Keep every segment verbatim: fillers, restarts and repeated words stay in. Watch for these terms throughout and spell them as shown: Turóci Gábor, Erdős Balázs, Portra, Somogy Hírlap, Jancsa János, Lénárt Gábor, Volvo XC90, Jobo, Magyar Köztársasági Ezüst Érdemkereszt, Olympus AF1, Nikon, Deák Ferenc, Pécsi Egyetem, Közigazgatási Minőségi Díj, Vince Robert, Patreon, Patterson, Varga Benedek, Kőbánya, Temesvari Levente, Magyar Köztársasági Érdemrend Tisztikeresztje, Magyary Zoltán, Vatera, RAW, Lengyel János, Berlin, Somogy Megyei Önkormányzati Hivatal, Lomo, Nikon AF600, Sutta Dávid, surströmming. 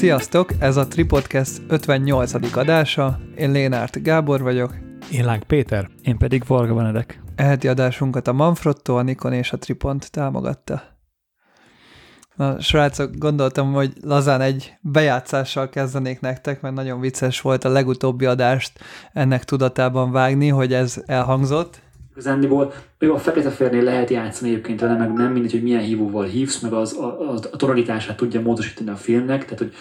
Sziasztok, ez a Tripodcast ötvennyolcadik adása, én Lénárt Gábor vagyok. Én Láng Péter, én pedig Varga Benedek. E heti adásunkat a Manfrotto, a Nikon és a Tripod támogatta. Na, srácok, gondoltam, hogy lazán egy bejátszással kezdenék nektek, mert nagyon vicces volt a legutóbbi adást ennek tudatában vágni, hogy ez elhangzott. Igazándiból a fekete férnél lehet játszani egyébként vele, meg nem mindegy, hogy milyen hívóval hívsz, meg az, az a tonalitását tudja módosítani a filmnek, tehát hogy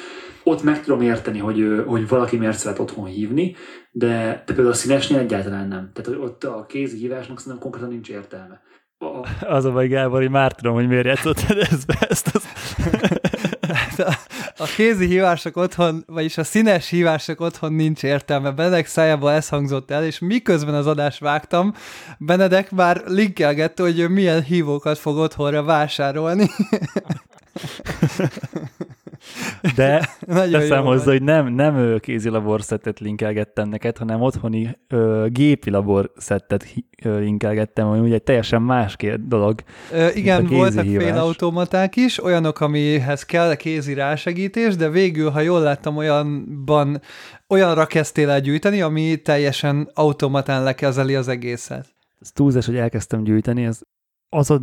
ott meg tudom érteni, hogy, hogy valaki miért szeret otthon hívni, de például a színesnél egyáltalán nem. Tehát ott a kézi hívásnak szerintem konkrétan nincs értelme. A... Az a baj, Gábor, hogy már tudom, hogy miért játszottad ezt, ezt az... A, a kézi hívások otthon, vagyis a színes hívások otthon nincs értelme. Benedek szájából ez hangzott el, és miközben az adást vágtam, Benedek már linkelgette, hogy ő milyen hívókat fog otthonra vásárolni. De teszem hozzá, hogy nem, nem kézi laborszettet linkelgettem neked, hanem otthoni ö, gépi laborszettet linkelgettem, ami ugye teljesen más dolog. Ö, igen, voltak félautomaták is, olyanok, amihez kell kézi rásegítés, de végül, ha jól láttam, olyanban, olyanra kezdtél el gyűjteni, ami teljesen automatán lekezeli az egészet. Ez túlzás, hogy elkezdtem gyűjteni, ez az a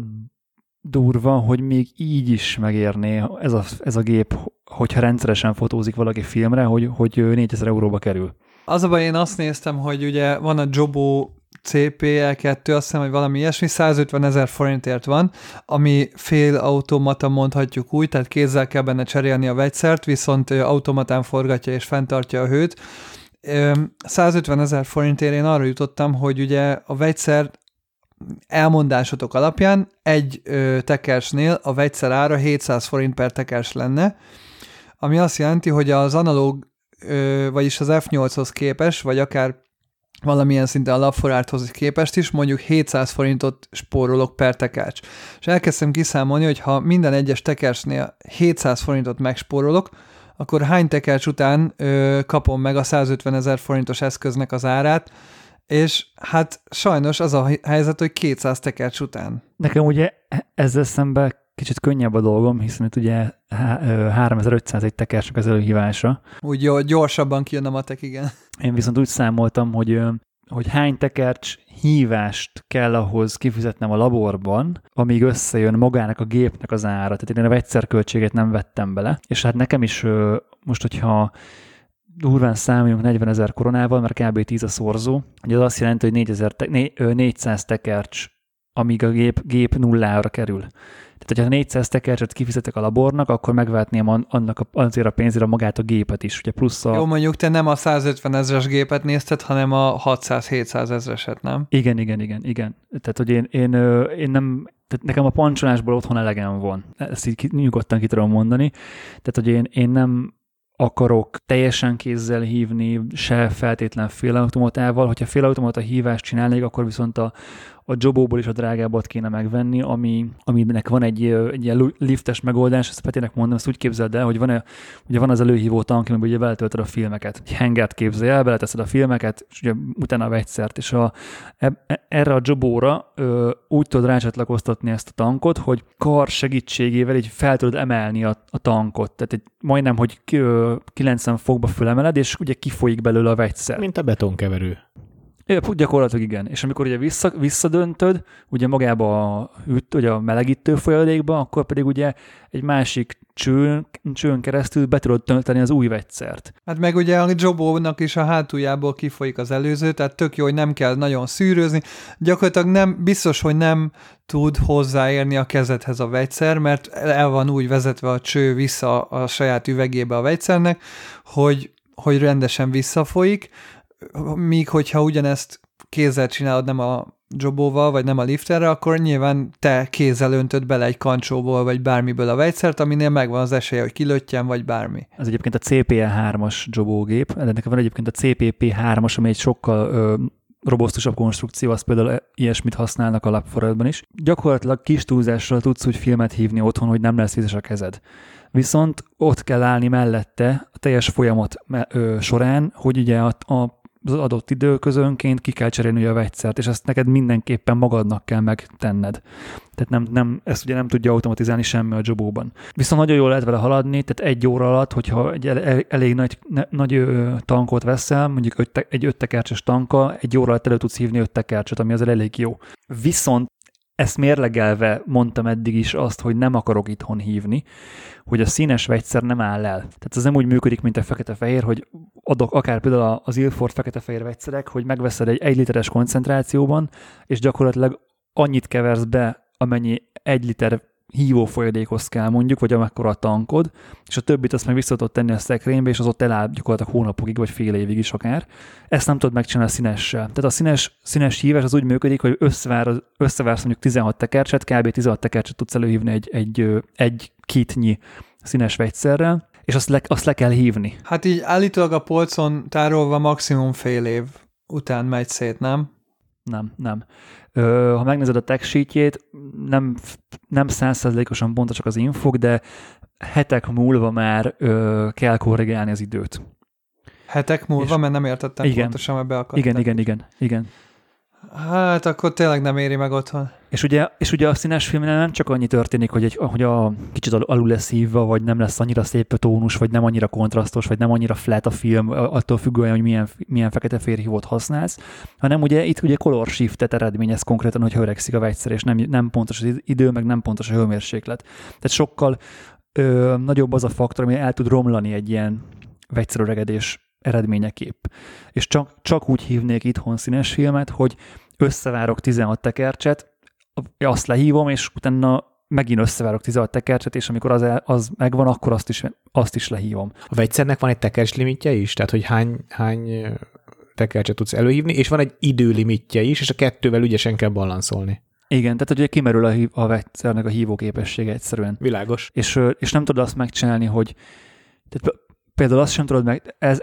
durva, hogy még így is megérné ez a, ez a gép, hogyha rendszeresen fotózik valaki filmre, hogy, hogy négyezer euróba kerül. Az a baj, én azt néztem, hogy ugye van a Jobo cé pé-el kettő, azt hiszem, hogy valami ilyesmi, százötvenezer forintért van, ami fél automata, mondhatjuk úgy, tehát kézzel kell benne cserélni a vegyszert, viszont automatán forgatja és fenntartja a hőt. százötvenezer forintért én arra jutottam, hogy ugye a vegyszer elmondásotok alapján egy ö, tekersnél a vegyszer ára hétszáz forint per tekers lenne, ami azt jelenti, hogy az analóg, ö, vagyis az ef nyolchoz képest, vagy akár valamilyen szinten a lapforárthoz képest is, mondjuk hétszáz forintot spórolok per tekercs. És elkezdtem kiszámolni, hogy ha minden egyes tekersnél hétszáz forintot megspórolok, akkor hány tekercs után ö, kapom meg a százötvenezer forintos eszköznek az árát, és hát sajnos az a helyzet, hogy kétszáz tekercs után. Nekem ugye ezzel szemben kicsit könnyebb a dolgom, hiszen itt ugye háromezer-ötszáz egy tekercsnek az előhívása. Úgy jó, gyorsabban kijön a matek, igen. Én viszont úgy számoltam, hogy, hogy hány tekercs hívást kell ahhoz kifizetnem a laborban, amíg összejön magának a gépnek az ára. Tehát én a vegyszerköltséget nem vettem bele. És hát nekem is most, hogyha durván számoljunk negyvenezer koronával, mert kb. tíz a szorzó. Ugye az azt jelenti, hogy négyezer-négyszáz tekercs, amíg a gép, gép nullára kerül. Tehát, hogyha négyszáz tekercset kifizetek a labornak, akkor megváltném annak a, azért a pénzére magát a gépet is. Ugye plusz a... Jó, mondjuk te nem a százötven ezres gépet nézted, hanem a hatszáz-hétszáz ezreset, nem? Igen, igen, igen, igen. Tehát, hogy én, én, én nem... Tehát nekem a pancsolásból otthon elegem van. Ezt így nyugodtan ki tudom mondani. Tehát, hogy én, én nem... akarok teljesen kézzel hívni, se feltétlen félautomatával. Hogyha félautomata hívást csinálnék, akkor viszont a, a Jobóból is a drágábbat kéne megvenni, ami, aminek van egy, egy ilyen liftes megoldás, ezt Petinek mondom, ezt úgy képzeld el, hogy van, ugye van az előhívó tank, amiben ugye beletöltöd a filmeket. Egy hengert képzelj el, beleteszed a filmeket, és ugye utána a vegyszert. És a, e, erre a Jobóra ö, úgy tudod rácsatlakoztatni ezt a tankot, hogy kar segítségével így fel tudod emelni a, a tankot. Tehát egy, majdnem, hogy kilencven fokba fölemeled, és ugye kifolyik belőle a vegyszer. Mint a betonkeverő. É, gyakorlatilag igen. És amikor ugye vissza, visszadöntöd, ugye magába a, ugye a melegítő folyadékba, akkor pedig ugye egy másik csőn, csőn keresztül be tudod tölteni az új vegyszert. Hát meg ugye a Jobónak is a hátuljából kifolyik az előző, tehát tök jó, hogy nem kell nagyon szűrőzni. Gyakorlatilag nem, biztos, hogy nem tud hozzáérni a kezedhez a vegyszer, mert el van úgy vezetve a cső vissza a saját üvegébe a vegyszernek, hogy, hogy rendesen visszafolyik, míg hogyha ugyanezt kézzel csinálod, nem a Jobóval, vagy nem a lifterre, akkor nyilván te kézzel öntöd bele egy kancsóból, vagy bármiből a vegyszert, aminél megvan az esélye, hogy kilöttyen, vagy bármi. Ez egyébként a cé pé-el hármas Jobógép, ennek van egyébként a cé pé pé hármas, ami egy sokkal ö, robosztusabb konstrukció, azt például ilyesmit használnak a lapforradban is. Gyakorlatilag kis túlzással tudsz úgy filmet hívni otthon, hogy nem lesz vizes a kezed. Viszont ott kell állni mellette a teljes folyamat ö, során, hogy ugye a, a az adott időközönként ki kell cserélni a vegyszert, és ezt neked mindenképpen magadnak kell megtenned. Tehát nem, nem, ezt ugye nem tudja automatizálni semmi a Jobóban. Viszont nagyon jól lehet vele haladni, tehát egy óra alatt, hogyha egy elég nagy, nagy tankot veszel, mondjuk öt, egy öttekercses tankkal, egy óra alatt elő tudsz hívni öttekercset, ami azért elég jó. Viszont ezt mérlegelve mondtam eddig is azt, hogy nem akarok itthon hívni, hogy a színes vegyszer nem áll el. Tehát ez nem úgy működik, mint a fekete-fehér, hogy adok akár például az Ilford fekete-fehér vegyszerek, hogy megveszed egy egy literes koncentrációban, és gyakorlatilag annyit keversz be, amennyi egy liter hívófolyadékhoz kell mondjuk, vagy amekkora a tankod, és a többit azt meg vissza tudod tenni a szekrénybe, és az ott eláll gyakorlatilag hónapokig, vagy fél évig is akár. Ezt nem tudod megcsinálni a színessel. Tehát a színes, színes hívás az úgy működik, hogy összevár, összevársz mondjuk tizenhat tekercset, kb. tizenhat tekercset tudsz előhívni egy, egy, egy kitnyi színes vegyszerrel, és azt le, azt le kell hívni. Hát így állítólag a polcon tárolva maximum fél év után megy szét, nem? Nem, nem. Ö, ha megnézed a tech sheetjét, nem, nem száz százalékosan pontosak az infók, de hetek múlva már ö, kell korrigálni az időt. Hetek múlva? És mert nem értettem igen, pontosan, mert beakadtam. Igen, igen, igen, igen. Hát akkor tényleg nem éri meg otthon. És ugye, és ugye a színes filmnél nem csak annyi történik, hogy, egy, hogy a kicsit alul lesz hívva, vagy nem lesz annyira szép tónus, vagy nem annyira kontrasztos, vagy nem annyira flat a film, attól függően, hogy milyen, milyen fekete-fehér hívót használsz, hanem ugye itt ugye color shiftet eredményez konkrétan, hogy öregszik a vegyszer, és nem, nem pontos az idő, meg nem pontos a hőmérséklet. Tehát sokkal ö, nagyobb az a faktor, ami el tud romlani egy ilyen vegyszeröregedés eredményeképp. És csak, csak úgy hívnék itthon színes filmet, hogy összevárok tizenhat tekercset, azt lehívom, és utána megint összevárok tizenhat tekercset, és amikor az, el, az megvan, akkor azt is, azt is lehívom. A vegyszernek van egy tekercslimitje is? Tehát, hogy hány, hány tekercset tudsz előhívni, és van egy időlimitje is, és a kettővel ügyesen kell balanszolni. Igen, tehát ugye kimerül a, hív, a vegyszernek a hívóképessége egyszerűen. Világos. És, és nem tudod azt megcsinálni, hogy... Tehát például azt sem tudod meg, ez,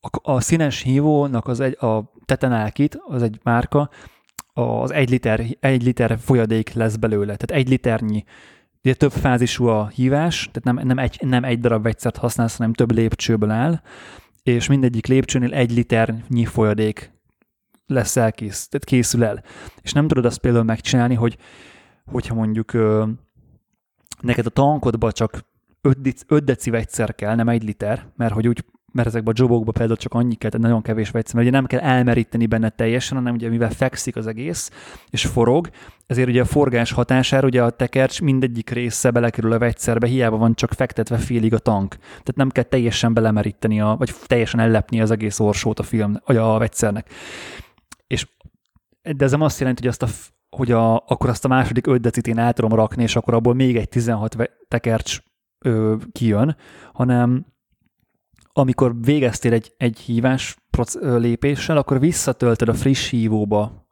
a, a színes hívónak az egy, a Tetenal kit, az egy márka, az egy liter, egy liter folyadék lesz belőle, tehát egy liternyi. Ugye több fázisú a hívás, tehát nem, nem, egy, nem egy darab vegyszert használsz, hanem több lépcsőből áll, és mindegyik lépcsőnél egy liternyi folyadék lesz elkész, tehát készül el. És nem tudod azt például megcsinálni, hogy, hogyha mondjuk ö, neked a tankodba csak öt deci vegyszer kell, nem egy liter, mert hogy úgy, mert ezekben a jobokban például csak annyi kell, tehát nagyon kevés vegyszer, mert ugye nem kell elmeríteni benne teljesen, hanem ugye mivel fekszik az egész, és forog, ezért ugye a forgás hatására ugye a tekercs mindegyik része belekerül a vegyszerbe, hiába van csak fektetve félig a tank. Tehát nem kell teljesen belemeríteni, a, vagy teljesen ellepni az egész orsót a film, vagy a vegyszernek. És, de ez nem azt jelenti, hogy azt a, hogy a, akkor azt a második öt decit én át tudom rakni, és akkor abból még egy tizenhat tekercs ö, kijön, hanem amikor végeztél egy, egy hívás lépéssel, akkor visszatöltöd a friss hívóba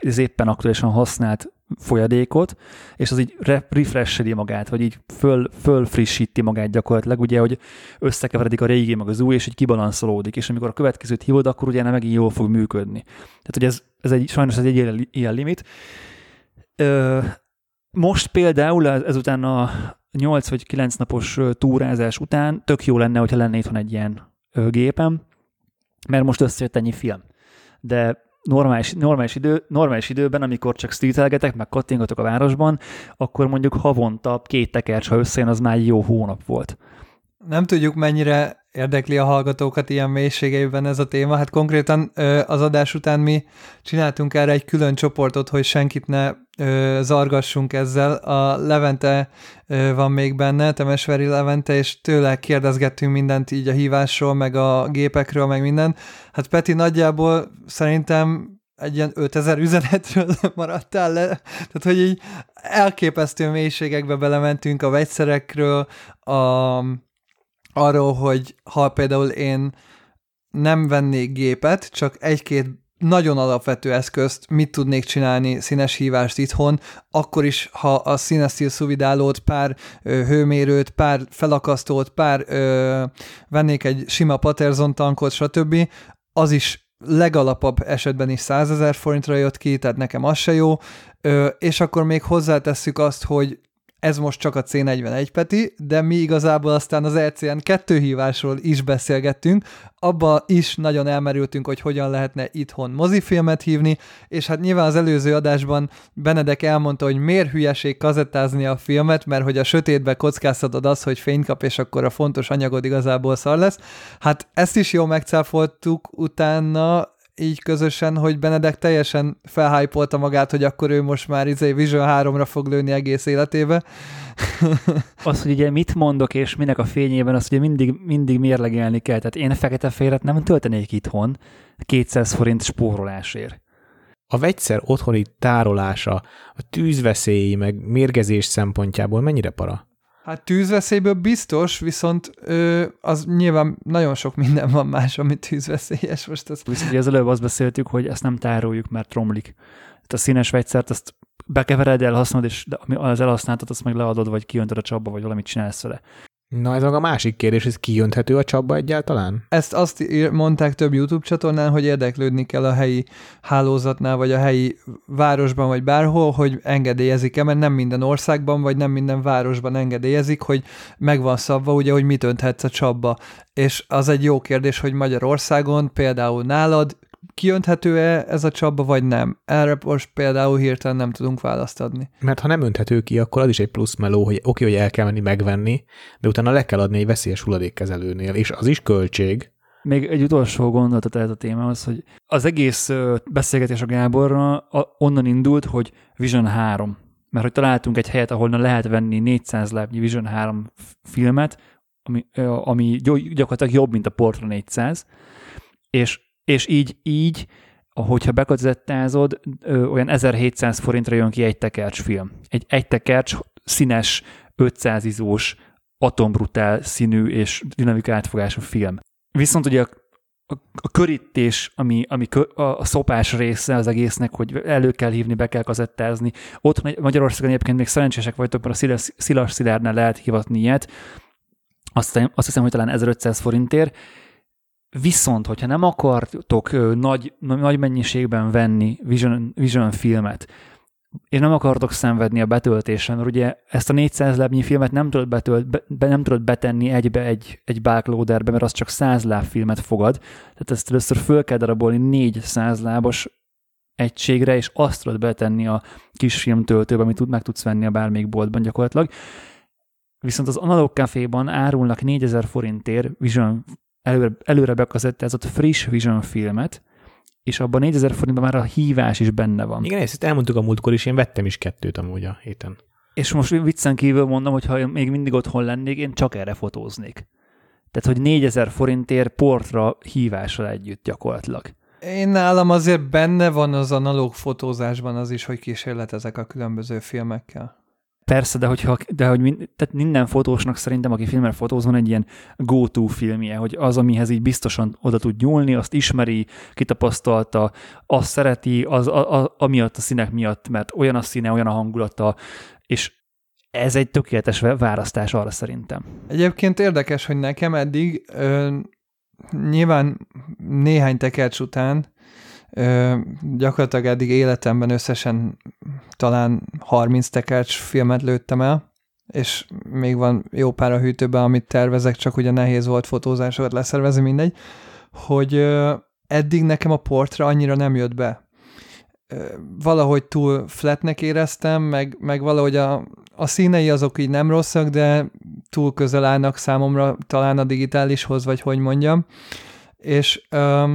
az éppen aktuálisan használt folyadékot, és az így refresheli magát, vagy így föl, fölfrissíti magát gyakorlatilag, ugye, hogy összekeveredik a régi meg az új, és így kibalanszolódik, és amikor a következőt hívod, akkor ugye nem megint jól fog működni. Tehát, hogy ez, ez egy, sajnos ez egy ilyen, ilyen limit. Ö, most például ezután a nyolc vagy kilenc napos túrázás után tök jó lenne, hogyha lenne itthon egy ilyen gépem, mert most összejött ennyi film. De normális, normális, idő, normális időben, amikor csak streetelgetek, meg kattingatok a városban, akkor mondjuk havonta két tekercs, ha összejön, az már jó hónap volt. Nem tudjuk, mennyire érdekli a hallgatókat ilyen mélységeiben ez a téma. Hát konkrétan az adás után mi csináltunk erre egy külön csoportot, hogy senkit ne zargassunk ezzel. A Levente van még benne, Temesvari Levente, és tőle kérdezgettünk mindent így a hívásról, meg a gépekről, meg minden. Hát Peti, nagyjából szerintem egy ilyen ötezer üzenetről maradtál le, tehát hogy így elképesztő mélységekbe belementünk a vegyszerekről, a... arról, hogy ha például én nem vennék gépet, csak egy-két nagyon alapvető eszközt, mit tudnék csinálni színes hívást itthon, akkor is, ha a színesztil szuvidálót, pár ö, hőmérőt, pár felakasztót, pár ö, vennék egy sima Patterson tankot, stb., az is legalapabb esetben is százezer forintra jött ki, tehát nekem az se jó, ö, és akkor még hozzátesszük azt, hogy Ez most csak a cé negyvenegy Peti, de mi igazából aztán az E C N kettő hívásról is beszélgettünk, abba is nagyon elmerültünk, hogy hogyan lehetne itthon mozifilmet hívni, és hát nyilván az előző adásban Benedek elmondta, hogy miért hülyeség kazettázni a filmet, mert hogy a sötétbe kockáztatod az, hogy fény kap, és akkor a fontos anyagod igazából szar lesz. Hát ezt is jól megcáfoltuk utána, így közösen, hogy Benedek teljesen felhájpolta magát, hogy akkor ő most már izé Vision háromra fog lőni egész életébe. Az, hogy ugye mit mondok, és minek a fényében, azt ugye mindig, mindig mérlegelni kell. Tehát én fekete-fehéret nem töltenék itthon kétszáz forint spórolásért. A vegyszer otthoni tárolása, a tűzveszély, meg mérgezés szempontjából mennyire para? Hát tűzveszélyből biztos, viszont ö, az nyilván nagyon sok minden van más, ami tűzveszélyes most. Az... Viszont ugye az előbb azt beszéltük, hogy ezt nem tároljuk, mert romlik. Tehát a színes vegyszert azt bekevered, elhasznod, és az elhasználtat, azt meg leadod, vagy kiöntöd a csapba, vagy valamit csinálsz vele. Na, ez a másik kérdés, ez kijönthető a csapba egyáltalán? Ezt azt mondták több YouTube csatornán, hogy érdeklődni kell a helyi hálózatnál, vagy a helyi városban, vagy bárhol, hogy engedélyezik-e, mert nem minden országban, vagy nem minden városban engedélyezik, hogy meg van szabva, ugye, hogy mit önthetsz a csapba. És az egy jó kérdés, hogy Magyarországon például nálad kiönthető-e ez a csapba, vagy nem? Erre most például hirtelen nem tudunk választ adni. Mert ha nem önthető ki, akkor az is egy plusz meló, hogy oké, hogy el kell menni megvenni, de utána le kell adni egy veszélyes hulladékkezelőnél, és az is költség. Még egy utolsó gondolatot ez a témához, hogy az egész beszélgetés a Gáborra onnan indult, hogy Vision három. Mert hogy találtunk egy helyet, ahol lehet venni négyszáz lábnyi Vision három filmet, ami, ami gyakorlatilag jobb, mint a Portra négyszáz, és És így, így, ahogyha bekazettázod, ö, olyan ezerhétszáz forintra jön ki egy tekercs film. Egy egy tekercs színes, ötszáz izós, atombrutál színű és dinamikai átfogású film. Viszont ugye a, a, a körítés, ami, ami kö, a, a szopás része az egésznek, hogy elő kell hívni, be kell kazettázni. Ott Magyarországon egyébként még szerencsések vagytok, mert a Szilas-Szilárdnál lehet hivatni ilyet. Azt, azt hiszem, hogy talán ezerötszáz forintért. Viszont, hogyha nem akartok ö, nagy, nagy mennyiségben venni Vision, Vision filmet, és nem akartok szenvedni a betöltésen, mert ugye ezt a négyszáz lábnyi filmet nem tudod, betölt, be, nem tudod betenni egybe egy, egy bulkloaderbe, mert az csak száz láb filmet fogad, tehát ezt először föl kell darabolni négy százlábos egységre, és azt tudod betenni a kisfilm töltőbe, amit tud, meg tudsz venni a bármelyik boltban gyakorlatilag. Viszont az analóg kaféban árulnak négyezer forintért Vision Előre, előre bekazettázott friss Vision filmet, és abban négyezer forintban már a hívás is benne van. Igen, ezt elmondtuk a múltkor is, én vettem is kettőt amúgy a héten. És most viccen kívül mondom, hogy ha még mindig otthon lennék, én csak erre fotóznék. Tehát, hogy négyezer forintért portra hívással együtt gyakorlatilag. Én nálam azért benne van az analóg fotózásban az is, hogy kísérletezek a különböző filmekkel. Persze, de, hogyha, de hogy mind, tehát minden fotósnak szerintem, aki filmmel fotóz, van egy ilyen go-to filmje, hogy az, amihez így biztosan oda tud nyúlni, azt ismeri, kitapasztalta, azt szereti, az, a, a, amiatt a színek miatt, mert olyan a színe, olyan a hangulata, és ez egy tökéletes választás arra szerintem. Egyébként érdekes, hogy nekem eddig ö, nyilván néhány tekercs után Ö, gyakorlatilag eddig életemben összesen talán harminc tekercs filmet lőttem el, és még van jó pár a hűtőben, amit tervezek, csak ugye nehéz volt fotózásokat leszervezni, mindegy, hogy ö, eddig nekem a portra annyira nem jött be. Ö, valahogy túl flatnek éreztem, meg, meg valahogy a, a színei azok így nem rosszak, de túl közel állnak számomra talán a digitálishoz, vagy hogy mondjam. És ö,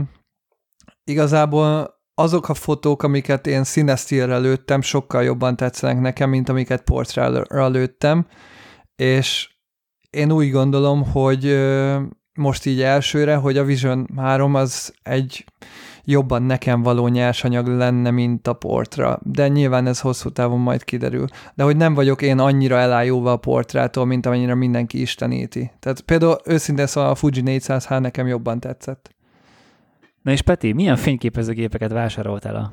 igazából azok a fotók, amiket én színesztilre lőttem, sokkal jobban tetszenek nekem, mint amiket portrára lőttem, és én úgy gondolom, hogy most így elsőre, hogy a Vision három az egy jobban nekem való nyersanyag lenne, mint a portra, de nyilván ez hosszú távon majd kiderül. De hogy nem vagyok én annyira elájulva a portrától, mint amennyire mindenki isteníti. Tehát például őszintén szóval a Fuji négyszáz há nekem jobban tetszett. Na és Peti, milyen fényképezőgépeket vásároltál a,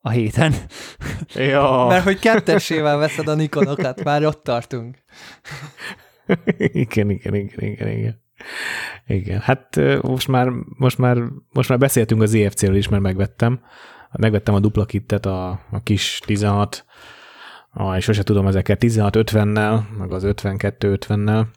a héten? Ja. Mert hogy kettesével veszed a Nikonokat, már ott tartunk. Igen, igen, igen, igen, igen. Igen, hát most már, most már, most már beszéltünk az zé ef cé-ről is, mert megvettem. Megvettem a dupla kittet, a, a kis tizenhat ah, és sose tudom ezeket, tizenhat ötvennel, meg az ötvenkettő ötvennel,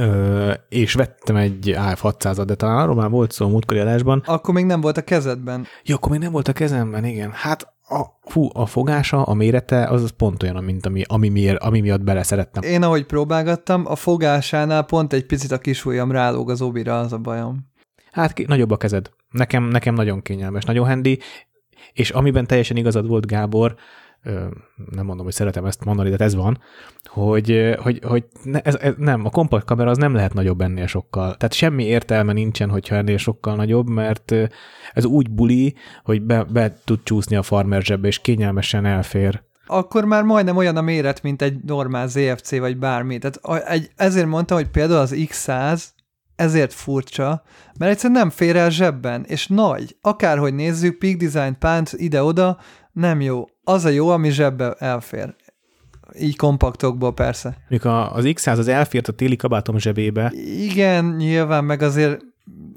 Ö, és vettem egy á ef hatszázat, de talán arról már volt szó a múltkori adásban. Akkor még nem volt a kezedben. Jó, akkor még nem volt a kezemben, igen. Hát a, hú, a fogása, a mérete, az, az pont olyan, mint ami, ami, miért, ami miatt bele szerettem. Én ahogy próbálgattam, a fogásánál pont egy picit a kis ujjam rálóg az óbira, az a bajom. Hát ki, nagyobb a kezed. Nekem, nekem nagyon kényelmes, nagyon handy, és amiben teljesen igazad volt, Gábor, nem mondom, hogy szeretem ezt mondani, de ez van, hogy, hogy, hogy ne, ez, ez nem, a kompakt kamera az nem lehet nagyobb ennél sokkal. Tehát semmi értelme nincsen, hogyha ennél sokkal nagyobb, mert ez úgy buli, hogy be, be tud csúszni a farmer zsebbe, és kényelmesen elfér. Akkor már majdnem olyan a méret, mint egy normál zé ef cé, vagy bármi. Tehát egy, ezért mondtam, hogy például az iksz száz, ezért furcsa, mert egyszerűen nem fér el zsebben, és nagy. Akárhogy nézzük, Peak Design pánt ide-oda, nem jó. Az a jó, ami zsebbe elfér. Így kompaktokból persze. Mikor az iksz száz az elfért a téli kabátom zsebébe. Igen, nyilván, meg azért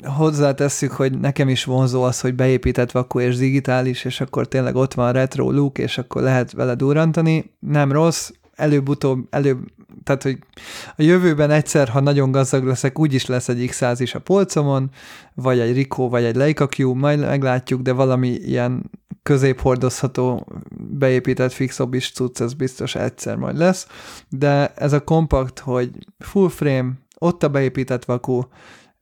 hozzátesszük, hogy nekem is vonzó az, hogy beépített vakú és digitális, és akkor tényleg ott van retro look, és akkor lehet vele durrantani. Nem rossz, előbb-utóbb, előbb, tehát, hogy a jövőben egyszer, ha nagyon gazdag leszek, úgyis lesz egy iksz száz is a polcomon, vagy egy Ricoh, vagy egy Leica Q, majd meglátjuk, de valami ilyen középhordozható, beépített fixobis cucc, ez biztos egyszer majd lesz, de ez a kompakt, hogy full frame, ott a beépített vakú,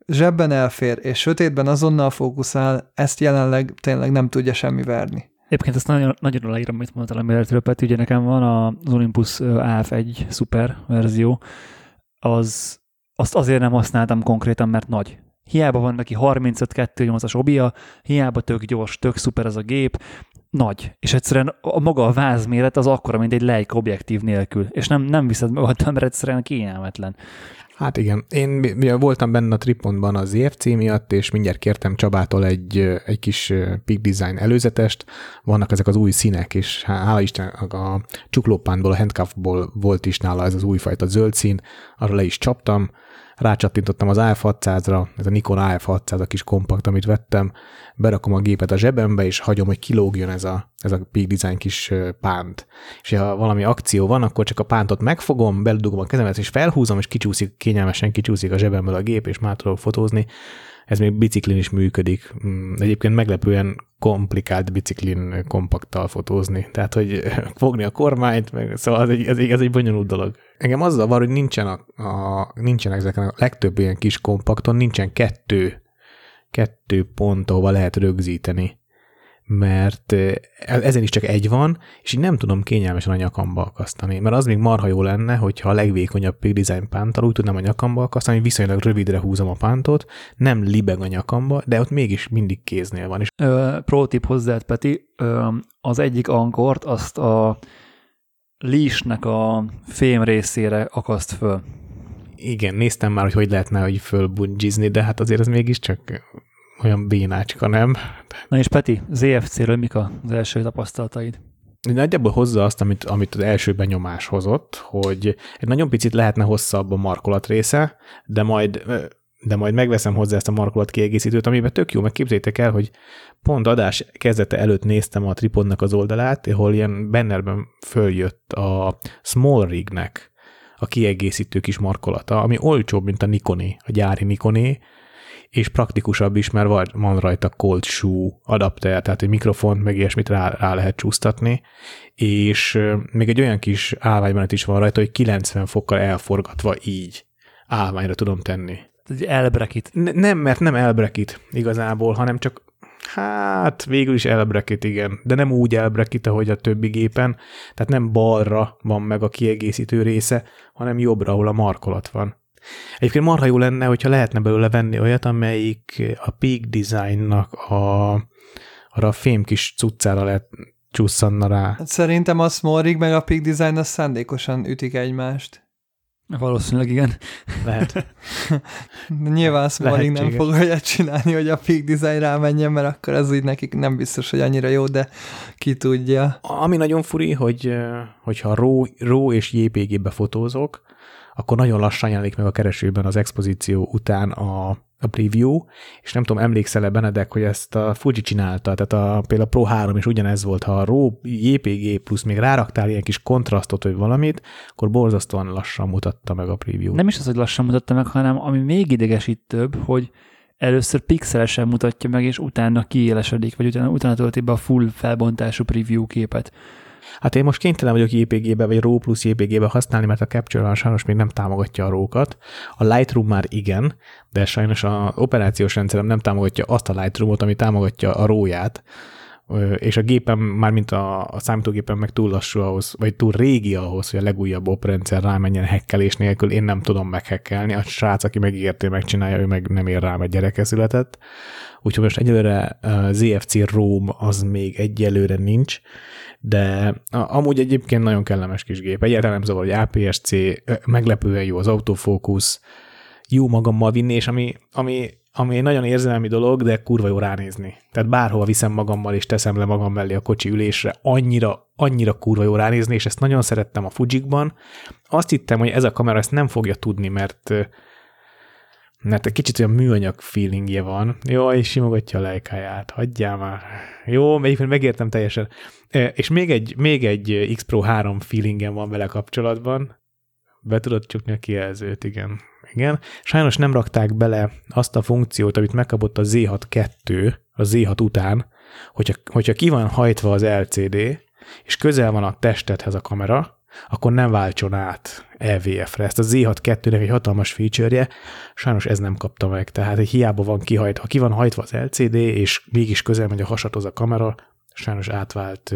zsebben elfér, és sötétben azonnal fókuszál, ezt jelenleg tényleg nem tudja semmi verni. Egyébként ezt nagyon, nagyon aláírom, amit mondtál a méretről, Peti, ugye nekem van az Olympus á ef egy szuper verzió, az, azt azért nem használtam konkrétan, mert nagy. Hiába van neki harmincöt kettő nyolcas obija, hiába tök gyors, tök szuper ez a gép, nagy. És egyszerűen a maga a vázméret az akkora, mint egy Leica objektív nélkül. És nem, nem viszed magadban, mert egyszerűen kényelmetlen. Hát igen, én voltam benne a Tripodban az zé ef cé miatt, és mindjárt kértem Csabától egy, egy kis Peak Design előzetest. Vannak ezek az új színek, és hála Isten a csuklópántból, a handcuffból volt is nála ez az újfajta zöld szín, arra le is csaptam, rácsattintottam az á ef hatszázra, ez a Nikon á ef hatszáz a kis kompakt, amit vettem, berakom a gépet a zsebembe, és hagyom, hogy kilógjon ez a, ez a Peak Design kis pánt. És ha valami akció van, akkor csak a pántot megfogom, beledugom a kezemet, és felhúzom, és kicsúszik, kényelmesen kicsúszik a zsebemből a gép, és már tudok fotózni. Ez még biciklin is működik. Egyébként meglepően komplikált biciklin kompakttal fotózni. Tehát, hogy fogni a kormányt, meg, szóval ez egy, ez, egy, ez egy bonyolult dolog. Engem az zavar, hogy nincsen a, a, nincsenek ezeken a legtöbb ilyen kis kompakton, nincsen kettő, kettő pont, ahova lehet rögzíteni. Mert ezen is csak egy van, és így nem tudom kényelmesen a nyakamba akasztani. Mert az még marha jó lenne, hogyha a legvékonyabb Peak Design pánttal úgy tudnám a nyakamba akasztani, hogy viszonylag rövidre húzom a pántot, nem libeg a nyakamba, de ott mégis mindig kéznél van. Pro tip hozzád, Peti, Ö, az egyik ankort azt a leashnek a fém részére akaszt föl. Igen, néztem már, hogy hogy lehetne, hogy fölbungizni, de hát azért ez mégiscsak olyan bénácska, nem? Na és Peti, zé ef cé-ről mik az első tapasztalataid? Nagyjából hozza azt, amit, amit az első benyomás hozott, hogy egy nagyon picit lehetne hosszabb a markolat része, de majd, de majd megveszem hozzá ezt a markolat kiegészítőt, amiben tök jó, meg képzeljétek el, hogy pont adás kezdete előtt néztem a Tripodnak az oldalát, ahol ilyen bannerben följött a Smallrignek a kiegészítő kis markolata, ami olcsóbb, mint a Nikoné, a gyári Nikoné, és praktikusabb is, mert van rajta cold shoe adapter, tehát egy mikrofont, meg ilyesmit rá, rá lehet csúsztatni, és még egy olyan kis állványmenet is van rajta, hogy kilencven fokkal elforgatva így állványra tudom tenni. Egy elbrekit. Ne, nem, mert nem elbrekit igazából, hanem csak, hát végül is elbrekit, igen, de nem úgy elbrekit, ahogy a többi gépen, tehát nem balra van meg a kiegészítő része, hanem jobbra, ahol a markolat van. Egyébként marha jó lenne, hogyha lehetne belőle venni olyat, amelyik a Peak Designnak a, a fém kis cuccára lehet csúszanna rá. Szerintem a Smallrig meg a Peak Design az szándékosan ütik egymást. Valószínűleg igen. Lehet. Nyilván a Smallrig nem fog olyat csinálni, hogy a Peak Design rámenjen, mert akkor ez így nekik nem biztos, hogy annyira jó, de ki tudja. Ami nagyon furi, hogy hogyha RAW és jé pé gé-be fotózok, akkor nagyon lassan jelenik meg a keresőben az expozíció után a, a preview, és nem tudom, emlékszel-e Benedek, hogy ezt a Fuji csinálta, tehát a, például a Pro három is ugyanez volt, ha a RAW jé pé gé plusz még ráraktál ilyen kis kontrasztot, vagy valamit, akkor borzasztóan lassan mutatta meg a preview. Nem is az, hogy lassan mutatta meg, hanem ami még idegesítőbb, hogy először pixelesen mutatja meg, és utána kiélesedik, vagy utána, utána tölti be a full felbontású preview képet. Hát én most kénytelen vagyok jé pé gé-be, vagy RAW plusz jé pé gé-be használni, mert a Capture-on sajnos még nem támogatja a RAW-kat. A Lightroom már igen, de sajnos az operációs rendszerem nem támogatja azt a Lightroom-ot, ami támogatja a RAW-ját, és a gépem, mármint a, a számítógépem meg túl lassú ahhoz, vagy túl régi ahhoz, hogy a legújabb oprendszer rámenjen hekkelés nélkül, én nem tudom meghekkelni. A srác, aki megígérté, megcsinálja, ő meg nem ér rám, egy gyereke született. Úgyhogy most egyelőre zé ef cé ROM az még egyelőre nincs, de amúgy egyébként nagyon kellemes kis gép. Egyáltalán nem zavar, hogy á pé es cé, meglepően jó az autofókusz, jó magammal vinni, és ami, ami ami egy nagyon érzelmi dolog, de kurva jó ránézni. Tehát bárhova viszem magammal, és teszem le magam mellé a kocsi ülésre, annyira, annyira kurva jó ránézni, és ezt nagyon szerettem a Fujikban. Azt hittem, hogy ez a kamera ezt nem fogja tudni, mert, mert egy kicsit olyan műanyag feelingje van. Jó, és simogatja a Leica-ját, hagyjál már. Jó, egyébként megértem teljesen. És még egy, még egy X-Pro három feelingem van vele kapcsolatban. Be tudod csukni a kijelzőt, igen. Igen. Sajnos nem rakták bele azt a funkciót, amit megkapott a zé hat kettő, a zé hat után, hogyha, hogyha ki van hajtva az el cé dé, és közel van a testedhez a kamera, akkor nem váltson át e vé ef-re. Ezt a zé hat kettőnek egy hatalmas feature-je, sajnos ez nem kapta meg, tehát hiába van kihajtva. Ha ki van hajtva az el cé dé, és mégis közel megy a hasathoz a kamera, sajnos átvált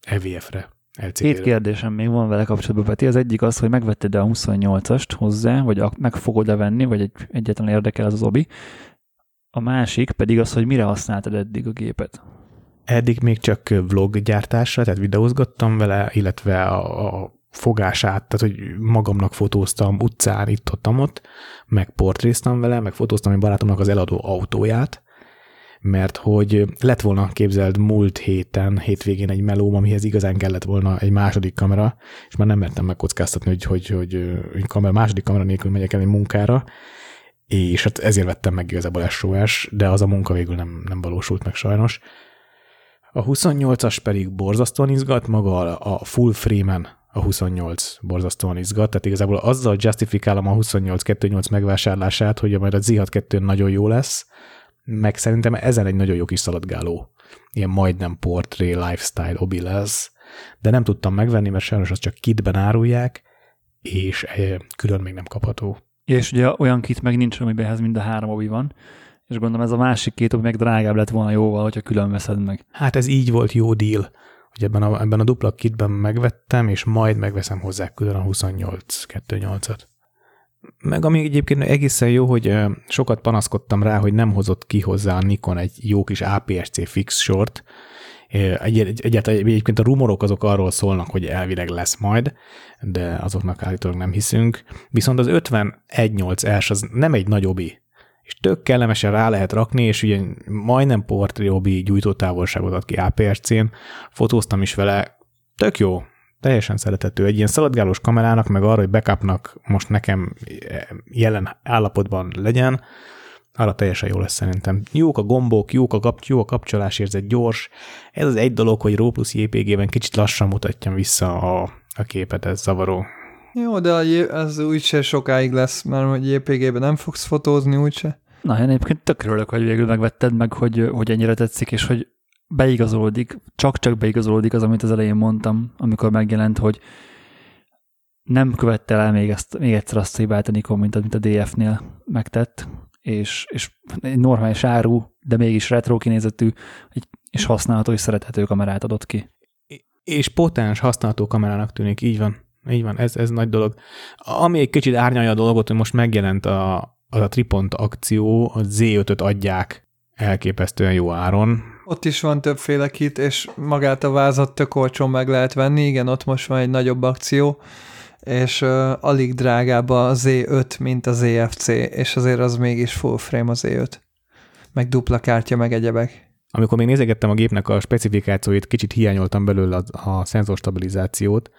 e vé ef-re. Elcégére. Két kérdésem még van vele kapcsolatban, Peti. Az egyik az, hogy megvetted a huszonnyolcast hozzá, vagy a, meg fogod-e venni, vagy egy, egyetlen érdekel az az obi. A másik pedig az, hogy mire használtad eddig a gépet. Eddig még csak vloggyártásra, tehát videózgattam vele, illetve a, a fogását, tehát hogy magamnak fotóztam utcán, itt ott, meg portréztam vele, meg fotóztam egy barátomnak az eladó autóját, mert hogy lett volna, képzeld, múlt héten, hétvégén egy melóm, amihez igazán kellett volna egy második kamera, és már nem mertem megkockáztatni, hogy, hogy, hogy, hogy kamera, második kamera nélkül megyek el egy munkára, és hát ezért vettem meg igazából es o es, de az a munka végül nem, nem valósult meg sajnos. A huszonnyolcas pedig borzasztóan izgat, maga a full frame-en a huszonnyolc borzasztóan izgat, tehát igazából azzal justifikálom a huszonnyolc kettőnyolc megvásárlását, hogy majd a zé hat kettőn nagyon jó lesz, meg szerintem ezen egy nagyon jó kis szaladgáló, ilyen majdnem portré, lifestyle hobby lesz, de nem tudtam megvenni, mert sajnos azt csak kitben árulják, és külön még nem kapható. És ugye olyan kit meg nincs, amibenhez mind a három obi van, és gondolom ez a másik két obi meg drágább lett volna jóval, hogyha külön veszed meg. Hát ez így volt jó deal, hogy ebben a, ebben a dupla kitben megvettem, és majd megveszem hozzá külön a huszonnyolc kettőnyolcat. Meg ami egyébként egészen jó, hogy sokat panaszkodtam rá, hogy nem hozott ki hozzá a Nikon egy jó kis á pé es cé fix sort. Egy, egy, egyáltalán egyébként a rumorok azok arról szólnak, hogy elvileg lesz majd, de azoknak állítólag nem hiszünk. Viszont az ötven egy nyolc es az nem egy nagy obi, és tök kellemesen rá lehet rakni, és ugye majdnem portré obi gyújtótávolságot ad ki á pé es cén, fotóztam is vele, tök jó. Teljesen szerethető. Egy ilyen szaladgálós kamerának, meg arra, hogy backupnak most nekem jelen állapotban legyen, arra teljesen jó lesz szerintem. Jók a gombok, jók a kap- jó a kapcsolásérzet, gyors. Ez az egy dolog, hogy RAW plusz jé pé gé-ben kicsit lassan mutatjam vissza a, a képet, ez zavaró. Jó, de az úgyse sokáig lesz, mert hogy jé pé gé-ben nem fogsz fotózni úgyse. Na, én egyébként tök örülök, hogy végül megvetted meg, hogy, hogy ennyire tetszik, és hogy beigazolódik, csak-csak beigazolódik az, amit az elején mondtam, amikor megjelent, hogy nem követte el még, ezt, még egyszer azt hibát a Nikon, mint amit a dé ef-nél megtett, és, és egy normális áru, de mégis retro kinézetű, és használható és szerethető kamerát adott ki. És potens használható kamerának tűnik, így van. Így van, ez, ez nagy dolog. Ami egy kicsit árnyalja a dolgot, hogy most megjelent a, az a Tripont akció, a zé ötöt adják elképesztően jó áron. Ott is van többféle kit, és magát a vázat tök olcsón meg lehet venni, igen, ott most van egy nagyobb akció, és uh, alig drágább a zé öt, mint a zé ef cé, és azért az mégis full frame a zé öt, meg dupla kártya, meg egyebek. Amikor még nézegettem a gépnek a specifikációit, kicsit hiányoltam belőle a, a szenzorstabilizációt,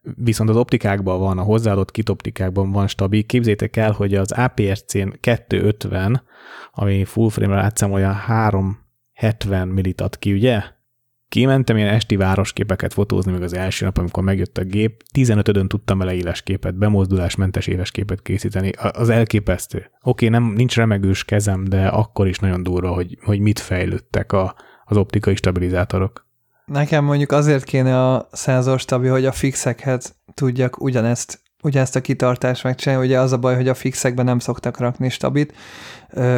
Viszont az optikákban van, a hozzáadott kitoptikákban van stabil. Képzétek el, hogy az á pé es cén kétszázötven, ami full frame-re átszámolja, háromszázhetven millit ad ki, ugye? Kimentem ilyen esti városképeket fotózni még az első nap, amikor megjött a gép, tizenötödön tudtam vele élesképet, bemozdulásmentes élesképet készíteni. Az elképesztő. Oké, nem, nincs remegős kezem, de akkor is nagyon durva, hogy, hogy mit fejlődtek a, az optikai stabilizátorok. Nekem mondjuk azért kéne a szenzor stabil, hogy a fixekhez tudjak ugyanezt, ugyanezt a kitartást megcsinálni. Ugye az a baj, hogy a fixekben nem szoktak rakni stabilt,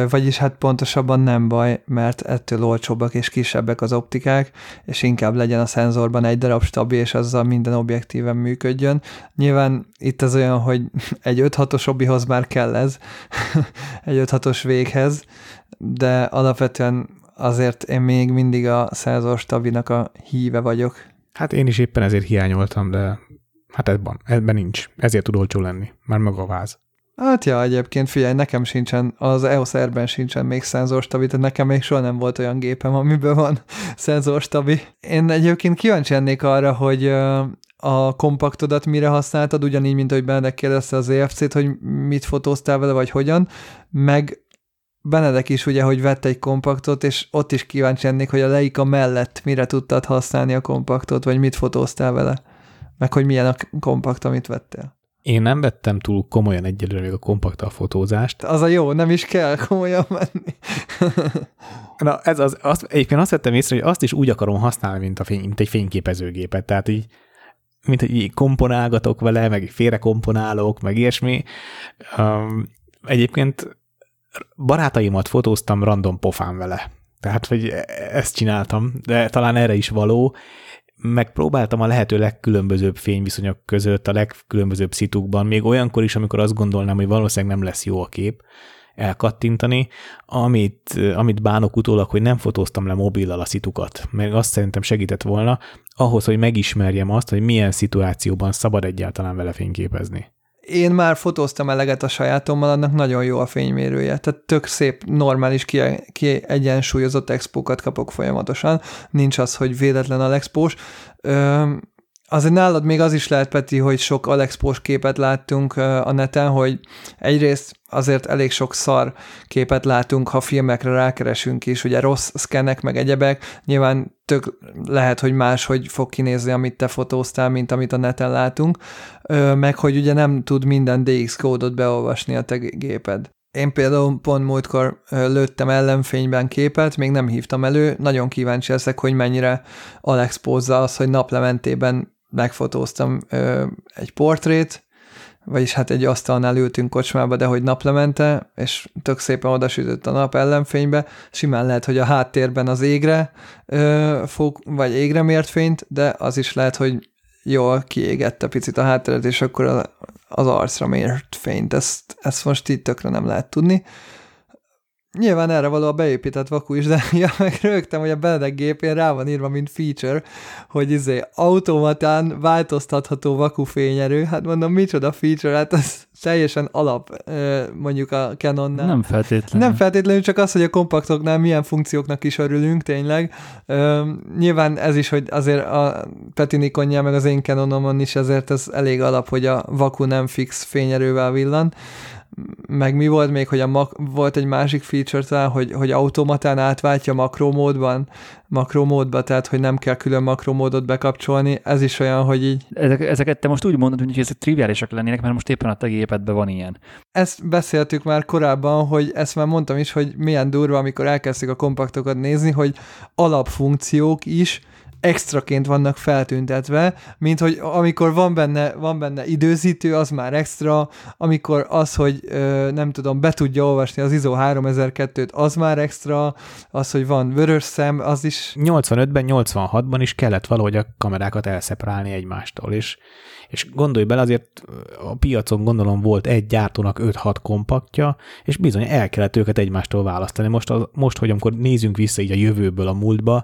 vagyis hát pontosabban nem baj, mert ettől olcsóbbak és kisebbek az optikák, és inkább legyen a szenzorban egy darab stabil, és azzal minden objektíven működjön. Nyilván itt az olyan, hogy egy öt hatos hobbihoz már kell ez, egy öt hatos véghez, de alapvetően azért én még mindig a szenzor stabilnak a híve vagyok. Hát én is éppen ezért hiányoltam, de hát ebben, ebben nincs. Ezért tud olcsó lenni. Már maga a váz. Hát ja, egyébként figyelj, nekem sincsen, az e o es R-ben sincsen még szenzor stabil, tehát nekem még soha nem volt olyan gépem, amiben van szenzor stabil. Én egyébként kíváncsi lennék arra, hogy a kompaktodat mire használtad, ugyanígy, mint ahogy Benedek kérdezte az zé ef cét, hogy mit fotóztál vele, vagy hogyan, meg Benedek is ugye, hogy vett egy kompaktot, és ott is kíváncsi lennék, hogy a Leica mellett mire tudtad használni a kompaktot, vagy mit fotóztál vele, meg hogy milyen a kompakt, amit vettél. Én nem vettem túl komolyan egyelőre még a kompaktal fotózást. Az a jó, nem is kell komolyan menni. Na, ez az, azt, egyébként azt vettem észre, hogy azt is úgy akarom használni, mint, a fény, mint egy fényképezőgépet, tehát így mint hogy így komponálgatok vele, meg félre komponálok, meg ilyesmi. Um, egyébként barátaimat fotóztam random pofán vele. Tehát, hogy ezt csináltam, de talán erre is való. Megpróbáltam a lehető legkülönbözőbb fényviszonyok között, a legkülönbözőbb szitukban, még olyankor is, amikor azt gondolnám, hogy valószínűleg nem lesz jó a kép, elkattintani, amit, amit bánok utólag, hogy nem fotóztam le mobillal a szitukat, mert azt szerintem segített volna ahhoz, hogy megismerjem azt, hogy milyen szituációban szabad egyáltalán vele fényképezni. Én már fotóztam eleget a sajátommal, annak nagyon jó a fénymérője. Tehát tök szép, normális, kiegyensúlyozott expókat kapok folyamatosan. Nincs az, hogy véletlen alexpós. Azért nálad még az is lehet, Peti, hogy sok alexpós képet láttunk a neten, hogy egyrészt azért elég sok szar képet látunk, ha filmekre rákeresünk is, ugye rossz szkenek, meg egyebek, nyilván tök lehet, hogy máshogy fog kinézni, amit te fotóztál, mint amit a neten látunk, meg hogy ugye nem tud minden dé iksz kódot beolvasni a te géped. Én például pont múltkor lőttem ellenfényben képet, még nem hívtam elő, nagyon kíváncsi leszek, hogy mennyire alexpózza az, hogy naplementében megfotóztam egy portrét, vagyis hát egy asztalnál ültünk kocsmába, de hogy naplemente, és tök szépen odasütött a nap ellenfénybe, simán lehet, hogy a háttérben az égre ö, fog, vagy égre mért fényt, de az is lehet, hogy jól kiégette picit a hátteret, és akkor az arcra mért fényt. Ezt, ezt most így tökre nem lehet tudni. Nyilván erre való a beépített vaku is, de ja, meg rögtem, hogy a Benedek gépén rá van írva, mint feature, hogy izé, automatán változtatható vakufényerő. Hát mondom, micsoda feature, hát ez teljesen alap, mondjuk a Canonnál. Nem feltétlenül. Nem feltétlenül, csak az, hogy a kompaktoknál milyen funkcióknak is örülünk, tényleg. Nyilván ez is, hogy azért a Peti Nikonján, meg az én Canonomon is ezért ez elég alap, hogy a vaku nem fix fényerővel villan. Meg mi volt még, hogy a mak- volt egy másik feature talán, hogy, hogy automatán átváltja makrómódban, makrómódba, tehát hogy nem kell külön makrómódot bekapcsolni, ez is olyan, hogy így... Ezek, ezeket te most úgy mondod, hogy ezek triviálisak lennének, mert most éppen a te gépedben van ilyen. Ezt beszéltük már korábban, hogy ezt már mondtam is, hogy milyen durva, amikor elkezdtük a kompaktokat nézni, hogy alapfunkciók is extraként vannak feltüntetve, mint hogy amikor van benne, van benne időzítő, az már extra, amikor az, hogy ö, nem tudom, be tudja olvasni az I S O háromezer-kettőt, az már extra, az, hogy van vörös szem, az is... nyolcvanötben, nyolcvanhatban is kellett valahogy a kamerákat elszeparálni egymástól, és, és gondolj bele, azért a piacon gondolom volt egy gyártónak öt-hat kompaktja, és bizony el kellett őket egymástól választani. Most, az, most hogy amikor nézünk vissza így a jövőből a múltba,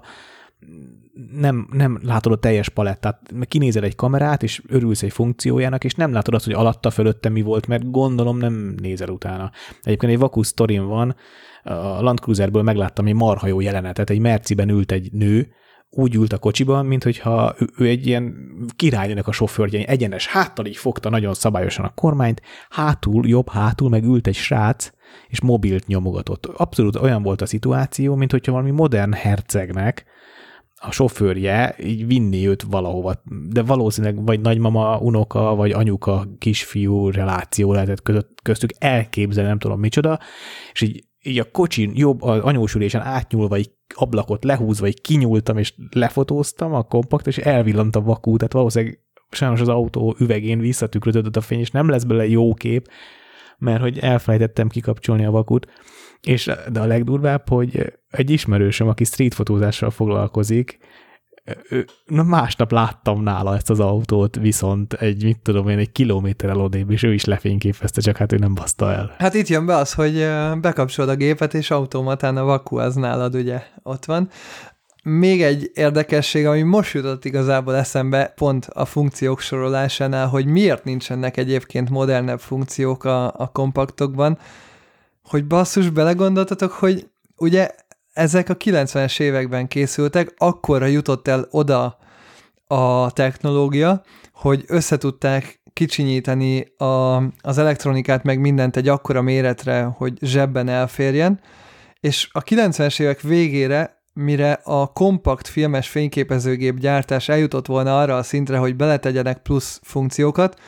Nem, nem látod a teljes palettát, kinézel egy kamerát, és örülsz egy funkciójának, és nem látod azt, hogy alatta fölötte mi volt, mert gondolom nem nézel utána. Egyébként egy vaku sztorim van, a Land Cruiserből megláttam egy marha jó jelenetet, egy Merciben ült egy nő, úgy ült a kocsiban, minthogyha ő egy ilyen királynak a sofőrje, egyenes háttal így fogta nagyon szabályosan a kormányt, hátul, jobb hátul meg ült egy srác, és mobilt nyomogatott. Abszolút olyan volt a szituáció, minthogyha valami modern hercegnek a sofőrje így vinni őt valahova, de valószínűleg vagy nagymama, unoka, vagy anyuka, kisfiú reláció lehetett között, köztük elképzelni, nem tudom micsoda, és így így a kocsin jobb, az anyósülésen átnyúlva, így ablakot lehúzva, így kinyúltam, és lefotóztam a kompakt, és elvillant a vakú, tehát valószínűleg sajnos az autó üvegén visszatükröződött a fény, és nem lesz bele jó kép, mert hogy elfelejtettem kikapcsolni a vakút. És de a legdurvább, hogy egy ismerősöm, aki streetfotózással foglalkozik, ő, na másnap láttam nála ezt az autót, viszont egy, mit tudom én, egy kilométerrel odébb, és ő is lefényképezte, csak hát ő nem baszta el. Hát itt jön be az, hogy bekapcsolod a gépet, és automatán a vakú az nálad ugye ott van. Még egy érdekesség, ami most jutott igazából eszembe pont a funkciók sorolásánál, hogy miért nincsenek egyébként modernebb funkciók a, a kompaktokban, hogy basszus, belegondoltatok, hogy ugye ezek a kilencvenes években készültek, akkorra jutott el oda a technológia, hogy összetudták kicsinyíteni a, az elektronikát, meg mindent egy akkora méretre, hogy zsebben elférjen, és a kilencvenes évek végére, mire a kompakt filmes fényképezőgép gyártás eljutott volna arra a szintre, hogy beletegyenek plusz funkciókat,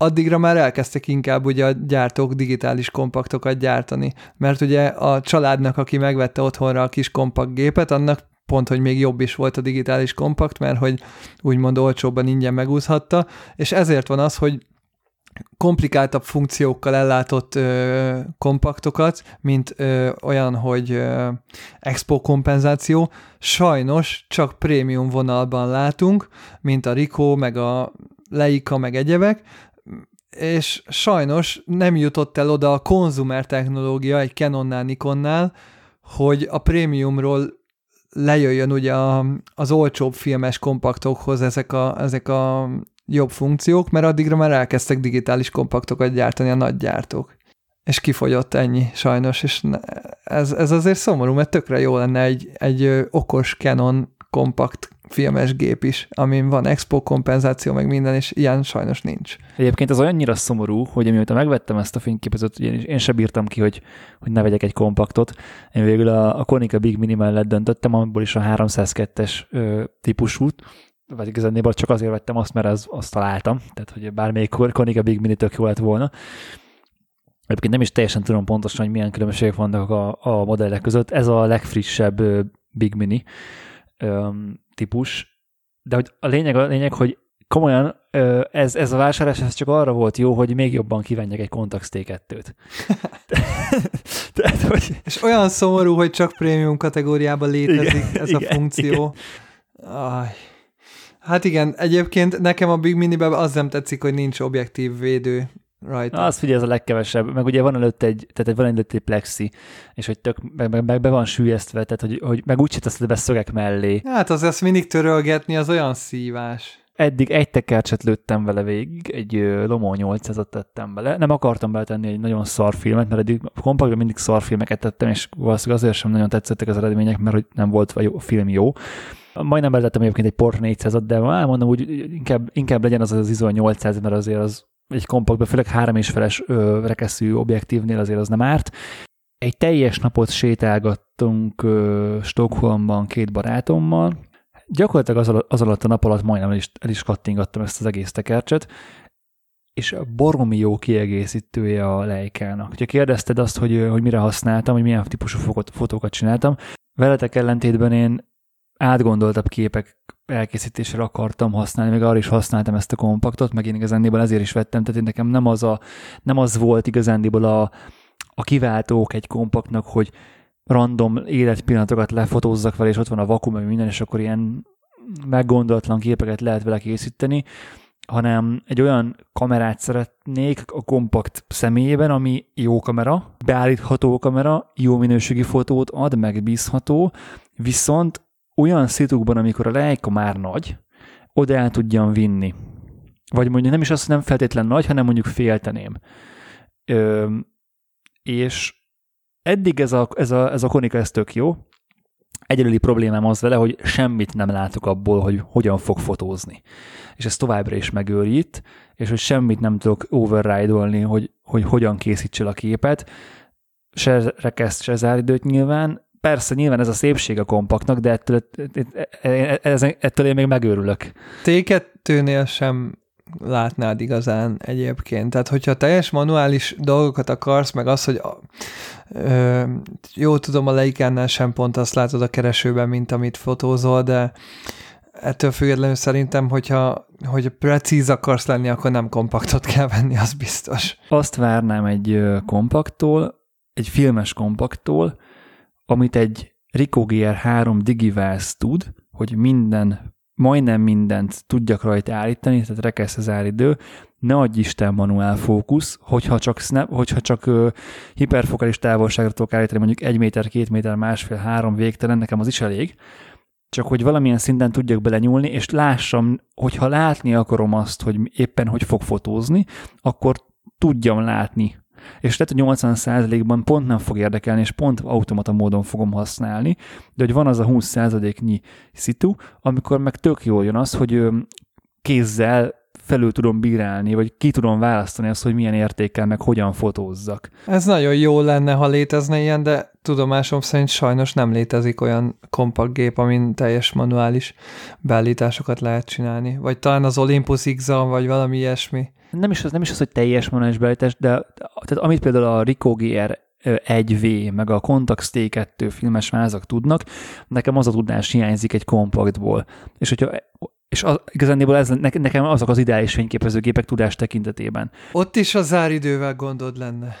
addigra már elkezdtek inkább ugye a gyártók digitális kompaktokat gyártani. Mert ugye a családnak, aki megvette otthonra a kis kompakt gépet, annak pont, hogy még jobb is volt a digitális kompakt, mert hogy úgymond olcsóbban ingyen megúszhatta, és ezért van az, hogy komplikáltabb funkciókkal ellátott ö, kompaktokat, mint ö, olyan, hogy ö, expo kompenzáció, sajnos csak prémium vonalban látunk, mint a Ricoh, meg a Leica, meg egyebek, és sajnos nem jutott el oda a konzumer technológia egy Canonnál, Nikonnál, hogy a prémiumról lejöjjön ugye a, az olcsóbb filmes kompaktokhoz ezek a, ezek a jobb funkciók, mert addigra már elkezdtek digitális kompaktokat gyártani a nagy gyártók. És kifogyott ennyi, sajnos, és ez, ez azért szomorú, mert tökre jó lenne egy, egy okos Canon kompakt filmes gép is, amin van expo kompenzáció, meg minden, és ilyen sajnos nincs. Egyébként ez olyannyira szomorú, hogy amióta megvettem ezt a fényképezőt, én sem bírtam ki, hogy, hogy ne vegyek egy kompaktot. Én végül a, a Konica Big Mini mellett döntöttem, amiből is a háromszázkettes ö, típusút, vagy igazából csak azért vettem azt, mert az, azt találtam, tehát hogy bármelyik Konica Big Mini tök jó lett volna. Egyébként nem is teljesen tudom pontosan, hogy milyen különbségek vannak a, a modellek között. Ez a legfrissebb ö, Big Mini ö, típus, de hogy a lényeg, a lényeg, hogy komolyan ez, ez a vásárlás ez csak arra volt jó, hogy még jobban kivenjek egy Contax té kettőt. Tehát, hogy... És olyan szomorú, hogy csak prémium kategóriában létezik igen, ez igen, a funkció. Aj. Hát igen, egyébként nekem a Big Miniben az nem tetszik, hogy nincs objektív védő rajta. Na, azt figyelj, ez a legkevesebb, meg ugye van előtt egy, tehát van előtt egy plexi, és hogy tök, meg, meg, meg be van süllyesztve, tehát hogy, hogy meg úgy sétálsz be szögek mellé. Hát az ezt mindig törölgetni, az olyan szívás. Eddig egy tekercset lőttem vele végig, egy Lomo nyolcszázat tettem bele. Nem akartam beletenni egy nagyon szar filmet, mert eddig kompaktban mindig szar filmeket tettem, és valószínűleg azért sem nagyon tetszettek az eredmények, mert hogy nem volt a film jó. Majdnem beletettem egyébként egy Port négyszázat, de már mondom, úgy inkább, inkább legyen az az ISO nyolcszáz, mert azért az egy kompaktban, főleg három és feles ö, rekeszű objektívnél azért az nem árt. Egy teljes napot sétálgattunk ö, Stockholmban két barátommal. Gyakorlatilag az, az alatt a nap alatt majdnem el is, el is kattingattam ezt az egész tekercset, és a baromi jó kiegészítője a Leica-nak. Ha kérdezted azt, hogy, hogy mire használtam, hogy milyen típusú fotókat csináltam, veletek ellentétben én átgondoltabb képek elkészítésre akartam használni, még arra is használtam ezt a kompaktot, meg én igazándiból ezért is vettem, tehát nekem nem az, a, nem az volt igazándiból a, a kiváltók egy kompaktnak, hogy random életpillanatokat lefotózzak vele, és ott van a vakuum, vagy minden, és akkor ilyen meggondolatlan képeket lehet vele készíteni, hanem egy olyan kamerát szeretnék a kompakt személyében, ami jó kamera, beállítható kamera, jó minőségi fotót ad, megbízható, viszont olyan szitukban, amikor a Leica már nagy, oda el tudjam vinni. Vagy mondjuk nem is azt, hogy nem feltétlen nagy, hanem mondjuk félteném. Ö, és eddig ez a, ez a, ez a Konica, ez tök jó. egyelőli problémám az vele, hogy semmit nem látok abból, hogy hogyan fog fotózni. És ez továbbra is megőrít, és hogy semmit nem tudok override-olni, hogy, hogy hogyan készítsél a képet. Se rekeszt, se záridőt nyilván. Persze, nyilván ez a szépség a kompaktnak, de ettől, ettől én még megőrülök. té kettőnél sem látnád igazán egyébként. Tehát, hogyha teljes manuális dolgokat akarsz, meg az, hogy ö, jó tudom, a Leicánál sem pont azt látod a keresőben, mint amit fotózol, de ettől függetlenül szerintem, hogyha hogy precíz akarsz lenni, akkor nem kompaktot kell venni, az biztos. Azt várnám egy kompaktól, egy filmes kompaktól, amit egy Ricoh gé er három Digivice tud, hogy minden, majdnem mindent tudjak rajta állítani, tehát rekesz az áridő, ne adj Isten manuál fókusz, hogyha csak, snap, hogyha csak uh, hiperfokális távolságra tudok állítani, mondjuk egy méter, két méter, másfél, három végtelen, nekem az is elég, csak hogy valamilyen szinten tudjak belenyúlni, és lássam, hogyha látni akarom azt, hogy éppen hogy fog fotózni, akkor tudjam látni. És lehet, hogy nyolcvan százalékban pont nem fog érdekelni, és pont automata módon fogom használni, de hogy van az a húsz százaléknyi szitu, amikor meg tök jól jön az, hogy kézzel felül tudom bírálni, vagy ki tudom választani azt, hogy milyen értékkel, meg hogyan fotózzak. Ez nagyon jó lenne, ha létezne ilyen, de tudomásom szerint sajnos nem létezik olyan kompakt gép, amin teljes manuális beállításokat lehet csinálni. Vagy talán az Olympus iksz száz, vagy valami ilyesmi. Nem is az, nem is az, hogy teljes manuális beállítás, de tehát amit például a Ricoh gé er egy vé, meg a Contax té kettő filmes vázak tudnak, nekem az a tudás hiányzik egy kompaktból. És hogyha és az, igazándiból ez, nekem azok az ideális fényképezőgépek tudás tekintetében. Ott is a záridővel gondod lenne.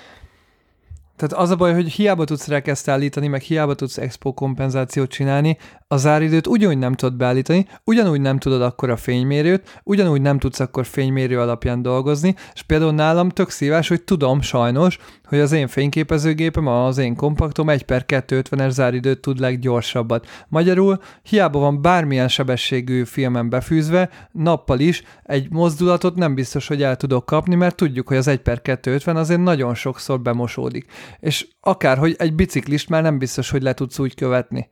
Tehát az a baj, hogy hiába tudsz rekeszt állítani, meg hiába tudsz expo kompenzációt csinálni, a záridőt ugyanúgy nem tudod beállítani, ugyanúgy nem tudod akkor a fénymérőt, ugyanúgy nem tudsz akkor fénymérő alapján dolgozni, és például nálam tök szívás, hogy tudom sajnos, hogy az én fényképezőgépem, az én kompaktom egy per kétszázötvenes záridőt tud leggyorsabbat. Magyarul hiába van bármilyen sebességű filmen befűzve, nappal is egy mozdulatot nem biztos, hogy el tudok kapni, mert tudjuk, hogy az egy per kétszázötven azért nagyon sokszor bemosódik. És akárhogy egy biciklist már nem biztos, hogy le tudsz úgy követni.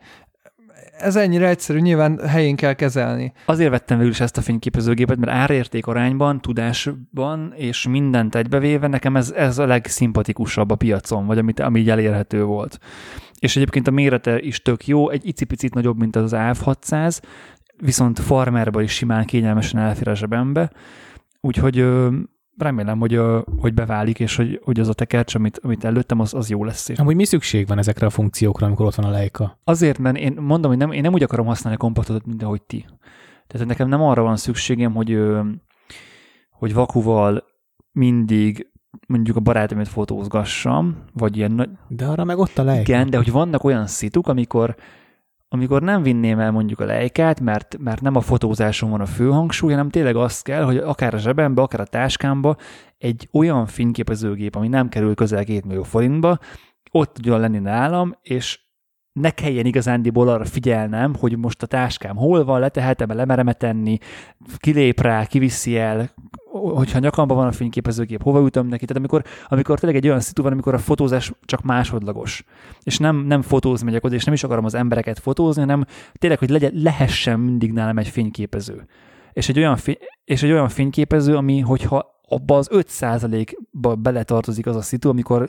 Ez ennyire egyszerű, nyilván helyén kell kezelni. Azért vettem végül is ezt a fényképezőgépet, mert árérték arányban, tudásban és mindent egybevéve nekem ez, ez a legszimpatikusabb a piacon, vagy amit, ami így elérhető volt. És egyébként a mérete is tök jó, egy icipicit nagyobb, mint az á ef hatszáz, viszont farmerban is simán kényelmesen elfér a zsebembe, úgyhogy... remélem, hogy, hogy beválik, és hogy, hogy az a tekercs, amit, amit előttem, az, az jó lesz. Amúgy mi szükség van ezekre a funkciókra, amikor ott van a Leica? Azért, mert én mondom, hogy nem, én nem úgy akarom használni a kompaktot, mint ahogy ti. Tehát nekem nem arra van szükségem, hogy, hogy vakuval mindig mondjuk a barátomét fotózgassam, vagy ilyen nagy... De arra meg ott a Leica. Igen, de hogy vannak olyan szituk, amikor amikor nem vinném el mondjuk a Leicát, mert, mert nem a fotózáson van a főhangsúly, hanem tényleg azt kell, hogy akár a zsebembe, akár a táskámba egy olyan fényképezőgép, ami nem kerül közel két millió forintba, ott tudjon lenni nálam, és ne kelljen igazándiból arra figyelnem, hogy most a táskám hol van, letehetem-e, lemerem-e tenni, kilép rá, kiviszi el, hogyha nyakamba van a fényképezőgép, hova ütöm neki. Tehát amikor, amikor tényleg egy olyan szitu van, amikor a fotózás csak másodlagos, és nem, nem fotóz megyek oda, és nem is akarom az embereket fotózni, hanem tényleg, hogy legyen, lehessen mindig nálam egy fényképező. És egy olyan, fény, és egy olyan fényképező, ami, hogyha abba az öt százalékba beletartozik az a szitu, amikor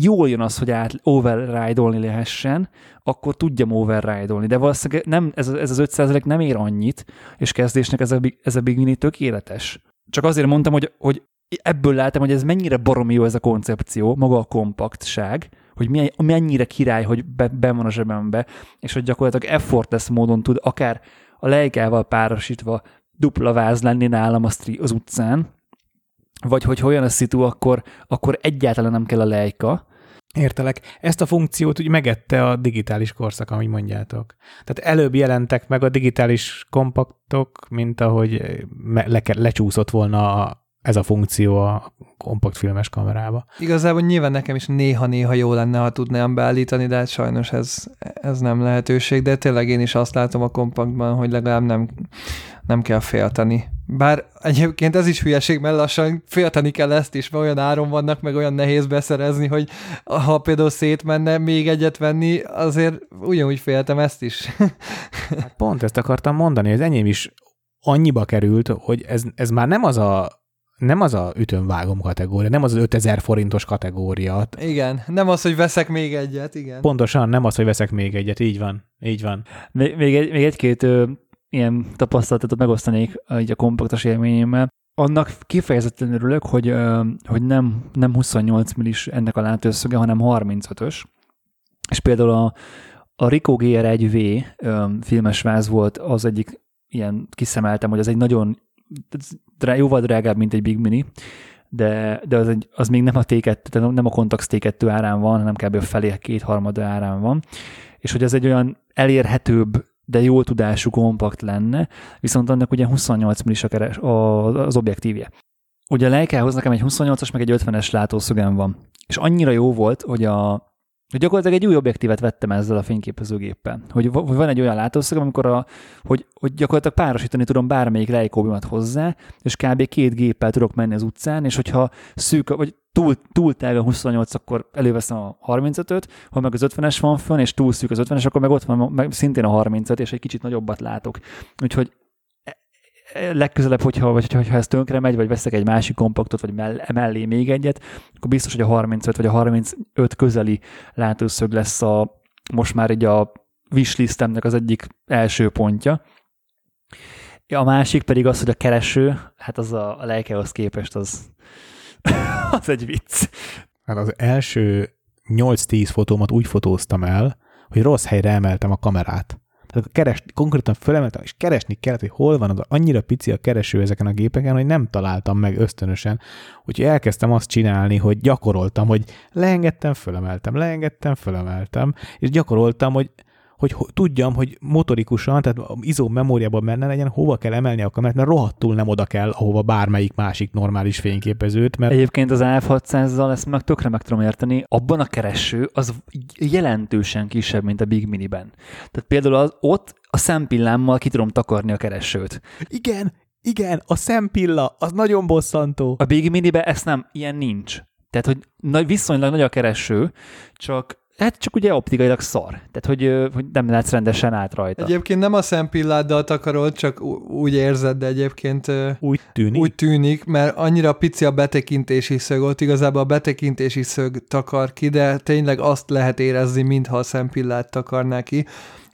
jól jön az, hogy át override-olni lehessen, akkor tudjam override-olni. De valószínűleg nem, ez, ez az öt százalék nem ér annyit, és kezdésnek ez a, ez a Big Mini tökéletes. Csak azért mondtam, hogy, hogy ebből látom, hogy ez mennyire baromi jó ez a koncepció, maga a kompaktság, hogy milyen, mennyire király, hogy be, ben van a zsebembe, és hogy gyakorlatilag effortless módon tud akár a Leicával párosítva dupla váz lenni nálam az, az utcán, vagy hogyha olyan a szitu, akkor, akkor egyáltalán nem kell a Leica. Értelek. Ezt a funkciót úgy megette a digitális korszak, ahogy mondjátok. Tehát előbb jelentek meg a digitális kompaktok, mint ahogy le- lecsúszott volna a ez a funkció a kompaktfilmes kamerába. Igazából nyilván nekem is néha-néha jó lenne, ha tudnám beállítani, de hát sajnos ez, ez nem lehetőség, de tényleg én is azt látom a kompaktban, hogy legalább nem, nem kell félteni. Bár egyébként ez is hülyeség, mert lassan félteni kell ezt is, mert olyan áron vannak, meg olyan nehéz beszerezni, hogy ha például szétmenne még egyet venni, azért ugyanúgy féltem ezt is. Hát pont ezt akartam mondani, az enyém is annyiba került, hogy ez, ez már nem az a nem az a ütöm-vágom kategória, nem az az ötezer forintos kategória. Igen, nem az, hogy veszek még egyet, igen. Pontosan, nem az, hogy veszek még egyet, így van, így van. Még, még, egy, még egy-két ö, ilyen tapasztalatot megosztanék így a kompaktos élményemmel. Annak kifejezetten örülök, hogy, ö, hogy nem, nem huszonnyolc millis ennek a látószöge, hanem harmincötös. És például a, a Ricoh gé er egy vé ö, filmes váz volt az egyik, ilyen kiszemeltem, hogy az egy nagyon jóval drágább, mint egy Big Mini, de, de az, egy, az még nem a té kettő, nem a Contax té kettő árán van, hanem kb. A felé kétharmada árán van, és hogy ez egy olyan elérhetőbb, de jó tudású kompakt lenne, viszont annak ugye huszonnyolc millis a keres, a, az objektívje. Ugye a Leicahoz nekem egy huszonnyolcas, meg egy ötvenes látószögem van, és annyira jó volt, hogy a hogy gyakorlatilag egy új objektívet vettem ezzel a fényképezőgéppel. Hogy van egy olyan látószögem, amikor a, hogy, hogy gyakorlatilag párosítani tudom bármelyik leikóbimat hozzá, és kb. Két géppel tudok menni az utcán, és hogyha szűk, vagy túl, túl tág a huszonnyolc, akkor előveszem a harmincötöt, ha meg az ötvenes van fönn, és túl szűk az ötvenes, akkor meg ott van meg szintén a harmincöt, és egy kicsit nagyobbat látok. Úgyhogy legközelebb, hogyha, vagy, hogyha ez tönkre megy, vagy veszek egy másik kompaktot, vagy mellé még egyet, akkor biztos, hogy a harmincöt vagy a harmincöt közeli látószög lesz a, most már így a wishlistemnek az egyik első pontja. A másik pedig az, hogy a kereső, hát az a, a Leicahoz képest az, az egy vicc. Hát az első nyolc-tíz fotómat úgy fotóztam el, hogy rossz helyre emeltem a kamerát. Tehát keres, konkrétan fölemeltem, és keresni kellett, hogy hol van az, annyira pici a kereső ezeken a gépeken, hogy nem találtam meg ösztönösen. Úgyhogy elkezdtem azt csinálni, hogy gyakoroltam, hogy leengedtem, fölemeltem, leengedtem, fölemeltem, és gyakoroltam, hogy, hogy tudjam, hogy motorikusan, tehát izó memóriában benne legyen, hova kell emelni a kamerát, mert rohadtul nem oda kell, ahova bármelyik másik normális fényképezőt. Mert... Egyébként az á ef hatszázzal ezt meg tökre meg tudom érteni, abban a kereső az jelentősen kisebb, mint a Big Miniben. Tehát például az, ott a szempillámmal ki tudom takarni a keresőt. Igen, igen, a szempilla, az nagyon bosszantó. A Big Miniben ezt nem, ilyen nincs. Tehát, hogy viszonylag nagy a kereső, csak Hát csak ugye optikailag szar, tehát hogy, hogy nem látsz rendesen át rajta. Egyébként nem a szempilláddal takarod, csak úgy érzed, de egyébként úgy tűnik, úgy tűnik mert annyira pici a betekintési szög, ott igazából a betekintési szög takar ki, de tényleg azt lehet érezni, mintha a szempillát takarná ki.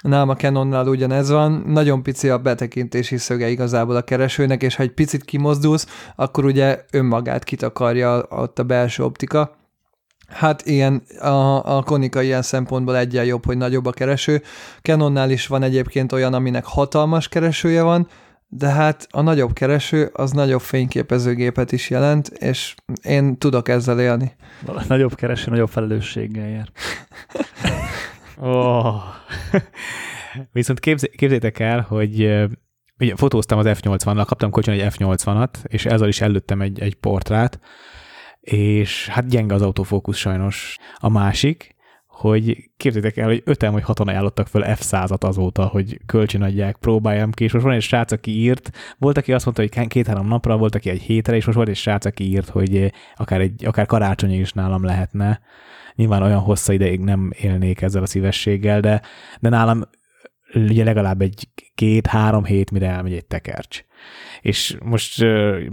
Nálam a Canonnál ugyanez van, nagyon pici a betekintési szöge igazából a keresőnek, és ha egy picit kimozdulsz, akkor ugye önmagát kitakarja ott a belső optika. Hát ilyen, a, a Konica ilyen szempontból egyen jobb, hogy nagyobb a kereső. Canonnál is van egyébként olyan, aminek hatalmas keresője van, de hát a nagyobb kereső az nagyobb fényképezőgépet is jelent, és én tudok ezzel élni. Nagyobb kereső, nagyobb felelősséggel jár. Oh. Viszont képz- képzeljétek el, hogy... Ugye, fotóztam az ef nyolcvannal, kaptam kocson egy ef nyolcvanat, és ezzel is előttem egy, egy portrát, és hát gyenge az autofókusz sajnos. A másik, hogy képzeljétek el, hogy öten vagy hatan ajánlottak föl ef százat azóta, hogy kölcsönadják, próbáljam ki, és most van egy srác, aki írt, volt, aki azt mondta, hogy két-három napra, volt, aki egy hétre, és most van egy srác, aki írt, hogy akár, egy, akár karácsonyig is nálam lehetne. Nyilván olyan hossza ideig nem élnék ezzel a szívességgel, de, de nálam ugye legalább egy két-három hét, mire elmegy egy tekercs. És most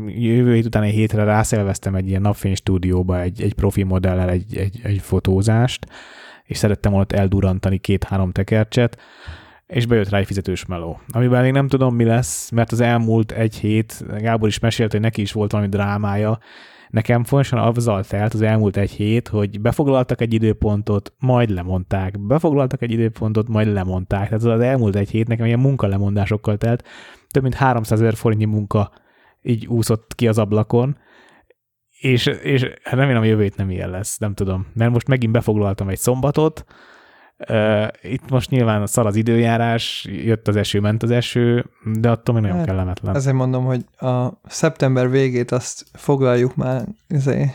jövő hét után egy hétre rászerveztem egy ilyen napfény stúdióba egy, egy profi modellel egy, egy, egy fotózást, és szerettem ott eldurantani két-három tekercset, és bejött rá egy fizetős meló. Amiben még nem tudom, mi lesz, mert az elmúlt egy hét, Gábor is mesélt, hogy neki is volt valami drámája, nekem fontosan azzal telt az elmúlt egy hét, hogy befoglaltak egy időpontot, majd lemondták, befoglaltak egy időpontot, majd lemondták. Tehát az elmúlt egy hét nekem ilyen munkalemondásokkal telt, több mint háromszázezer forintnyi munka így úszott ki az ablakon, és, és remélem a jövő hét nem ilyen lesz, nem tudom. Mert most megint befoglaltam egy szombatot, Uh, itt most nyilván szar az időjárás, jött az eső, ment az eső, de attól még nagyon hát, kellemetlen. Azért mondom, hogy a szeptember végét azt foglaljuk már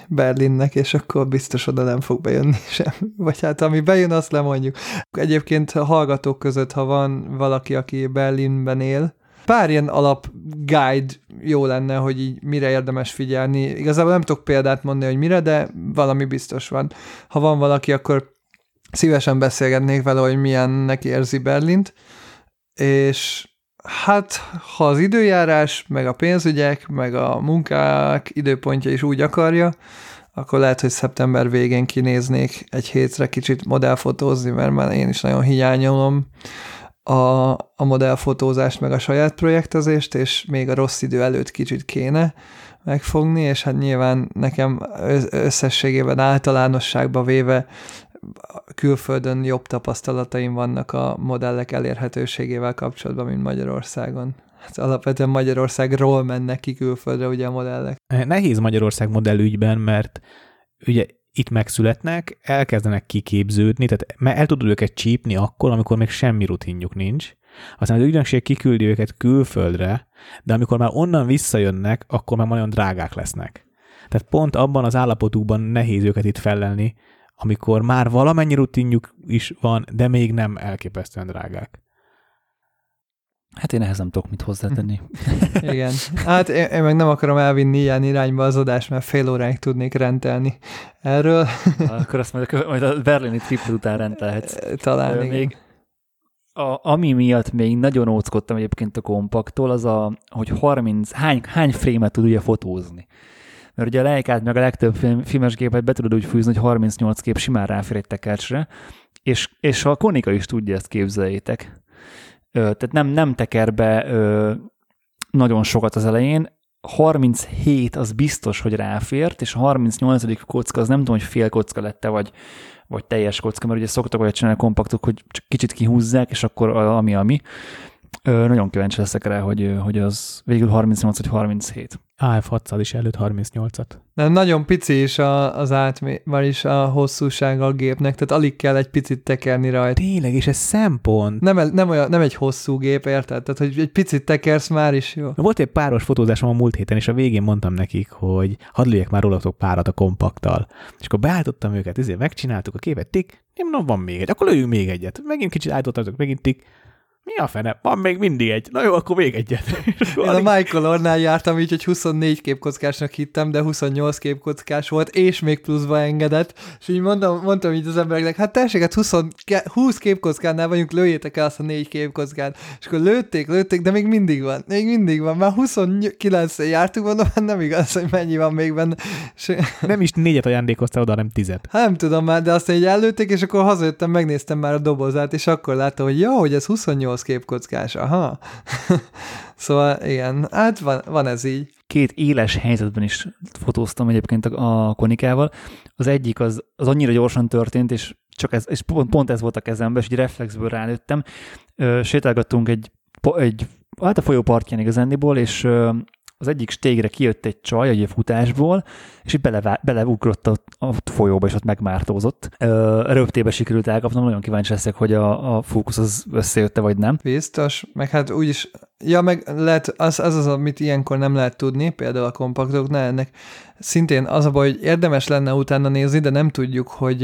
Berlinnek, és akkor biztos oda nem fog bejönni sem. Vagy hát ami bejön, azt lemondjuk. Egyébként a hallgatók között, ha van valaki, aki Berlinben él, pár ilyen alap guide jó lenne, hogy így mire érdemes figyelni. Igazából nem tudok példát mondani, hogy mire, de valami biztos van. Ha van valaki, akkor szívesen beszélgetnék vele, hogy milyennek érzi Berlint, és hát ha az időjárás, meg a pénzügyek, meg a munkák időpontja is úgy akarja, akkor lehet, hogy szeptember végén kinéznék egy hétre kicsit modellfotózni, mert már én is nagyon hiányolom a, a modellfotózást, meg a saját projektezést, és még a rossz idő előtt kicsit kéne megfogni, és hát nyilván nekem összességében általánosságba véve külföldön jobb tapasztalataim vannak a modellek elérhetőségével kapcsolatban, mint Magyarországon. Hát alapvetően Magyarországról mennek ki külföldre ugye a modellek. Nehéz Magyarország modellügyben, mert ugye itt megszületnek, elkezdenek kiképződni, tehát el tudod őket csípni akkor, amikor még semmi rutinjuk nincs. Aztán az ügynökség kiküldi őket külföldre, de amikor már onnan visszajönnek, akkor már nagyon drágák lesznek. Tehát pont abban az állapotukban nehéz őket itt fellelni, amikor már valamennyi rutinjuk is van, de még nem elképesztően drágák. Hát én ehhez nem tudok mit hozzátenni. Igen. Hát én, én meg nem akarom elvinni ilyen irányba az adást, mert fél óráig tudnék rendelni erről. Akkor azt majd, majd a berlini tripod után rendelhetsz. Talán igen. Még a, ami miatt még nagyon óckodtam egyébként a kompaktól, az a, hogy harminc, hány, hány frame-et tud ugye fotózni. Mert ugye a Leicát meg a legtöbb film, filmes gépet be tudod úgy fűzni, hogy harmincnyolc kép simán ráfér egy tekercsre, és, és a Konica is tudja, ezt képzeljétek. Ö, tehát nem, nem teker be ö, nagyon sokat az elején, harminchét az biztos, hogy ráfért, és a harmincnyolcadik kocka, az nem tudom, hogy fél kocka lett-e, vagy, vagy teljes kocka, mert ugye szoktak olyat csinálni kompaktok, hogy csak kicsit kihúzzák, és akkor ami-ami. Ö, nagyon kíváncsi leszek rá, hogy, hogy az végül harmincnyolc vagy harminchét. á ef hatszáz is előtt harmincnyolcat. De nagyon pici is a, az átmé, vagyis a hosszúsága a gépnek, tehát alig kell egy picit tekerni rajta. Tényleg, és ez szempont. Nem, nem, olyan, nem egy hosszú gép, érted? Tehát, hogy egy picit tekersz, már is jó. Volt egy páros fotózásom a múlt héten, és a végén mondtam nekik, hogy hadd lőjek már rólatok párat a kompakttal. És akkor beállítottam őket, ezért megcsináltuk a képet, tik, nem, nem van még egy, akkor lőjünk még egyet. Megint kicsit állítottátok, megint tik. Mi a fene? Van még mindig egy. Na jó, akkor még egyet. Én a MyColor-nál jártam így, hogy huszonnégy képkockásnak hittem, de huszonnyolc képkockás volt, és még pluszba engedett. És így mondtam, mondtam így az embereknek, hát tessék, hát húsz képkockánál vagyunk, lőjétek el azt a négy képkockát. És akkor lőtték, lőtték, de még mindig van. Még mindig van. Már huszonkilenccel jártunk, mondom, hát nem igaz, hogy mennyi van még benne. És nem is négyet ajándékoztál oda, nem tizet. Hát nem tudom már, de azt így ellőtték, és akkor hazajöttem, megnéztem már a dobozát, és akkor láttam, hogy jó, hogy ez huszonnyolc képkockás, aha. Szóval igen, hát van, van ez így. Két éles helyzetben is fotóztam egyébként a, a Konicával. Az egyik az, az annyira gyorsan történt, és csak ez, és pont, pont ez volt a kezemben, és egy reflexből ránőttem. Sétálgattunk egy, egy hát a folyó partján igazándiból, és ö, az egyik stégre kijött egy csaj, egy futásból, és így belevá, beleugrott a, a folyóba, és ott megmártózott. Ö, röptébe sikerült elkapnom, nagyon kíváncsi leszek, hogy a, a fókusz az összejött-e, vagy nem. Biztos, meg hát úgyis, ja, meg lehet, az, az az, amit ilyenkor nem lehet tudni, például a kompaktoknál ennek szintén az a baj, hogy érdemes lenne utána nézni, de nem tudjuk, hogy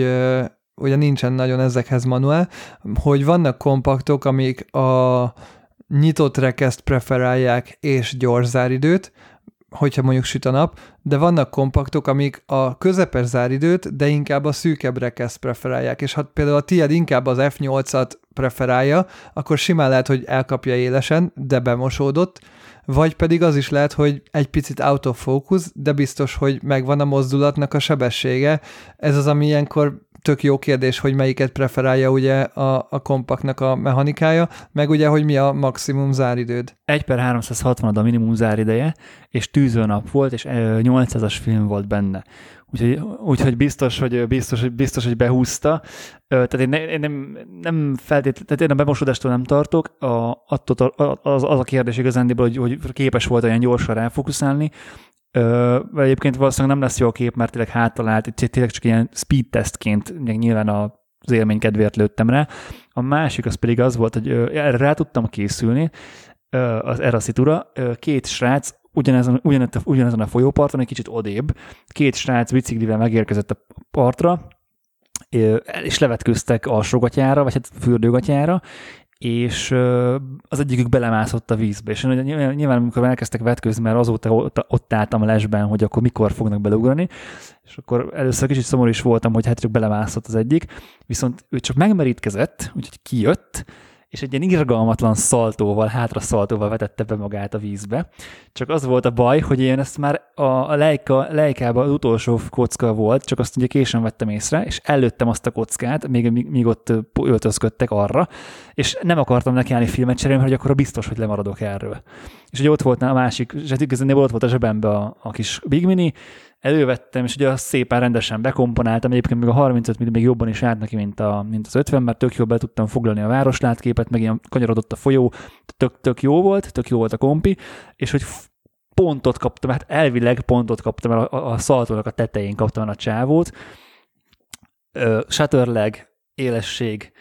ugye nincsen nagyon ezekhez manuál, hogy vannak kompaktok, amik a nyitott rekeszt preferálják és gyors záridőt, hogyha mondjuk süt a nap, de vannak kompaktok, amik a közepes záridőt, de inkább a szűkebb rekeszt preferálják, és ha például a tiéd inkább az ef nyolcat preferálja, akkor simán lehet, hogy elkapja élesen, de bemosódott, vagy pedig az is lehet, hogy egy picit out of focus, de biztos, hogy megvan a mozdulatnak a sebessége. Ez az, ami ilyenkor tök jó kérdés, hogy melyiket preferálja ugye a, a kompaktnak a mechanikája, meg ugye, hogy mi a maximum záridőd. egy per háromszázhatvan a minimum zárideje, és tűző nap volt, és nyolcszázas film volt benne. Úgyhogy, úgyhogy biztos, hogy, biztos, hogy, biztos, hogy behúzta. Tehát én, én nem, nem feltétlenül, tehát én a bemosódástól nem tartok. A, attól, az, az a kérdés igazándiból, hogy, hogy képes volt olyan gyorsan ráfókuszálni. Ö, egyébként valószínűleg nem lesz jó a kép, mert tényleg háttalált, tényleg csak ilyen speed testként, nyilván a az élmény kedvéért lőttem rá. A másik az pedig az volt, hogy erre rá tudtam készülni, az eraszitúra, két srác ugyanezen, ugyanezen a folyóparton, egy kicsit odébb, két srác biciklivel megérkezett a partra, és levetkőztek alsógatyára, vagy hát fürdőgatyára, és az egyikük belemászott a vízbe. És nyilván, nyilván amikor elkezdtek vetkőzni, mert azóta ott álltam a lesben, hogy akkor mikor fognak beleugrani, és akkor először kicsit szomorú is voltam, hogy hát csak belemászott az egyik, viszont ő csak megmerítkezett, úgyhogy kijött, és egy ilyen irgalmatlan szaltóval, hátra szaltóval vetette be magát a vízbe. Csak az volt a baj, hogy én ezt már a Leica, Leicában az utolsó kocka volt, csak azt ugye későn vettem észre, és ellőttem azt a kockát, még, még ott öltözködtek arra, és nem akartam nekiállni filmet cserélni, hogy akkor biztos, hogy lemaradok erről. És ugye ott volt a másik, zsebben ott volt a zsebembe a, a kis Big Mini, elővettem, és ugye azt szépen rendesen bekomponáltam, egyébként még a harmincöt mm még jobban is állt neki, mint, a, mint az ötven, mert tök jól be tudtam foglalni a városlátképet, meg ilyen kanyarodott a folyó, tök, tök jó volt, tök jó volt a kompi, és hogy pontot kaptam, hát elvileg pontot kaptam, a, a, a szaltónak a tetején kaptam a csávót, ö, shutter-leg, élesség,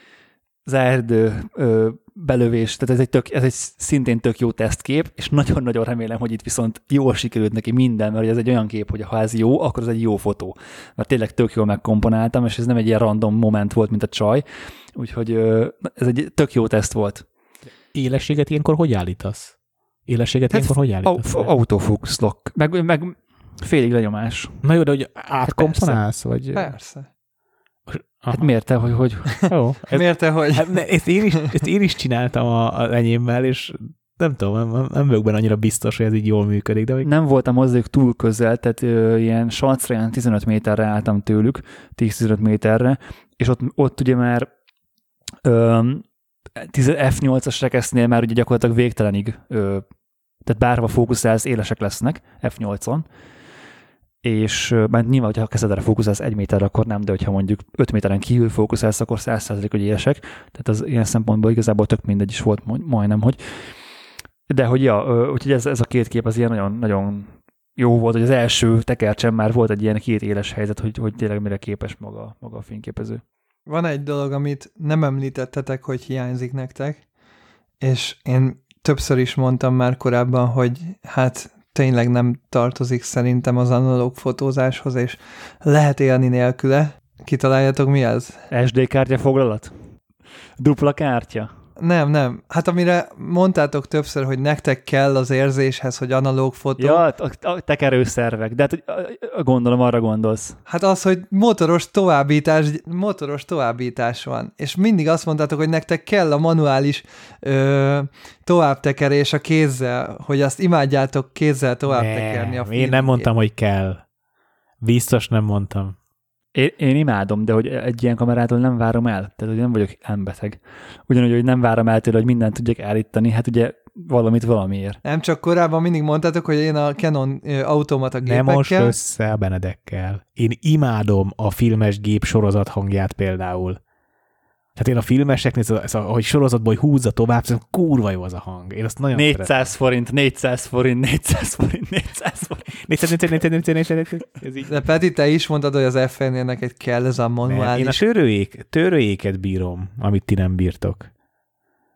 zárdő, ö, belövés, tehát ez egy, tök, ez egy szintén tök jó tesztkép, és nagyon-nagyon remélem, hogy itt viszont jól sikerült neki minden, mert ez egy olyan kép, hogy ha ez jó, akkor ez egy jó fotó. Mert tényleg tök jól megkomponáltam, és ez nem egy ilyen random moment volt, mint a csaj, úgyhogy ez egy tök jó teszt volt. Élességet ilyenkor hogy állítasz? Élességet hát ilyenkor hogy állítasz? Au- autofocus lock, meg, meg félig lenyomás. Na jó, de hogy átkomponálsz? Hát persze. Vagy... persze. Aha. Hát miért te, hogy... hogy... Jó, ez, miért te, hogy... Hát ne, ezt, én is, ezt én is csináltam a, a enyémmel, és nem tudom, nem, nem vagyok benne annyira biztos, hogy ez így jól működik. De hogy... Nem voltam hozzájuk túl közel, tehát ö, ilyen salcra, ilyen tizenöt méterre álltam tőlük, tíz-tizenöt méterre, és ott, ott ugye már ö, ef nyolcas rekesznél már ugye gyakorlatilag végtelenig, ö, tehát bárhova fókuszálsz, élesek lesznek ef nyolcon, és mert nyilván, hogyha kezedre fókuszálsz egy méterre, akkor nem, de hogyha mondjuk öt méteren kívül fókuszálsz, akkor száz százalék hogy élesek. Tehát az ilyen szempontból igazából tök mindegy is volt majdnem, hogy. De hogy ja, úgyhogy ez, ez a két kép az ilyen nagyon, nagyon jó volt, hogy az első tekercsen már volt egy ilyen két éles helyzet, hogy, hogy tényleg mire képes maga, maga a fényképező. Van egy dolog, amit nem említettetek, hogy hiányzik nektek, és én többször is mondtam már korábban, hogy hát tényleg nem tartozik szerintem az analóg fotózáshoz, és lehet élni nélküle. Kitaláljátok, mi ez? es dé kártya foglalat? Dupla kártya? Nem, nem. Hát amire mondtátok többször, hogy nektek kell az érzéshez, hogy analóg fotó. Ja, a, a tekerőszervek, de hát gondolom arra gondolsz. Hát az, hogy motoros továbbítás, motoros továbbítás van. És mindig azt mondtátok, hogy nektek kell a manuális ö, továbbtekerés a kézzel, hogy azt imádjátok kézzel továbbtekerni. Nem, én nem mondtam, hogy kell. Biztos nem mondtam. Én, én imádom, de hogy egy ilyen kamerától nem várom el, tehát hogy nem vagyok elmbeteg. Ugyanúgy, hogy nem várom el tőle, hogy mindent tudjak állítani, hát ugye valamit valamiért. Nem csak korábban mindig mondtátok, hogy én a Canon automata gépekkel... Nem most össze a Benedekkel. Én imádom a filmes gép sorozat hangját például. Tehát én a filmeseknél, ahogy sorozatból húzza tovább, szerintem kurva jó az a hang. Én azt nagyon négyszáz forint, négyszáz forint, négyszáz forint, négyszáz forint. De Peti, te is mondtad, hogy az ef en-nél neked kell ez a manuális. Én a törőjék, törőjéket bírom, amit ti nem bírtok.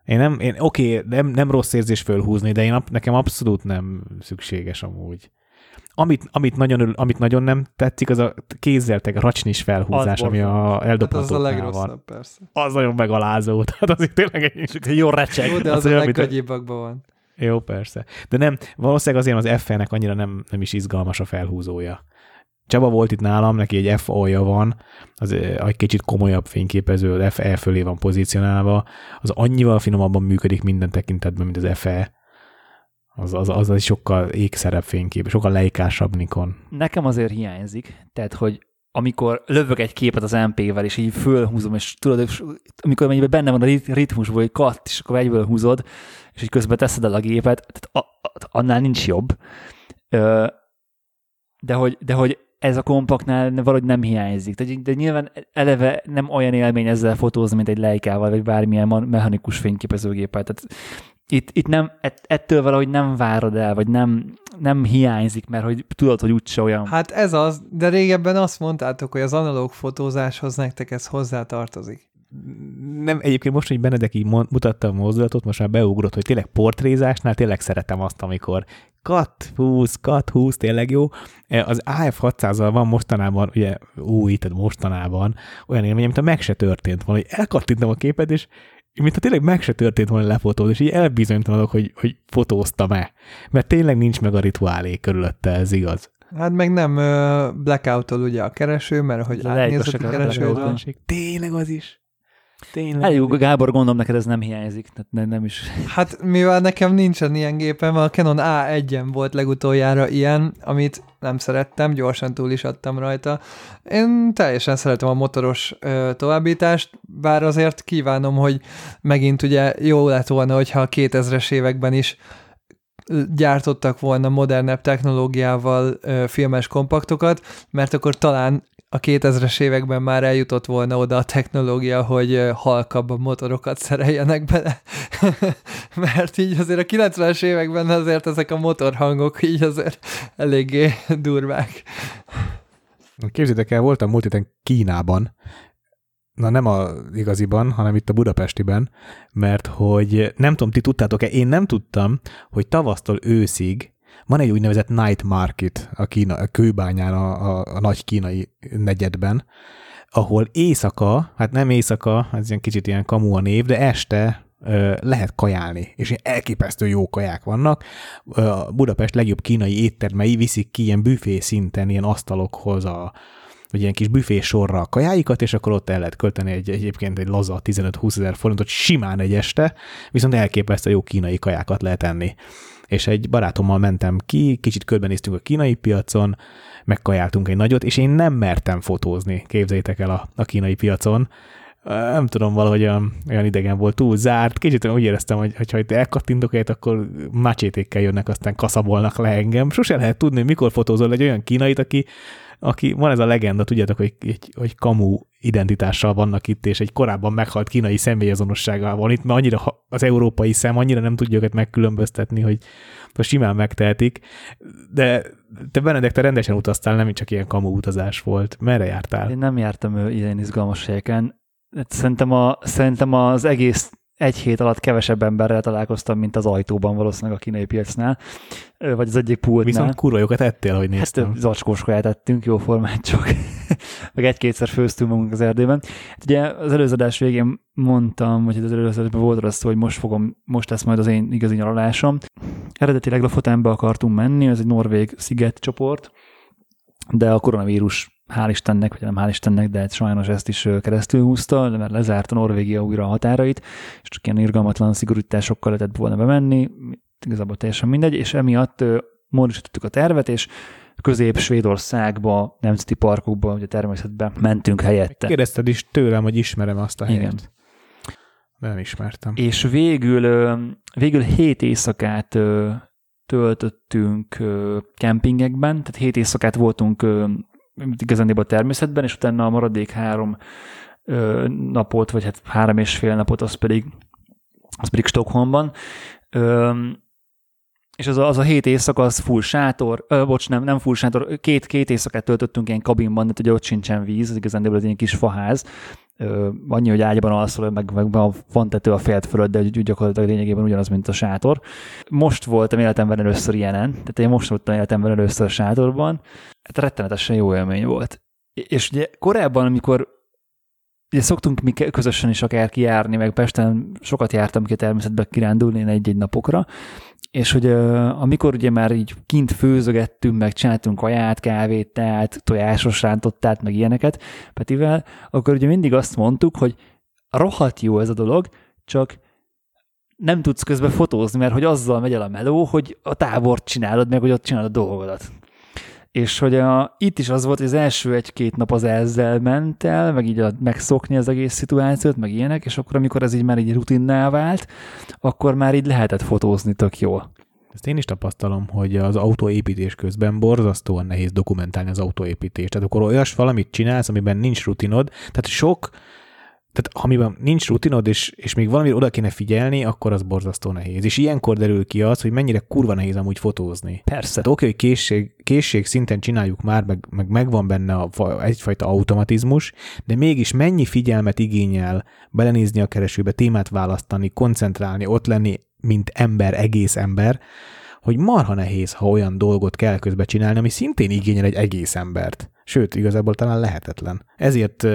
Én nem, én, oké, nem, nem rossz érzés fölhúzni, de én, nekem abszolút nem szükséges amúgy. Amit, amit, nagyon, amit nagyon nem tetszik, az a kézzel tekerő racsnis felhúzás, az ami a eldobhatóknál hát az van. Persze. Az nagyon megalázó, tehát az itt tényleg egy jó recseg. Jó, de az, az a legkönnyűbbakban van. Jó, persze. De nem, valószínűleg azért az ef en-nek annyira nem, nem is izgalmas a felhúzója. Csaba volt itt nálam, neki egy ef o-ja van, az egy kicsit komolyabb fényképező, az ef e fölé van pozícionálva, az annyival finomabban működik minden tekintetben, mint az ef e. Az, az, az, az sokkal ékszerebb fénykép, sokkal leikásabb Nikon. Nekem azért hiányzik, tehát, hogy amikor lövök egy képet az em pé-vel, és így fölhúzom, és tudod, amikor mennyiben benne van a ritmusból, hogy katt, és akkor egyből húzod, és így közben teszed el a gépet, tehát a, a, annál nincs jobb. De hogy, de hogy ez a kompaknál valahogy nem hiányzik. De, de nyilván eleve nem olyan élmény ezzel fotózni, mint egy Leicával, vagy bármilyen mechanikus fényképezőgéppel. Tehát Itt, itt nem, ett, ettől valahogy nem várod el, vagy nem, nem hiányzik, mert hogy tudod, hogy úgyse olyan. Hát ez az, de régebben azt mondtátok, hogy az analóg fotózáshoz nektek ez hozzátartozik. Nem, egyébként most, hogy Benedek így mutatta a mozdulatot, most már beugrott, hogy tényleg portrézásnál tényleg szeretem azt, amikor cut húsz, cut húsz, tényleg jó. Az á ef hatszázzal van mostanában, ugye új, tehát mostanában olyan élmény, mint a meg se történt volna, hogy elkattintom a képet, és mintha tényleg meg se történt volna lefotód, és így elbizonytalanodok, hogy, hogy fotóztam-e. Mert tényleg nincs meg a rituálé körülötte, ez igaz. Hát meg nem ö, blackout-ol ugye a kereső, mert hogy átnézhet a keresőről. Tényleg az is. Tényleg. Elég, Gábor, gondolom neked ez nem hiányzik, tehát nem, nem is. Hát mivel nekem nincsen ilyen gépem, a Canon á egyen volt legutoljára ilyen, amit nem szerettem, gyorsan túl is adtam rajta. Én teljesen szeretem a motoros ö, továbbítást, bár azért kívánom, hogy megint ugye jó lett volna, hogyha a kétezres években is gyártottak volna modernebb technológiával ö, filmes kompaktokat, mert akkor talán a kétezres években már eljutott volna oda a technológia, hogy halkabb motorokat szereljenek bele. Mert így azért a kilencvenes években azért ezek a motorhangok így azért eléggé durvák. Képzétek el, voltam múlt héten Kínában, na nem az igaziban, hanem itt a budapestiben, mert hogy nem tudom, ti tudtátok-e, én nem tudtam, hogy tavasztól őszig van egy úgynevezett night market a, Kína, a Kőbányán, a, a, a nagy kínai negyedben, ahol éjszaka, hát nem éjszaka, ez ilyen kicsit ilyen kamu a név, de este ö, lehet kajálni, és elképesztő jó kaják vannak. A Budapest legjobb kínai éttermei viszik ki ilyen büfé szinten, ilyen asztalokhoz a vagy ilyen kis büfé sorra a kajáikat, és akkor ott el lehet költeni egy, egyébként egy laza tizenöt-húszezer forintot simán egy este, viszont elképesztő jó kínai kajákat lehet enni. És egy barátommal mentem ki, kicsit körbenéztünk a kínai piacon, megkajáltunk egy nagyot, és én nem mertem fotózni, képzeljétek el a, a kínai piacon. Nem tudom, valahogy olyan, olyan idegen volt, túl zárt, kicsit úgy éreztem, hogy ha itt elkattintok egyet, akkor macsétékkel jönnek, aztán kaszabolnak le engem. Sose lehet tudni, mikor fotózol egy olyan kínait, aki aki van ez a legenda, tudjátok, hogy, hogy, hogy kamu identitással vannak itt, és egy korábban meghalt kínai személyazonossággal van itt, mert annyira az európai szem annyira nem tudja őket megkülönböztetni, hogy simán megtehetik. De te, Benedek, te rendesen utaztál, nem csak ilyen kamu utazás volt. Merre jártál? Én nem jártam ilyen izgalmas helyeken. Szerintem, a, szerintem az egész egy hét alatt kevesebb emberrel találkoztam, mint az ajtóban valószínűleg a kínai piacnál, vagy az egyik pultnál. Viszont kurva jókat ettél, ahogy néztem. Hát zacskós kaját ettünk, jó formát csak. Meg egy-kétszer főztünk magunk az erdőben. Hát ugye az előző adás végén mondtam, vagy az előző adásban volt az, hogy most fogom, most lesz majd az én igazi nyaralásom. Eredetileg Lofotenbe akartunk menni, ez egy norvég szigetcsoport, de a koronavírus hál' Istennek, vagy nem hál' Istennek, de sajnos ezt is keresztül húzta, mert lezárta Norvégia újra a határait, és csak ilyen irgalmatlan szigorításokkal lehetett volna bemenni, igazából teljesen mindegy, és emiatt módosítottuk a tervet, és Közép-Svédországba, nemzeti parkokba, ugye természetben mentünk helyette. Kérdezted is tőlem, hogy ismerem azt a helyet. Igen. Nem ismertem. És végül, végül hét éjszakát töltöttünk kempingekben, tehát hét éjszakát voltunk igazán a természetben, és utána a maradék három ö, napot, vagy hát három és fél napot, az pedig, az pedig Stockholmban. Ö, és az a, az a hét éjszaka, az full sátor, ö, bocs, nem, nem full sátor, két, két éjszakát töltöttünk ilyen kabinban, tehát ugye ott sincsen víz, az igazán az ilyen kis faház. Ö, annyi, hogy ágyban alszol, meg, meg van tető a fejed fölött, de gyakorlatilag lényegében ugyanaz, mint a sátor. Most voltam életemben először ilyenen, tehát én most voltam életemben először a sátorban, hát rettenetesen jó élmény volt. És ugye korábban, amikor ugye szoktunk mi közösen is akár kijárni, meg Pesten sokat jártam ki a természetbe kirándulni, én egy-egy napokra, és hogy amikor ugye már így kint főzögettünk, meg csináltunk kaját, kávét, teát, tojásos rántottát, meg ilyeneket Petivel, akkor ugye mindig azt mondtuk, hogy rohadt jó ez a dolog, csak nem tudsz közben fotózni, mert hogy azzal megy el a meló, hogy a távort csinálod, meg hogy ott csinálod a dolgodat. És hogy a, itt is az volt, hogy az első egy-két nap az ezzel ment el, meg így a, megszokni az egész szituációt, meg ilyenek, és akkor amikor ez így már így rutinná vált, akkor már így lehetett fotózni tök jól. Ezt én is tapasztalom, hogy az autóépítés közben borzasztóan nehéz dokumentálni az autóépítést. Tehát akkor olyas valamit csinálsz, amiben nincs rutinod, tehát sok tehát amiben nincs rutinod, és, és még valamire oda kéne figyelni, akkor az borzasztó nehéz. És ilyenkor derül ki az, hogy mennyire kurva nehéz amúgy fotózni. Persze. Tehát oké, hogy készség, készség szinten csináljuk már, meg, meg megvan benne a, egyfajta automatizmus, de mégis mennyi figyelmet igényel belenézni a keresőbe, témát választani, koncentrálni, ott lenni, mint ember, egész ember, hogy marha nehéz, ha olyan dolgot kell közben csinálni, ami szintén igényel egy egész embert. Sőt, igazából talán lehetetlen. Ezért,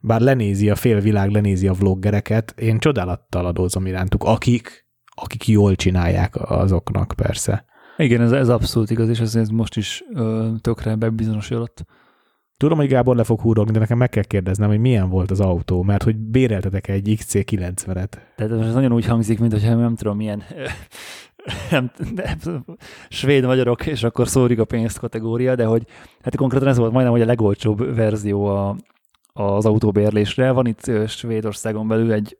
bár lenézi a félvilág, lenézi a vloggereket, én csodálattal adózom irántuk, akik, akik jól csinálják, azoknak persze. Igen, ez, ez abszolút igaz, és ez most is ö, tökre bebizonyosodott. Tudom, hogy Gábor le fog húrogni, de nekem meg kell kérdeznem, hogy milyen volt az autó, mert hogy béreltetek egy iksz cé kilencvenet. Tehát ez nagyon úgy hangzik, mint hogyha nem tudom, milyen... Nem, nem, svéd magyarok, és akkor szórjuk a pénzt kategória, de hogy hát konkrétan ez volt majdnem, hogy a legolcsóbb verzió a, az autóbérlésre. Van itt Svédországon belül egy,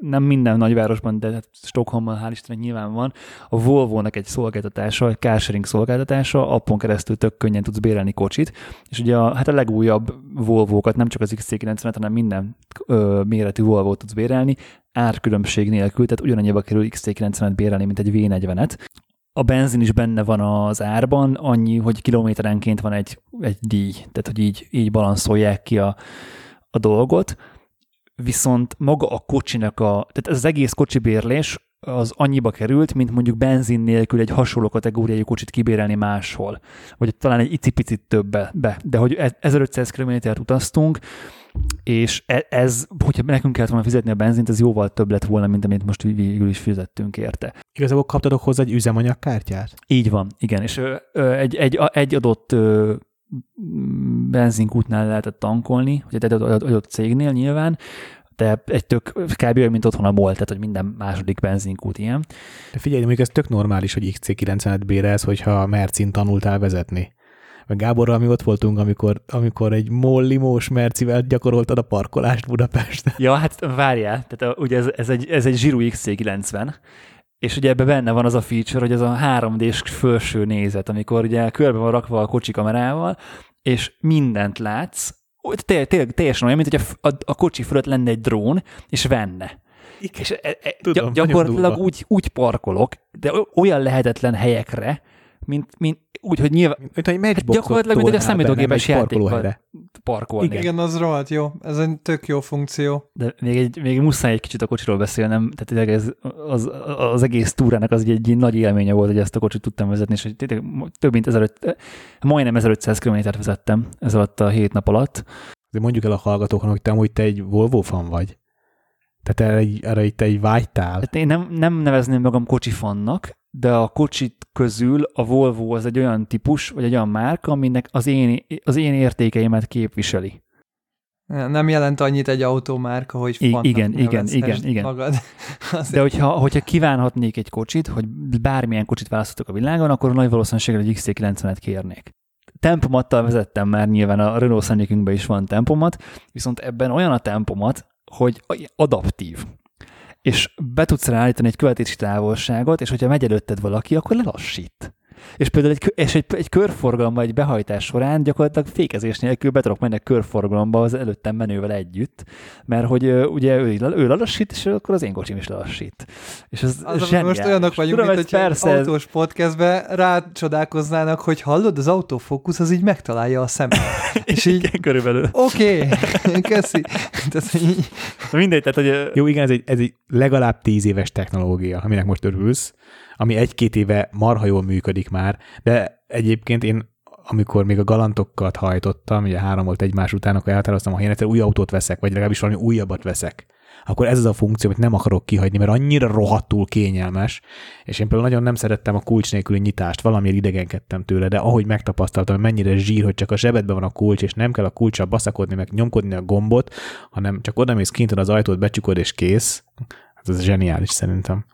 nem minden nagyvárosban, de Stockholmban hál' Isten nyilván van, a Volvo-nak egy szolgáltatása, egy carsharing szolgáltatása, appon keresztül tök könnyen tudsz bérelni kocsit, és ugye a, hát a legújabb Volvo-kat, nem csak az iksz cé kilencvenet, hanem minden ö, méretű Volvo-t tudsz bérelni, árkülönbség nélkül, tehát ugyanannyiba kerül iksz cé kilencvenet bérelni, mint egy vé negyvenet. A benzin is benne van az árban, annyi, hogy kilométerenként van egy, egy díj, tehát hogy így, így balanszolják ki a, a dolgot. Viszont maga a kocsinak a, tehát ez az egész kocsibérlés az annyiba került, mint mondjuk benzin nélkül egy hasonló kategóriájú kocsit kibérelni máshol, vagy talán egy icipicit többbe, de hogy ezerötszáz kilométert utaztunk, és ez, hogyha nekünk kellett volna fizetni a benzint, ez jóval több lett volna, mint amit most végül is fizettünk érte. Igazából kaptatok hozzá egy üzemanyagkártyát? Így van, igen, és ö, ö, egy, egy, egy adott ö, benzinkútnál lehetett tankolni, hogy egy adott cégnél nyilván, de egy tök, kb. Olyan, mint otthon a MOL, tehát hogy minden második benzinkút ilyen. De figyelj, mondjuk ez tök normális, hogy iksz cé kilencvenet bérelsz, hogyha Mercin tanultál vezetni. Meg Gáborral mi ott voltunk, amikor, amikor egy MOL limós Mercivel gyakoroltad a parkolást Budapesten. Ja, hát várjál, tehát ugye ez, ez egy, ez egy zsirú iksz cé kilencven, és ugye ebben benne van az a feature, hogy ez a három dés felső nézet, amikor ugye körbe van rakva a kocsi kamerával, és mindent látsz, Té- té- teljesen olyan, mint hogy a, a, a kocsi fölött lenne egy drón, és venne. Igen, és e- e- tudom, gyakorlatilag úgy, úgy parkolok, de olyan lehetetlen helyekre, mint, mint úgy, hogy nyilván... Mint egy matchboxot gyakorlatilag, mint hogy a számítógépes játékkal parkolni. Igen, az rohadt jó. Ez egy tök jó funkció. De még, egy, még muszáj egy kicsit a kocsiról beszélnem. Tehát ez, az, az egész túrának az egy, egy nagy élménye volt, hogy ezt a kocsit tudtam vezetni, és több mint ezeröt, majdnem ezerötszáz kilométert vezettem ez alatt a hét nap alatt. De mondjuk el a hallgatóknak, hogy te amúgy te egy Volvo fan vagy. Tehát erre, erre te egy vágytál. Tehát én nem, nem nevezném magam kocsi fannak, de a kocsit közül a Volvo az egy olyan típus, vagy egy olyan márka, aminek az én, az én értékeimet képviseli. Nem jelent annyit egy automárka, hogy fannak igen, igen, igen, igen. magad. De hogyha, hogyha kívánhatnék egy kocsit, hogy bármilyen kocsit választhatok a világon, akkor nagy valószínűséggel egy iksz cé kilencvenet kérnék. Tempomattal vezettem már, nyilván a Renault Scenic-ünkben is van tempomat, viszont ebben olyan a tempomat, hogy adaptív. És be tudsz ráállítani egy követési távolságot, és hogyha megy előtted valaki, akkor lelassít. És például egy, és egy, egy körforgalma, egy behajtás során gyakorlatilag fékezés nélkül be tudok menni a körforgalomba az előttem menővel együtt, mert hogy ugye ő, ő lelassít, és akkor az én kocsim is lelassít. És ez az zseniális. Most olyanok vagyunk, tudom, mint hogy egy autós podcastben rácsodálkoznának, hogy hallod, az autofókusz az így megtalálja a szemet. És így igen, körülbelül. Oké, okay. Köszi. Mindegy, tehát, hogy... Jó, igen, ez egy, ez egy legalább tíz éves technológia, aminek most örülsz, ami egy-két éve marha jól működik már, de egyébként én, amikor még a galantokat hajtottam, ugye három volt egymás után, akkor elhatároztam, ha én egyszer új autót veszek, vagy legalábbis valami újabbat veszek, akkor ez az a funkció, amit nem akarok kihagyni, mert annyira rohadtul kényelmes, és én például nagyon nem szerettem a kulcs nélküli nyitást, valamiért idegenkedtem tőle, de ahogy megtapasztaltam, hogy mennyire zsír, hogy csak a zsebedben van a kulcs, és nem kell a kulcssal baszakodni, meg nyomkodni a gombot, hanem csak odamész kinten az ajtót, becsukod és kész. Hát ez zseniális szerintem.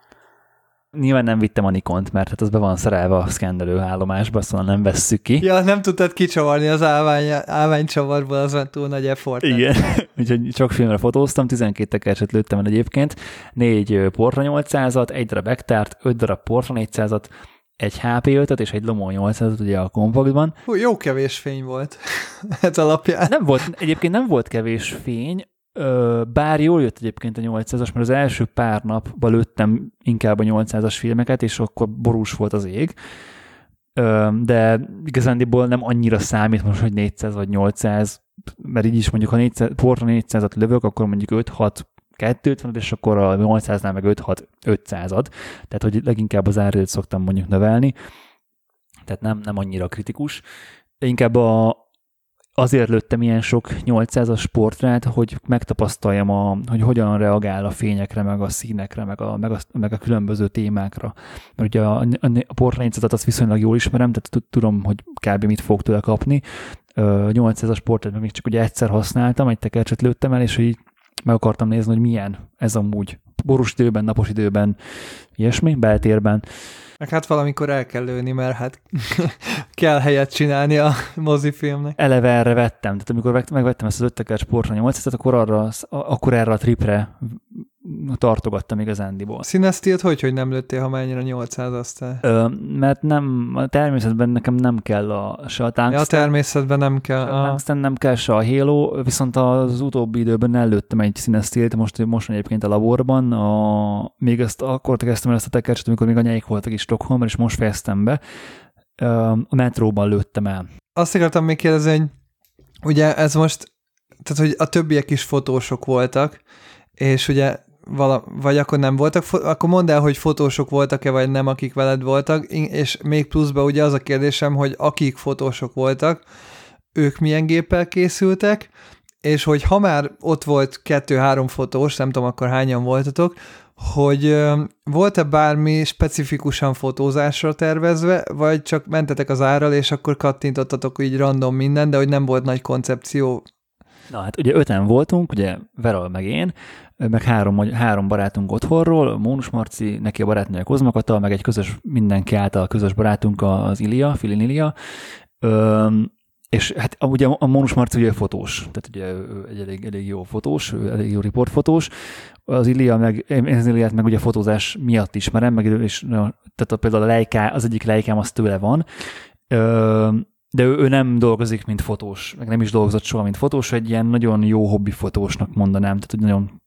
Nyilván nem vittem a Nikont, mert hát az be van szerelve a szkendelő állomásba, szóval nem vesszük ki. Ja, nem tudtad kicsavarni az állvány, állványcsavarból, az van túl nagy effort. Igen, úgyhogy csak filmre fotóztam, tizenkét tekercset lőttem el egyébként, négy Portra nyolcszázat, egy darab ektárt, öt darab Portra négyszázat, egy há pé ötöt és egy Lomó nyolcszázat ugye a kompaktban. Hú, jó kevés fény volt ez alapján. Nem volt, egyébként nem volt kevés fény, Bár jól jött egyébként a nyolcszázas, mert az első pár napban lőttem inkább a nyolcszázas filmeket, és akkor borús volt az ég. De igazándiból nem annyira számít most, hogy négyszáz vagy nyolcszáz, mert így is mondjuk, ha négyszáz, portra négyszázat lövök, akkor mondjuk öt-hat-kettőt, és akkor a nyolcszáznál meg öt-hat-ötszázat. Tehát, hogy leginkább az árrőt szoktam mondjuk növelni. Tehát nem, nem annyira kritikus. Inkább a azért lőttem ilyen sok nyolcszázas portrát, hogy megtapasztaljam, a, hogy hogyan reagál a fényekre, meg a színekre, meg a, meg a, meg a különböző témákra. Mert ugye a, a portra négyszázat azt viszonylag jól ismerem, tehát tudom, hogy kb. Mit fogok tőle kapni. nyolcszázas portrát meg még csak ugye egyszer használtam, egy tekercset lőttem el, és így meg akartam nézni, hogy milyen ez amúgy. Borús időben, napos időben, ilyesmi, beltérben. Meg hát valamikor el kell lőni, mert hát kell helyet csinálni a mozifilmnek. Eleve erre vettem, tehát amikor megvettem ezt az öttekercs portra nyolcszázat, akkor, arra, akkor erre a tripre tartogattam igazándiból. Színeztilt hogy, hogy nem lőttél, ha már ennyire nyolcszáz aztán? Ö, mert nem, a természetben nekem nem kell a, se a tungsten. Ja, a természetben nem kell. A tungsten nem kell se a Halo, viszont az utóbbi időben ellőttem egy színeztilt, most, most egyébként a laborban, a, még ezt akkor kezdtem el ezt a tekercset, amikor még anyáik voltak is Stockholmban, és most fejeztem be, a metróban lőttem el. Azt akartam még kérdezni, hogy ugye ez most, tehát hogy a többiek is fotósok voltak, és ugye vala, vagy akkor nem voltak, akkor mondd el, hogy fotósok voltak-e, vagy nem, akik veled voltak, és még pluszba ugye az a kérdésem, hogy akik fotósok voltak, ők milyen géppel készültek, és hogy ha már ott volt kettő-három fotós, nem tudom akkor hányan voltatok, hogy volt-e bármi specifikusan fotózásra tervezve, vagy csak mentetek az árral, és akkor kattintottatok így random minden, de hogy nem volt nagy koncepció. Na hát ugye öten voltunk, ugye Veral meg én, meg három, három barátunk otthonról, Mónus Marci, neki a barátnője Kozmakata, meg egy közös, mindenki által közös barátunk az Ilia, Filin Ilia. Öm, és hát ugye a Mónus Marci ugye fotós, tehát ugye egy elég, elég jó fotós, elég jó riportfotós. Az Illia meg, az Illiát meg ugye fotózás miatt ismerem, meg és, tehát a, például a Leica, az egyik Leicám az tőle van, Öm, de ő, ő nem dolgozik, mint fotós, meg nem is dolgozott soha, mint fotós, egy ilyen nagyon jó hobbi fotósnak mondanám, tehát hogy nagyon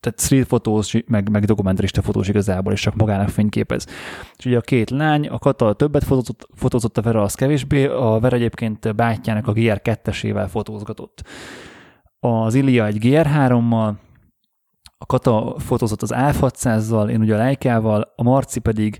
tehát street fotós, meg, meg dokumentarista fotós igazából, és csak magának fényképez. És ugye a két lány, a Kata többet fotózott, fotózott a Vera az kevésbé, a Vera egyébként bátyjának a gé er kettősével fotózgatott. Az Illia egy gé er hárommal, a Kata fotózott az á ef hatszázzal, én ugye a Leicával, a Marci pedig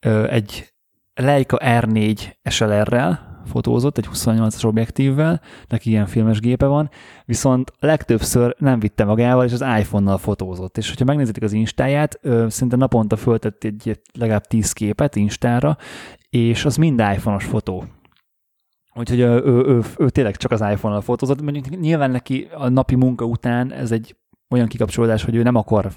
ö, egy Leica er négy es el er-rel, fotózott, egy huszonnyolcas objektívvel, neki ilyen filmes gépe van, viszont legtöbbször nem vitte magával, és az iPhone-nal fotózott. És hogyha megnézitek az Instáját, szinte naponta föltett egy legalább tíz képet Instára, és az mind iPhone-os fotó. Úgyhogy ő, ő, ő, ő tényleg csak az iPhone-nal fotózott, mondjuk nyilván neki a napi munka után ez egy olyan kikapcsolódás, hogy ő nem akar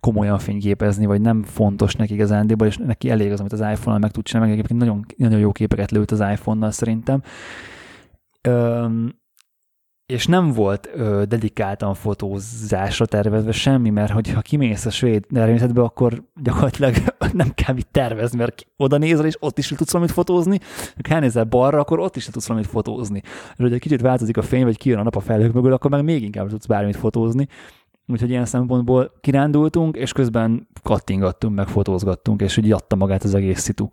komolyan fényképezni, vagy nem fontos neki igazándiból, és neki elég az, amit az iPhone-nal meg tud csinálni, meg egyébként nagyon, nagyon jó képeket lőtt az iPhone-nal szerintem. Üm, és nem volt ö, dedikáltan fotózásra tervezve semmi, mert hogyha kimész a svéd természetbe, akkor gyakorlatilag nem kell mit tervezni, mert oda nézel, és ott is tudsz valamit fotózni, ha elnézel balra, akkor ott is tudsz valamit fotózni. És hogyha kicsit változik a fény, vagy kijön a nap a felhők mögül, akkor meg még inkább tudsz bármit fotózni. Úgyhogy ilyen szempontból kirándultunk, és közben kattingattunk, meg fotózgattunk, és úgy adta magát az egész szitu.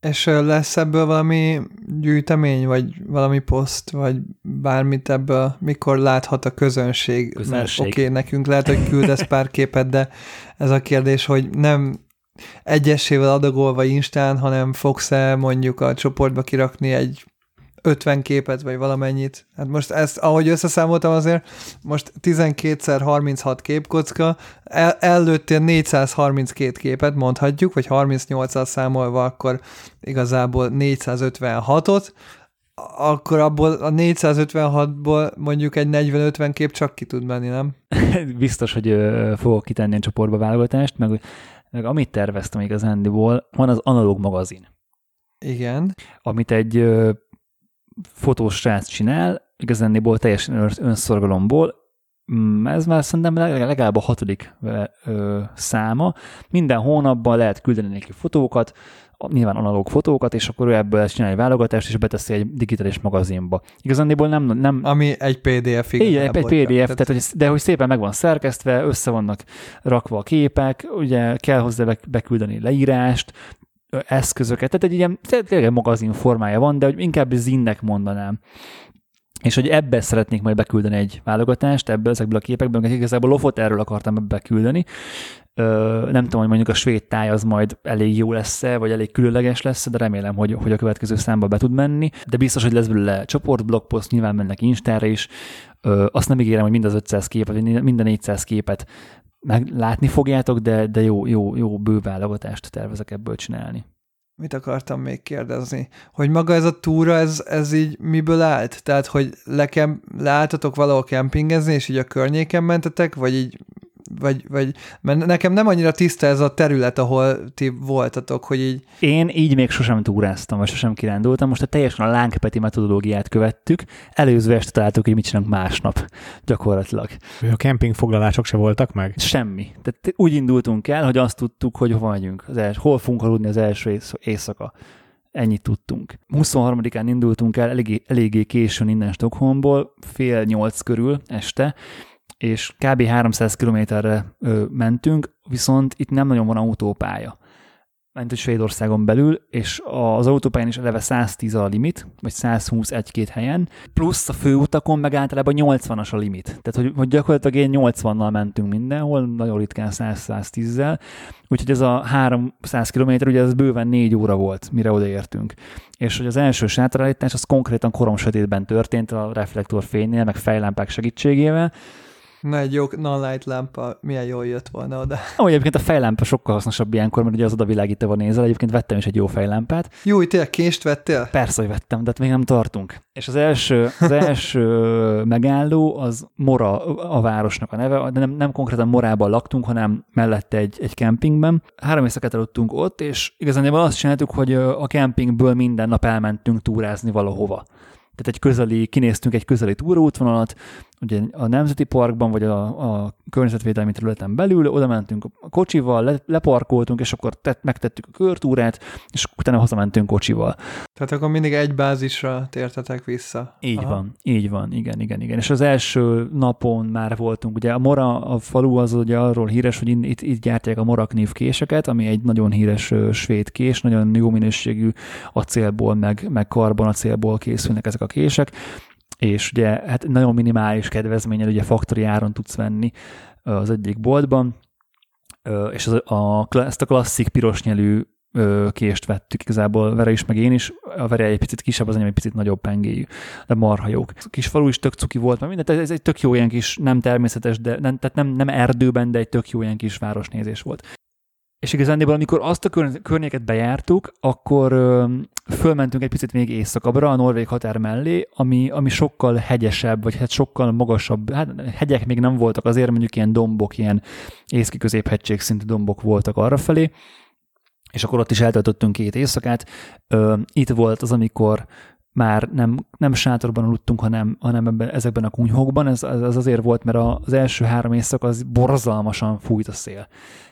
És lesz ebből valami gyűjtemény, vagy valami poszt, vagy bármit ebből, mikor láthat a közönség? közönség. Oké, okay, nekünk lehet, hogy küldesz pár képet, de ez a kérdés, hogy nem egyesével adagolva Instán, hanem fogsz-e mondjuk a csoportba kirakni egy ötven képet, vagy valamennyit. Hát most ezt, ahogy összeszámoltam azért, most tizenkétszer harminchat képkocka, el, ellőttél négyszázharminckét képet, mondhatjuk, vagy harmincnyolccal számolva, akkor igazából négyszázötvenhatot, akkor abból a négyszázötvenhatból mondjuk egy negyven-ötven kép csak ki tud menni, nem? Biztos, hogy fogok kitenni a csoportba válogatást, meg, meg amit terveztem igazándiból, van az analóg magazin. Igen. Amit egy fotós srác csinál, igazándiból teljesen önszorgalomból, ez már szerintem legalább a hatodik száma. Minden hónapban lehet küldeni neki fotókat, nyilván analóg fotókat, és akkor ő ebből csinál egy válogatást, és beteszi egy digitális magazinba. Igazándiból nem... nem ami egy pé dé ef. Igen, egy pé dé ef, tehát, tehát, hogy, de hogy szépen meg van szerkesztve, össze vannak rakva a képek, ugye kell hozzá beküldeni leírást, eszközöket, tehát egy ilyen tényleg magazin formája van, de hogy inkább zinnek mondanám. És hogy ebbe szeretnék majd beküldeni egy válogatást, ebből ezekből a képekből, mert igazából lofot erről akartam beküldeni. Ö, nem tudom, hogy mondjuk a svéd táj az majd elég jó lesz-e, vagy elég különleges lesz, de remélem, hogy, hogy a következő számba be tud menni. De biztos, hogy lesz belőle csoportblogposzt, nyilván mennek Instára is. Ö, azt nem ígérem, hogy mind az ötszáz képet, vagy mind a négyszáz képet meg látni fogjátok, de, de jó, jó, jó bő válogatást tervezek ebből csinálni. Mit akartam még kérdezni? Hogy maga ez a túra, ez, ez így miből állt? Tehát, hogy lekem, leálltatok valahol kempingezni, és így a környéken mentetek, vagy így, vagy, vagy, mert nekem nem annyira tiszta ez a terület, ahol ti voltatok, hogy így... Én így még sosem túráztam, vagy sosem kirándultam. Most a teljesen a Láng Peti metodológiát követtük. Előző este találtuk, hogy mit csinálunk másnap, gyakorlatilag. A kempingfoglalások se voltak meg? Semmi. Tehát úgy indultunk el, hogy azt tudtuk, hogy hova megyünk, az els- hol fogunk aludni az első éjszaka. Ennyit tudtunk. huszonharmadikán indultunk el, eléggé, eléggé későn innen Stockholmból, fél nyolc körül este, és kb. háromszáz kilométerre mentünk, viszont itt nem nagyon van autópálya, mint hogy Svédországon belül, és az autópályán is eleve száztíz a limit, vagy százhúsz egy-két helyen, plusz a főutakon meg általában nyolcvanas a limit. Tehát, hogy, hogy gyakorlatilag én nyolcvannal mentünk mindenhol, nagyon ritkán száz-száztízzel, úgyhogy ez a háromszáz kilométer, ugye ez bőven négy óra volt, mire odaértünk. És hogy az első sátraállítás, az konkrétan koromsötétben történt a reflektorfénynél, meg fejlámpák segítségével. Na, egy jó non-light lámpa milyen jól jött volna oda. Ahogy egyébként a fejlámpa sokkal hasznosabb ilyenkor, mert ugye az odavilágítva nézel, egyébként vettem is egy jó fejlámpát. Jó, tényleg kést vettél? Persze, hogy vettem, de hát még nem tartunk. És az első, az első megálló az Mora a városnak a neve, de nem, nem konkrétan Morában laktunk, hanem mellette egy, egy kempingben. Három éjszakát aludtunk ott, és igazán azt csináltuk, hogy a kempingből minden nap elmentünk túrázni valahova. Tehát egy közeli, kinéztünk egy közeli túraútvonalat, ugye a Nemzeti Parkban, vagy a, a környezetvédelmi területen belül, oda mentünk a kocsival, le, leparkoltunk, és akkor tett, megtettük a körtúrát, és utána hazamentünk kocsival. Tehát akkor mindig egy bázisra tértetek vissza. Így Aha. van, így van, igen, igen, igen. És az első napon már voltunk, ugye a Mora, a falu az ugye arról híres, hogy itt, itt gyártják a Morakniv késeket, ami egy nagyon híres svéd kés, nagyon jó minőségű acélból, meg, meg karbonacélból készülnek ezek a kések, és ugye hát nagyon minimális kedvezménnyel ugye faktori áron tudsz venni az egyik boltban, és az a, ezt a klasszik pirosnyelű kést vettük igazából, Vera is, meg én is, a Vera egy picit kisebb, az enyém egy picit nagyobb pengéjű, de marha jók. A kis falu is tök cuki volt, mert minden, ez egy tök jó ilyen kis, nem természetes, de nem, tehát nem, nem erdőben, de egy tök jó ilyen kis városnézés volt. És igazándiból, amikor azt a körny- környéket bejártuk, akkor ö, fölmentünk egy picit még éjszakabbra, a norvég határ mellé, ami, ami sokkal hegyesebb, vagy hát sokkal magasabb, hát hegyek még nem voltak, azért mondjuk ilyen dombok, ilyen északi középhegység szintű dombok voltak arrafelé, és akkor ott is eltöltöttünk két éjszakát. Ö, itt volt az, amikor már nem, nem sátorban aludtunk, hanem, hanem ebben, ezekben a kunyhokban. Ez, ez azért volt, mert az első három éjszak az borzalmasan fújt a szél.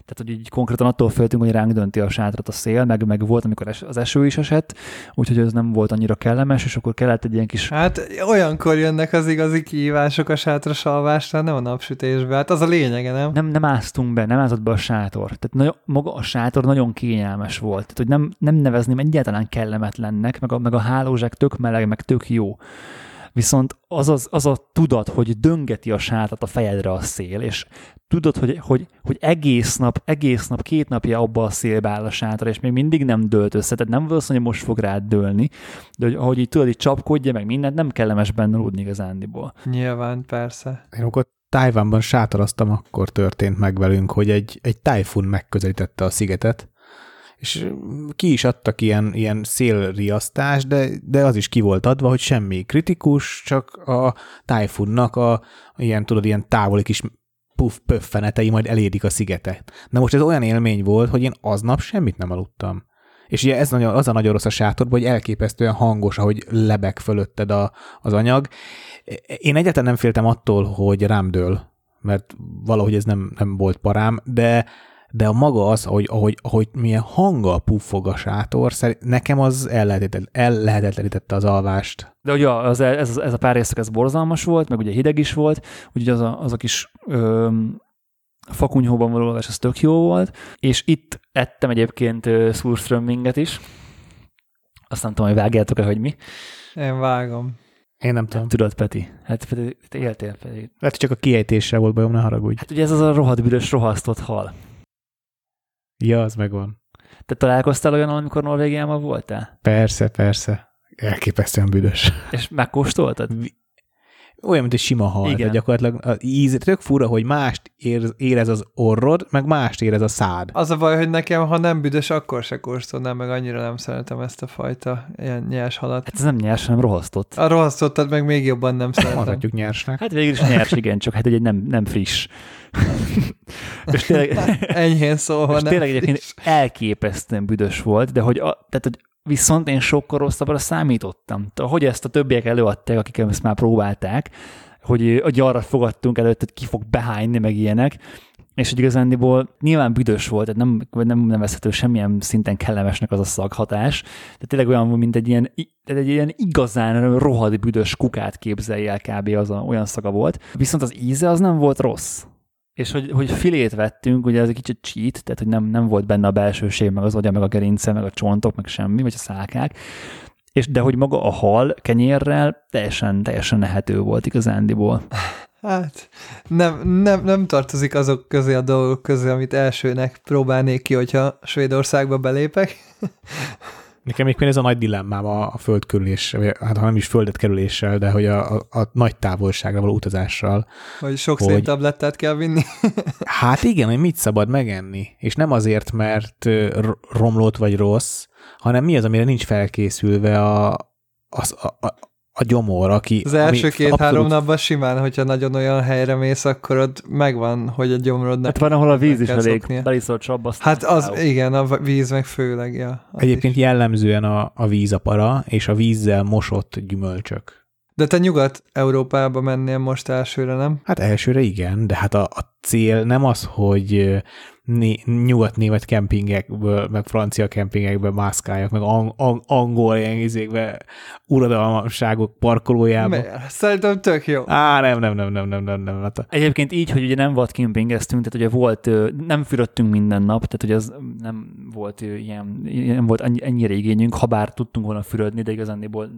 Tehát, hogy így konkrétan attól féltünk, hogy ránk dönti a sátrat a szél, meg, meg volt, amikor es, az eső is esett, úgyhogy ez nem volt annyira kellemes, és akkor kellett egy ilyen kis... Hát olyankor jönnek az igazi kihívások a sátrasalvásnál, nem a napsütésben, hát az a lényege, nem? Nem, nem áztunk be, nem ázott be a sátor. Tehát nagyon, maga a sátor nagyon kényelmes volt. Tehát, hogy nem, nem nevezném egyáltalán kellemetlennek, meg a, meg a hálózsák tök meleg, meg tök jó. Viszont az, az, az a tudat, hogy döngeti a sátrat a fejedre a szél, és tudod, hogy, hogy, hogy egész nap, egész nap, két napja abba a szélbe áll a sátra, és még mindig nem dőlt össze, tehát nem valószínű, hogy most fog rád dőlni, de hogy, ahogy így tudod, így csapkodja meg mindent, nem kellemes benne aludni igazándiból. Nyilván, persze. Én akkor Tájvánban sátoraztam, akkor történt meg velünk, hogy egy, egy tájfun megközelítette a szigetet, és ki is adtak ilyen, ilyen szélriasztást, de, de az is ki volt adva, hogy semmi kritikus, csak a tájfunnak a ilyen, tudod, ilyen távoli kis puff pöffenetei majd elérik a szigetet. Na most ez olyan élmény volt, hogy én aznap semmit nem aludtam. És ugye ez nagyon, az a nagyon rossz a sátorban, hogy elképesztően hangos, ahogy lebeg fölötted a, az anyag. Én egyáltalán nem féltem attól, hogy rám dől, mert valahogy ez nem, nem volt parám, de de a maga az, ahogy, ahogy, ahogy milyen hanggal puffog a sátor, nekem az ellehetetlenítette az alvást. De ugye az, ez, ez a pár részek, ez borzalmas volt, meg ugye hideg is volt, úgyhogy az a, az a kis öm, fakunyhóban való alvás, az tök jó volt, és itt ettem egyébként surströmminget is. Azt nem tudom, hogy vágjátok-e, hogy mi. Én vágom. Én nem tudom. Tudod, Peti? Hát Peti, te éltél, Peti. Lehet, hogy csak a kiejtésre volt bajom, ne haragudj. Hát ugye ez az a rohadt büdös, rohasztott hal. Ja, az megvan. Te találkoztál olyan, amikor Norvégiában voltál? Persze, persze. Elképesztően büdös. És megkóstoltad? Olyan, mint egy sima hal. Igen. De gyakorlatilag az íz, tök fura, hogy mást érez az orrod, meg mást érez a szád. Az a baj, hogy nekem, ha nem büdös, akkor se kóstolnám, meg annyira nem szeretem ezt a fajta ilyen nyers halat. Hát ez nem nyers, hanem rohasztott. A rohasztottat meg még jobban nem szeretem. Mondhatjuk nyersnek. Hát végül is nyers, igen, csak hát egy nem, nem friss. És tényleg, enyhén szóval és nem tényleg friss. Elképesztően büdös volt, de hogy, a, tehát, hogy viszont én sokkal rosszabbra számítottam. Ahogy ezt a többiek előadták, akik ezt már próbálták, hogy, hogy arra fogadtunk előtt, hogy ki fog behányni, meg ilyenek, és hogy igazándiból nyilván büdös volt, tehát nem, nem nevezhető semmilyen szinten kellemesnek az a szaghatás, de tényleg olyan, mint egy ilyen, egy ilyen igazán rohadt büdös kukát képzelj el, kb. Az a, olyan szaga volt. Viszont az íze az nem volt rossz. És hogy, hogy filét vettünk, ugye ez egy kicsit cheat, tehát hogy nem, nem volt benne a belsőség, meg az agya, meg a gerince, meg a csontok, meg semmi, vagy a szálkák, és de hogy maga a hal kenyérrel teljesen, teljesen ehető volt igazándiból. Hát nem, nem, nem tartozik azok közé a dolgok közé, amit elsőnek próbálnék ki, hogyha Svédországba belépek. Nekem még ez a nagy dilemmám a, a földkerülés, hát ha nem is földet kerüléssel, de hogy a, a, a nagy távolságra való utazással. Vagy sok hogy... széntablettát kell vinni. Hát igen, hogy mit szabad megenni. És nem azért, mert romlott vagy rossz, hanem mi az, amire nincs felkészülve a, az, a, a, a gyomor, aki... Az első két-három abszolút... napban simán, hogyha nagyon olyan helyre mész, akkor ott megvan, hogy a gyomrodnak... Hát van, ahol a víz is elég beliszolt sabbasztás. Hát az, álló. Igen, a víz meg főleg, ja. Egyébként is. Jellemzően a, a vízapara és a vízzel mosott gyümölcsök. De te Nyugat-Európába mennél most elsőre, nem? Hát elsőre igen, de hát a, a cél nem az, hogy né- nyugat-német kempingekből, meg francia kempingekbe mászkáljak, meg ang- ang- angol ilyen izékbe, uradalmaságok parkolójába. Mert szerintem tök jó. Á, nem, nem, nem, nem, nem, nem, nem. Egyébként így, hogy ugye nem volt kempingeztünk, tehát ugye volt, nem fürödtünk minden nap, tehát ugye az nem volt ilyen, nem volt ennyire igényünk, ha bár tudtunk volna fürödni, de igazándiból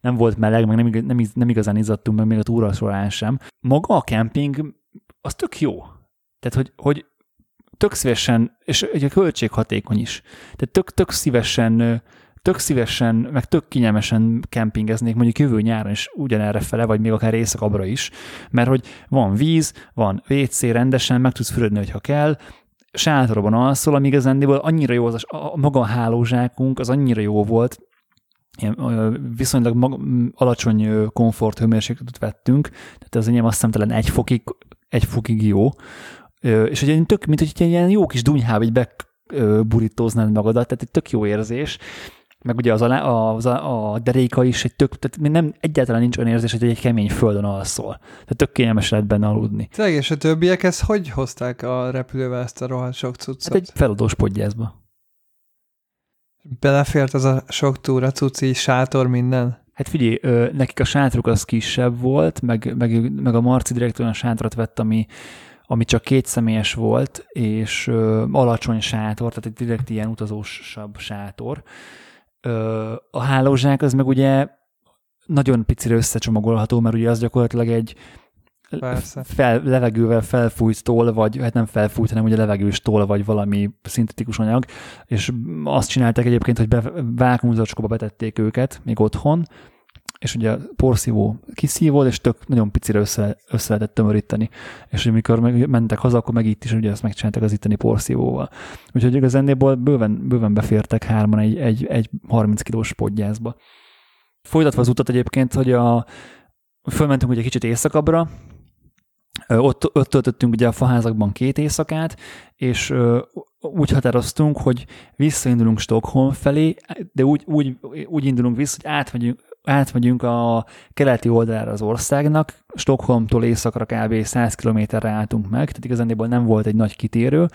nem volt meleg, meg nem, igaz, nem, nem igazán izzadtunk, meg még a túra során sem. Maga a kemping, az tök jó. Tehát, hogy, hogy tök szívesen, és ugye költséghatékony is, tehát tök, tök szívesen, tök szívesen, meg tök kényelmesen kempingeznék mondjuk jövő nyáron is ugyanerre fele, vagy még akár éjszakabbra is, mert hogy van víz, van vé cé rendesen, meg tudsz fürödni, hogyha kell, sátorban alszol, amíg igazándiból annyira jó az, a, a maga a hálózsákunk, az annyira jó volt, ilyen viszonylag mag, alacsony komfort hőmérsékletet vettünk, tehát az enyém azt hiszem talán egy fokig, egy fokig jó, és ugye tök, mint hogy ilyen jó kis dunyhába így beburítóznád magadat, tehát egy tök jó érzés, meg ugye az a, az a, a deréka is egy tök, tehát nem, egyáltalán nincs olyan érzés, hogy egy kemény földön alszol. Tehát tök kényelmes lehet benne aludni. Tényleg, és a többiek ezt hogy hozták a repülővel ezt a rohadt sok cuccot? Hát egy feladós podgyászba. Belefért az a sok túra, cucci, sátor, minden? Hát figyelj, nekik a sátruk az kisebb volt, meg, meg, meg a Marci direkt olyan sátrat vett, ami ami csak két személyes volt, és ö, alacsony sátor, tehát egy direkt ilyen utazósabb sátor. Ö, a hálózsák az meg ugye nagyon picire összecsomagolható, mert ugye az gyakorlatilag egy fel, levegővel felfújt toll, vagy hát nem felfújt, hanem ugye levegős toll, vagy valami szintetikus anyag, és azt csinálták egyébként, hogy be, vákumzacskóba betették őket, még otthon, és ugye porszívó kiszívod, és tök nagyon picire össze, össze lehetett tömöríteni. És amikor meg, mentek haza, akkor meg itt is ugye ezt megcsináltak az itteni porszívóval. Úgyhogy igazándiból bőven, bőven befértek hárman egy, egy, egy harminc kilós podgyászba. Folytatva az utat egyébként, hogy a, fölmentünk ugye kicsit éjszakabbra, ott, ott töltöttünk ugye a faházakban két éjszakát, és úgy határoztunk, hogy visszaindulunk Stockholm felé, de úgy, úgy, úgy indulunk vissza, hogy átmegyünk, átmegyünk a keleti oldalára az országnak, Stockholmtól északra kb. száz kilométerre álltunk meg, tehát igazándiból nem volt egy nagy kitérő,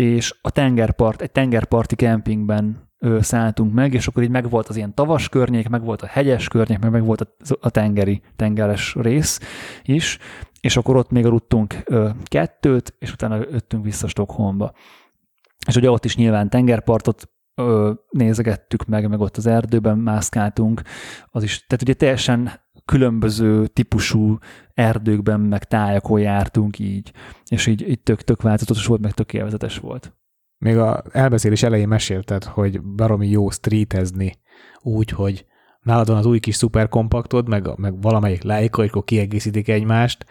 és a tengerpart, egy tengerparti kempingben ö, szálltunk meg, és akkor így megvolt az ilyen tavas környék, megvolt a hegyes környék, meg megvolt a, a tengeri, tengeres rész is, és akkor ott még aludtunk ö, kettőt, és utána öttünk vissza Stockholmba. És ugye ott is nyilván tengerpartot ö, nézegettük meg, meg ott az erdőben mászkáltunk, az is, tehát ugye teljesen különböző típusú erdőkben, meg tájakon jártunk így, és így, így tök, tök változatos volt, meg tök élvezetes volt. Még az elbeszélés elején mesélted, hogy baromi jó streetezni úgy, hogy nálad van az új kis szuperkompaktod, meg, meg valamelyik Leica, akkor kiegészítik egymást.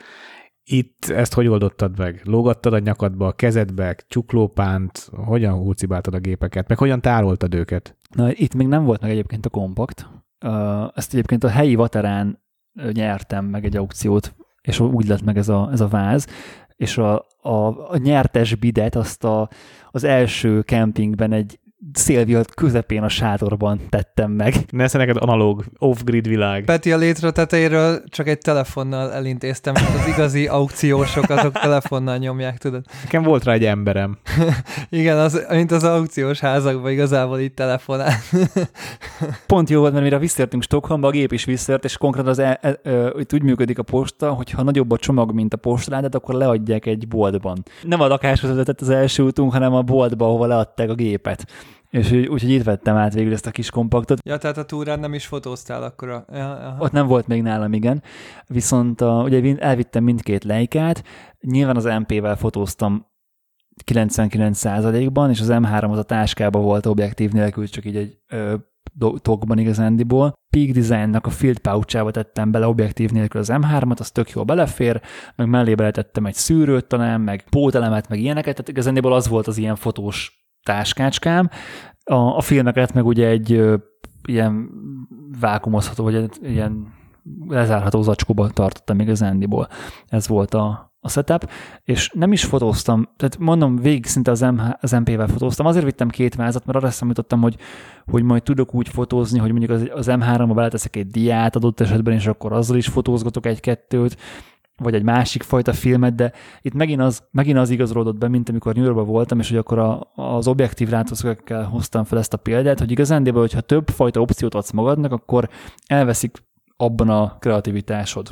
Itt ezt hogy oldottad meg? Lógattad a nyakadba, a kezedbe, csuklópánt, hogyan húrcibáltad a gépeket, meg hogyan tároltad őket? Na, itt még nem volt meg egyébként a kompakt. Ezt egyébként a helyi Vaterán nyertem meg egy aukciót, és úgy lett meg ez a, ez a váz, és a, a, a nyertes bidet azt a, az első kempingben egy szélvihat közepén a sátorban tettem meg. Nesze neked analóg, off-grid világ. Peti, a létre tetejéről csak egy telefonnal elintéztem, mert az igazi aukciósok azok telefonnal nyomják, tudod? Nekem volt rá egy emberem. Igen, az, mint az aukciós házakban igazából így telefonál. Pont jó volt, mert mire visszértünk Stockholmba, a gép is visszért, és konkrétan az e, e, e, itt úgy működik a posta, hogy ha nagyobb a csomag, mint a postaládat, akkor leadják egy boltban. Nem a lakáshoz vezetett az első útunk, hanem a boltba, ahova leadták a gépet. És úgyhogy itt vettem át végül ezt a kis kompaktot. Ja, tehát a túrán nem is fotóztál akkora. Ja, ott nem volt még nálam, igen. Viszont a, ugye elvittem mindkét Leicát, nyilván az em pé-vel fotóztam kilencvenkilenc százalékban, és az em három az a táskában volt objektív nélkül, csak így egy ö, tokban igazándiból. Peak Designnak a field pouch-ába tettem bele objektív nélkül az em hármat, az tök jól belefér, meg mellébe letettem egy szűrőt talán, meg pótelemet, meg ilyeneket, tehát igazándiból az volt az ilyen fotós táskácskám. A, a filmeket meg ugye egy ö, ilyen vákumozható, vagy egy ilyen lezárható zacskóba tartottam még az Andyból. Ez volt a, a setup, és nem is fotóztam, tehát mondom, végig szinte az, az em pé-vel fotóztam, azért vittem két vázat, mert arra számítottam, hogy, hogy majd tudok úgy fotózni, hogy mondjuk az, az em háromba beleteszek egy diát adott esetben, és akkor azzal is fotózgatok egy-kettőt, vagy egy másik fajta filmet, de itt megint az, megint az igazolódott be, mint amikor New Yorkban voltam, és hogy akkor a, az objektív változókkel hoztam fel ezt a példát, hogy igazándiból, hogyha több fajta opciót adsz magadnak, akkor elveszik abban a kreativitásod.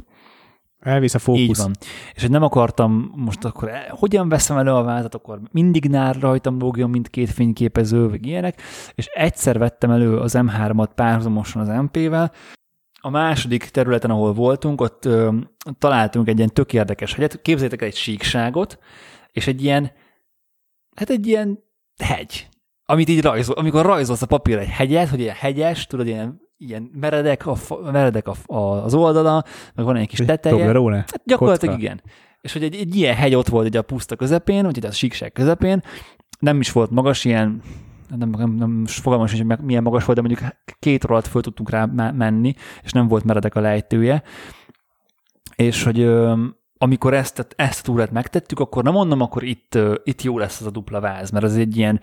Elvisz a fókusz. És hogy nem akartam most akkor, hogyan veszem elő a vázat, akkor mindig nár rajtam lógjon, mint két fényképező, vagy ilyenek, és egyszer vettem elő az em hármat párhuzamosan az em pé-vel. A második területen, ahol voltunk, ott ö, találtunk egy ilyen tök érdekes hegyet. Képzeljétek el egy síkságot, és egy ilyen, hát egy ilyen hegy, amit így rajzol, amikor rajzolsz a papírra egy hegyet, hogy ilyen hegyes, tudod, ilyen, ilyen meredek, a, meredek a, a, az oldala, meg van egy kis teteje. Toblerone? Hát gyakorlatilag kocka. Igen. És hogy egy, egy ilyen hegy ott volt ugye a puszta közepén, vagy ugye a síkság közepén, nem is volt magas, ilyen, nem, nem, nem fogalmam sincs, hogy milyen magas volt, de mondjuk két óra alatt föl tudtunk rá menni, és nem volt meredek a lejtője. És hogy ö, amikor ezt, ezt a túrát megtettük, akkor nem mondom, akkor itt, ö, itt jó lesz az a dupla váz, mert az egy ilyen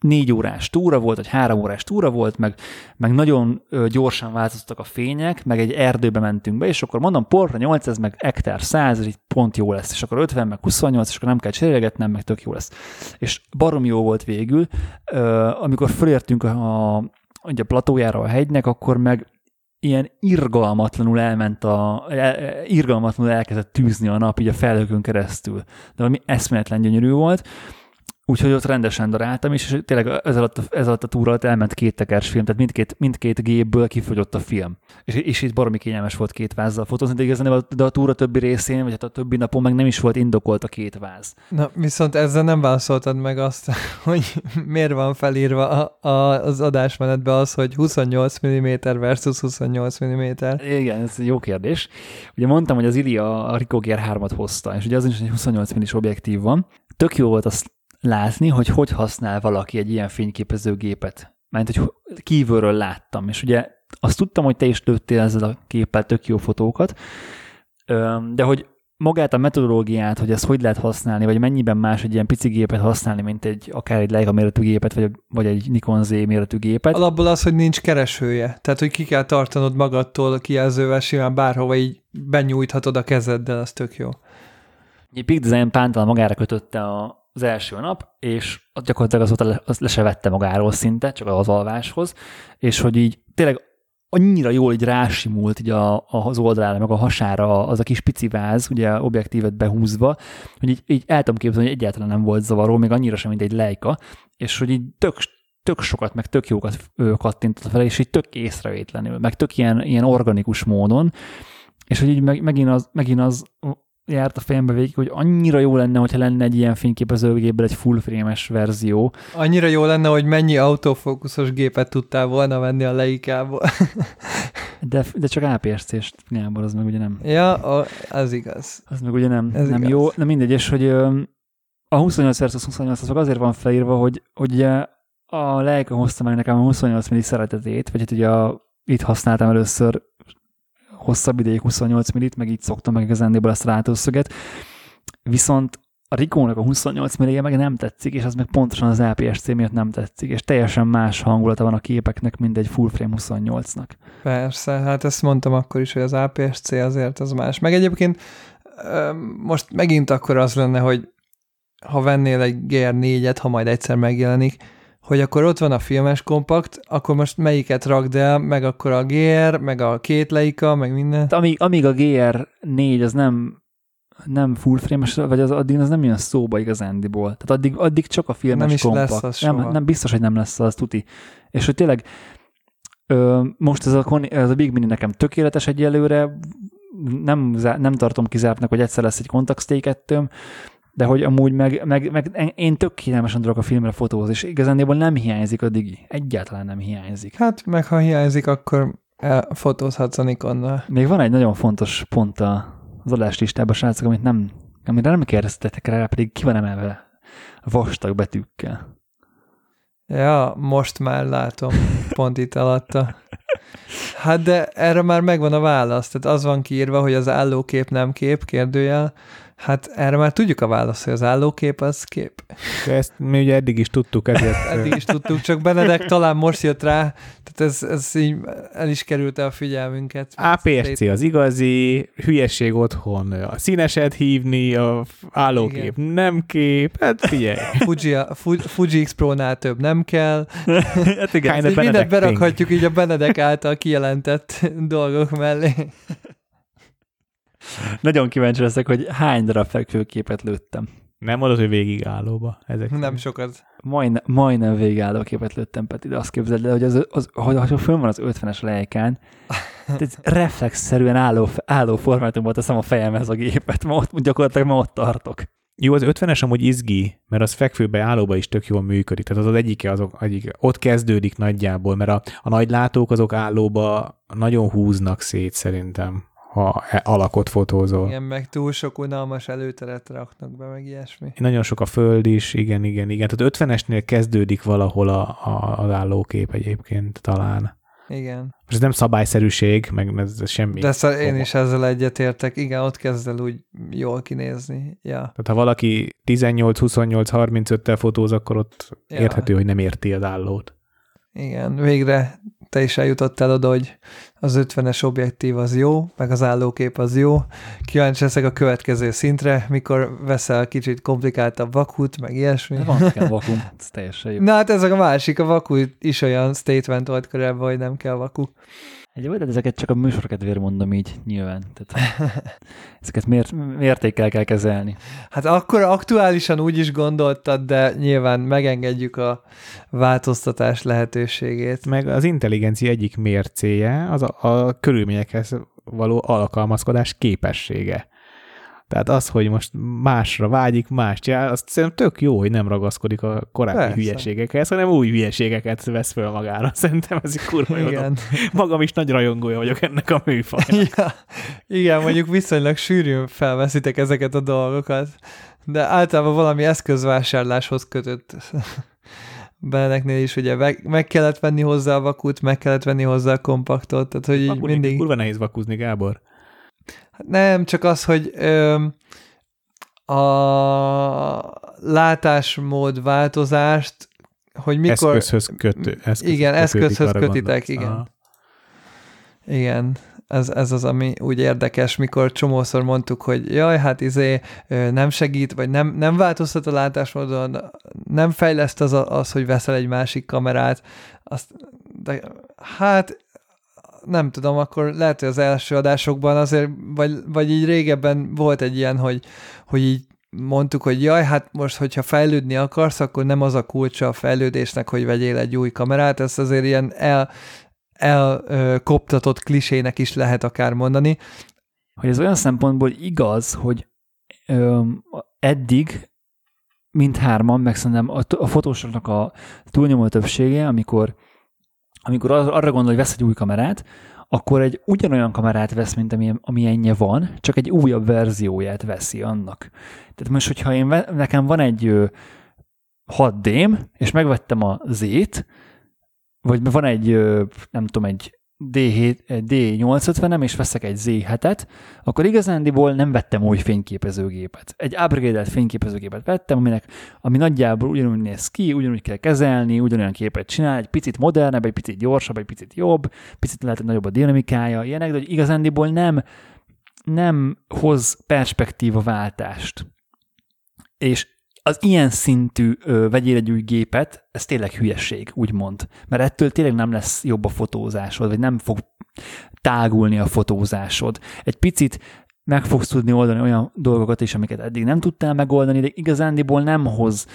négy órás túra volt, vagy három órás túra volt, meg, meg nagyon ö, gyorsan változtak a fények, meg egy erdőbe mentünk be, és akkor mondom, portra nyolcszáz, meg hektár száz, és így pont jó lesz, és akkor ötven, meg huszonnyolc, és akkor nem kell cserélgetnem, meg tök jó lesz. És baromi jó volt végül. Ö, amikor fölértünk a, a, a platójára a hegynek, akkor meg ilyen irgalmatlanul elment a, irgalmatlanul elkezdett tűzni a nap, így a felhőkön keresztül. De ami eszméletlen gyönyörű volt. Úgyhogy ott rendesen daráltam is, és tényleg ez alatt, ez alatt a túra alatt elment két tekers film, tehát mindkét, mindkét gépből kifogyott a film. És, és itt baromi kényelmes volt két vázzal fotózni, de igazán de a túra többi részén, vagy hát a többi napon meg nem is volt indokolt a két váz. Na, viszont ezzel nem válaszoltad meg azt, hogy miért van felírva a, a, az adásmenetben az, hogy huszonnyolc milliméter versus huszonnyolc milliméter. Igen, ez jó kérdés. Ugye mondtam, hogy az Ilia a Ricoh gé er hármat hozta, és ugye azon is egy huszonnyolc milliméteres objektív van. Tök jó volt az látni, hogy hogy használ valaki egy ilyen fényképezőgépet. Mert hogy kívülről láttam, és ugye azt tudtam, hogy te is lőttél ezzel a képpel tök jó fotókat, de hogy magát a metodológiát, hogy ezt hogy lehet használni, vagy mennyiben más egy ilyen pici gépet használni, mint egy akár egy Leica méretű gépet, vagy, vagy egy Nikon Z méretű gépet. Alapból az, hogy nincs keresője. Tehát, hogy ki kell tartanod magadtól a kijelzővel, simán bárhova így benyújthatod a kezeddel, az tök jó. Egy Peak Design pántal magára kötötte a az első nap, és gyakorlatilag azóta le, az le se vette magáról szinte, csak az alváshoz, és hogy így tényleg annyira jól így rásimult így a, az oldalára, meg a hasára az a kis pici váz, ugye objektívet behúzva, hogy így, így el tudom képzelni, hogy egyáltalán nem volt zavaró, még annyira sem, mint egy Leica, és hogy így tök, tök sokat, meg tök jókat kattintott vele, és így tök észrevétlenül, meg tök ilyen, ilyen organikus módon, és hogy így meg, megint az, megint az járt a fejembe végig, hogy annyira jó lenne, hogyha lenne egy ilyen fényképezőgépből egy full frame-es verzió. Annyira jó lenne, hogy mennyi autofókuszos gépet tudtál volna venni a Leica-ból. de, de csak á pé es cé-s nyámból, az meg ugye nem. Ja, az igaz. Az meg ugye nem, nem jó. Na mindegy, és hogy a huszonnyolc versus huszonnyolc azért van felírva, hogy, hogy ugye a Leica hozta meg nekem a huszonnyolc milli szeretetét, vagy hát ugye a, itt használtam először hosszabb ideig huszonnyolc millit, meg így szoktam meg igazándiból ezt a látószöget. Viszont a Ricohnak a huszonnyolc millije meg nem tetszik, és az meg pontosan az á pé es cé miatt nem tetszik, és teljesen más hangulata van a képeknek, mint egy full frame huszonnyolcnak. Persze, hát ezt mondtam akkor is, hogy az á pé es cé azért az más. Meg egyébként most megint akkor az lenne, hogy ha vennél egy gé er négyet, ha majd egyszer megjelenik, hogy akkor ott van a filmes kompakt, akkor most melyiket rakd el, meg akkor a gé er, meg a két Leica, meg minden. Amíg, amíg a gé er négy az nem, nem full frame-es, vagy az, addig az nem jön szóba igazándiból. Tehát addig, addig csak a filmes nem kompakt. Nem is lesz az nem, nem biztos, hogy nem lesz az, tuti. És hogy tényleg ö, most ez a, ez a Big Mini nekem tökéletes egyelőre, nem, nem tartom kizártnak, hogy egyszer lesz egy Contax té kettőm, de hogy amúgy meg, meg, meg én tök kényelmesen tudok a filmre fotózni, és igazából nem hiányzik a digi. Egyáltalán nem hiányzik. Hát meg ha hiányzik, akkor fotózhatsz a Nikonnal. Még van egy nagyon fontos pont az adáslistában, srácok, amit nem, amire nem kérdeztetek rá, pedig ki van emelve vastag betűkkel. Ja, most már látom pont itt alatta. Hát de erre már megvan a válasz. Tehát az van kiírva, hogy az állókép nem kép, kérdőjel. Hát erre már tudjuk a választ, hogy az állókép az kép. De ezt mi ugye eddig is tudtuk. Ezért... eddig is tudtuk, csak Benedek talán most jött rá, tehát ez, ez így el is került el a figyelmünket. á pé es cé az igazi, hülyeség otthon, a színeset hívni, a állókép igen. Nem kép, hát figyelj. Fuji, a Fuji X-Pro-nál több nem kell. Hát igen, így mindent berakhatjuk így a Benedek által kijelentett dolgok mellé. Nagyon kíváncsi leszek, hogy hány darab fekvőképet lőttem. Nem mondod, hogy végigállóba. Ezek nem képet. Sokat. Majdnem, majdnem végigálló képet lőttem, Peti, de azt képzeld el, hogy az, az, ha fönn van az ötvenes Leicán, reflexzerűen álló, álló formátumban teszem a fejemhez a gépet. Ma ott, gyakorlatilag ma ott tartok. Jó, az ötvenes amúgy izgi, mert az fekvőbe, állóba is tök jól működik. Tehát az az egyike, azok, egyik, ott kezdődik nagyjából, mert a, a nagy látók azok állóba nagyon húznak szét szerintem. Ha alakot fotózol. Igen, meg túl sok unalmas előteret raknak be, meg ilyesmi. Nagyon sok a föld is, igen, igen, igen. Tehát ötvenesnél kezdődik valahol a, a, az állókép egyébként talán. Igen. Most ez nem szabályszerűség, meg ez semmi. De szóval én is ezzel egyetértek. Igen, ott kezd el úgy jól kinézni. Ja. Tehát ha valaki tizennyolc, huszonnyolc, harmincöttel fotóz, akkor ott ja. Érthető, hogy nem érti az állót. Igen, végre te is eljutottál oda, hogy az ötvenes objektív az jó, meg az állókép az jó. Kíváncsi leszek a következő szintre, mikor veszel kicsit komplikáltabb vakút, meg ilyesmi. Van nekem vakú, ez teljesen jó. Na hát ezek a másik, a vakú is olyan statement volt korábban, hogy nem kell vakú. Egyébként ezeket csak a műsor kedvéért mondom így nyilván. Tehát ezeket mér, mértékkel kell kezelni. Hát akkor aktuálisan úgy is gondoltad, de nyilván megengedjük a változtatás lehetőségét. Meg az intelligencia egyik mércéje az a, a körülményekhez való alkalmazkodás képessége. Tehát az, hogy most másra vágyik, más csinál, azt szerintem tök jó, hogy nem ragaszkodik a korábbi persze. Hülyeségekhez, hanem új hülyeségeket vesz föl magára. Szerintem ez egy kurva jó. Magam is nagy rajongója vagyok ennek a műfajnak. Ja, igen, mondjuk viszonylag sűrűn felveszitek ezeket a dolgokat, de általában valami eszközvásárláshoz kötött Benedeknél is, ugye meg, meg kellett venni hozzá a vakút, meg kellett venni hozzá a kompaktot, tehát hogy vakúzni, mindig... Kurva nehéz vakúzni, Gábor. Nem, csak az, hogy ö, a látásmód változást, hogy mikor... Eszközhöz kötő. Eszköz, igen, eszközhöz kötitek, igen. Aha. Igen. ez, ez az, ami úgy érdekes, mikor csomószor mondtuk, hogy jaj, hát izé nem segít, vagy nem, nem változtat a látásmódon, nem fejleszt az, az, hogy veszel egy másik kamerát, azt, de hát nem tudom, akkor lehet, hogy az első adásokban azért, vagy, vagy így régebben volt egy ilyen, hogy, hogy így mondtuk, hogy jaj, hát most, hogyha fejlődni akarsz, akkor nem az a kulcsa a fejlődésnek, hogy vegyél egy új kamerát, ezt azért ilyen el, elkoptatott klisének is lehet akár mondani. Hogy ez olyan szempontból igaz, hogy ö, eddig mindhárman, meg szerintem a, a fotósoknak a túlnyomó többsége, amikor, amikor arra gondol, hogy vesz egy új kamerát, akkor egy ugyanolyan kamerát vesz, mint amilyen, amilyenje van, csak egy újabb verzióját veszi annak. Tehát most, hogyha én, nekem van egy hat dém, és megvettem a Z-t, vagy van egy, nem tudom, egy dé nyolcszázötvenem, és veszek egy Z hetet, akkor igazándiból nem vettem új fényképezőgépet. Egy upgrade-elt fényképezőgépet vettem, aminek, ami nagyjából ugyanúgy néz ki, ugyanúgy kell kezelni, ugyanolyan képet csinál, egy picit modernebb, egy picit gyorsabb, egy picit jobb, picit lehet, hogy nagyobb a dinamikája, ilyenek, de hogy igazándiból nem, nem hoz perspektívaváltást. És az ilyen szintű ö, vegyél egy új gépet, ez tényleg hülyeség, úgymond. Mert ettől tényleg nem lesz jobb a fotózásod, vagy nem fog tágulni a fotózásod. Egy picit meg fogsz tudni oldani olyan dolgokat is, amiket eddig nem tudtál megoldani, de igazándiból nem hoz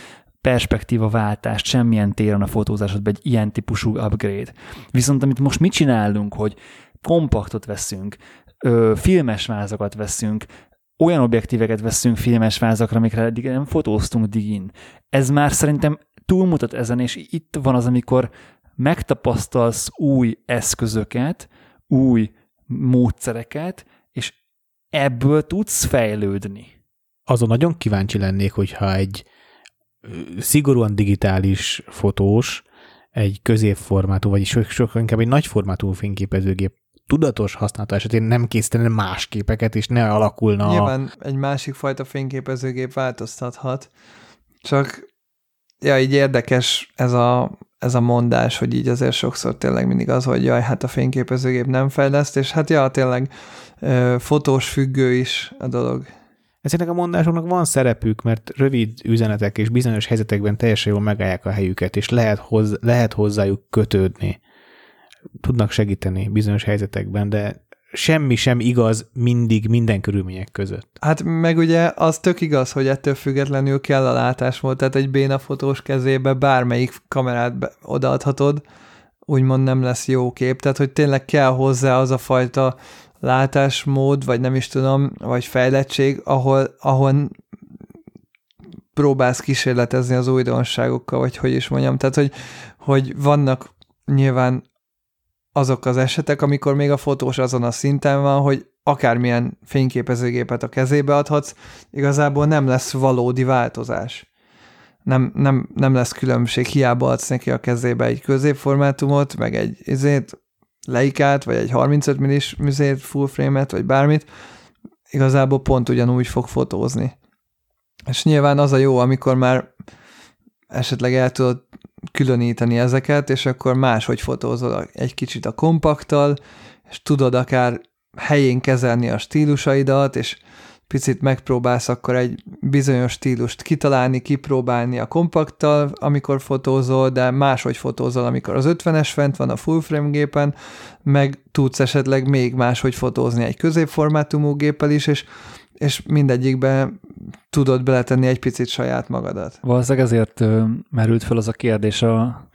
perspektívaváltást semmilyen téren a fotózásodba egy ilyen típusú upgrade. Viszont amit most mi csinálunk, hogy kompaktot veszünk, ö, filmes vázakat veszünk, olyan objektíveket veszünk filmes vázakra, amikre eddig nem fotóztunk digin. Ez már szerintem túlmutat ezen, és itt van az, amikor megtapasztalsz új eszközöket, új módszereket, és ebből tudsz fejlődni. Azon nagyon kíváncsi lennék, hogyha egy szigorúan digitális fotós, egy középformátú, vagyis sokkal inkább egy nagyformátú fényképezőgép tudatos használata esetén nem készítene más képeket, és ne alakulna... Nyilván egy másik fajta fényképezőgép változtathat, csak ja, így érdekes ez a, ez a mondás, hogy így azért sokszor tényleg mindig az, hogy jaj, hát a fényképezőgép nem fejleszt, és hát ja, tényleg ö, fotós függő is a dolog. Ezeknek a mondásoknak van szerepük, mert rövid üzenetek és bizonyos helyzetekben teljesen jól megállják a helyüket, és lehet, hozz, lehet hozzájuk kötődni. Tudnak segíteni bizonyos helyzetekben, de semmi sem igaz mindig minden körülmények között. Hát meg ugye az tök igaz, hogy ettől függetlenül kell a látásmód, tehát egy béna fotós kezébe bármelyik kamerát be- odaadhatod, úgymond nem lesz jó kép, tehát hogy tényleg kell hozzá az a fajta látásmód, vagy nem is tudom, vagy fejlettség, ahol, ahol próbálsz kísérletezni az újdonságokkal, vagy hogy is mondjam, tehát hogy, hogy vannak nyilván azok az esetek, amikor még a fotós azon a szinten van, hogy akármilyen fényképezőgépet a kezébe adhatsz, igazából nem lesz valódi változás. Nem, nem, nem lesz különbség, hiába adsz neki a kezébe egy középformátumot, meg egy izét, Leicát, vagy egy harmincöt milliméteres műzét, full frame-et, vagy bármit, igazából pont ugyanúgy fog fotózni. És nyilván az a jó, amikor már esetleg el tudod különíteni ezeket, és akkor máshogy fotózol egy kicsit a kompaktal, és tudod akár helyén kezelni a stílusaidat, és picit megpróbálsz akkor egy bizonyos stílust kitalálni, kipróbálni a kompaktal, amikor fotózol, de máshogy fotózol, amikor az ötvenes fent van a full frame gépen, meg tudsz esetleg még máshogy fotózni egy középformátumú géppel is, és és mindegyikben tudod beletenni egy picit saját magadat. Valószínűleg ezért merült fel az a kérdés a,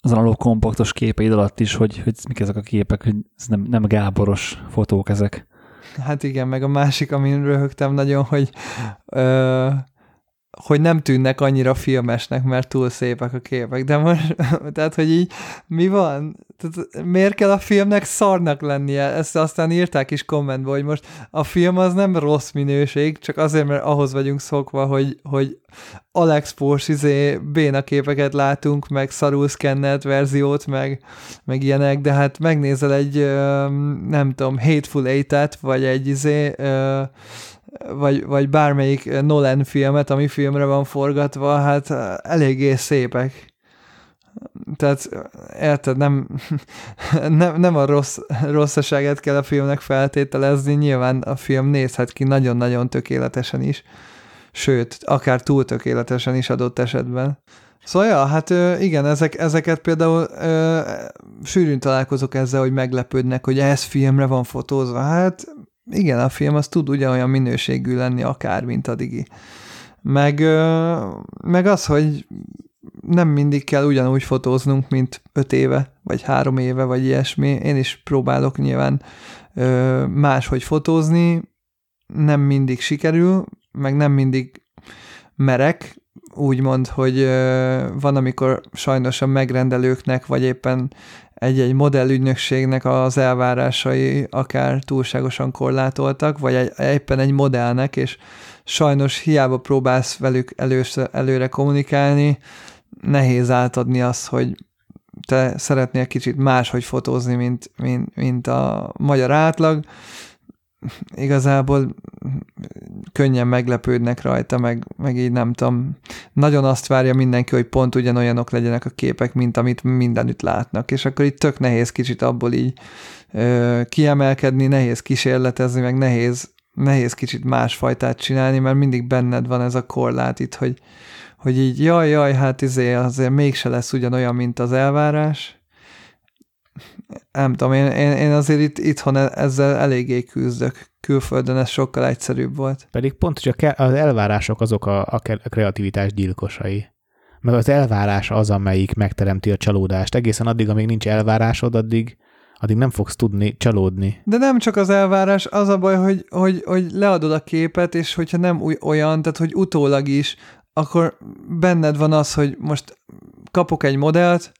az analóg kompaktos képeid alatt is, hogy, hogy mik ezek a képek, hogy ez nem, nem gáboros fotók ezek. Hát igen, meg a másik, amin röhögtem nagyon, hogy, ö, hogy nem tűnnek annyira filmesnek, mert túl szépek a képek. De most, tehát, hogy így mi van? Tehát miért kell a filmnek szarnak lennie? Ezt aztán írták is kommentben, hogy most a film az nem rossz minőség, csak azért, mert ahhoz vagyunk szokva, hogy, hogy Alex Porsche izé béna képeket látunk, meg szarul szkennelt verziót, meg, meg ilyenek, de hát megnézel egy, nem tudom, Hateful Eight-et, vagy egy izé... Vagy, vagy bármelyik Nolan filmet, ami filmre van forgatva, hát eléggé szépek. Tehát érted, nem, nem, nem a rossz, rosszaságát kell a filmnek feltételezni, nyilván a film nézhet ki nagyon-nagyon tökéletesen is, sőt, akár túl tökéletesen is adott esetben. Szóval, ja, hát igen, ezek, ezeket például ö, sűrűn találkozok ezzel, hogy meglepődnek, hogy ez filmre van fotózva. Hát igen, a film az tud ugyanolyan minőségű lenni akár, mint addigi. Meg, ö, meg az, hogy nem mindig kell ugyanúgy fotóznunk, mint öt éve, vagy három éve, vagy ilyesmi. Én is próbálok nyilván ö, máshogy fotózni, nem mindig sikerül, meg nem mindig merek, úgymond, hogy van, amikor sajnos a megrendelőknek, vagy éppen egy-egy modellügynökségnek az elvárásai akár túlságosan korlátoltak, vagy egy, éppen egy modellnek, és sajnos hiába próbálsz velük először, előre kommunikálni, nehéz átadni azt, hogy te szeretnél kicsit máshogy fotózni, mint, mint, mint a magyar átlag. Igazából könnyen meglepődnek rajta, meg, meg így nem tudom. Nagyon azt várja mindenki, hogy pont ugyanolyanok legyenek a képek, mint amit mindenütt látnak, és akkor így tök nehéz kicsit abból így ö, kiemelkedni, nehéz kísérletezni, meg nehéz, nehéz kicsit másfajtát csinálni, mert mindig benned van ez a korlát itt, hogy, hogy így jaj, jaj, hát izé, azért mégse lesz ugyanolyan, mint az elvárás. Nem tudom, én, én azért itt, itthon ezzel eléggé küzdök. Külföldön ez sokkal egyszerűbb volt. Pedig pont, hogy az elvárások azok a, a kreativitás gyilkosai. Meg az elvárás az, amelyik megteremti a csalódást. Egészen addig, amíg nincs elvárásod, addig, addig nem fogsz tudni csalódni. De nem csak az elvárás, az a baj, hogy, hogy, hogy leadod a képet, és hogyha nem olyan, tehát hogy utólag is, akkor benned van az, hogy most kapok egy modellt,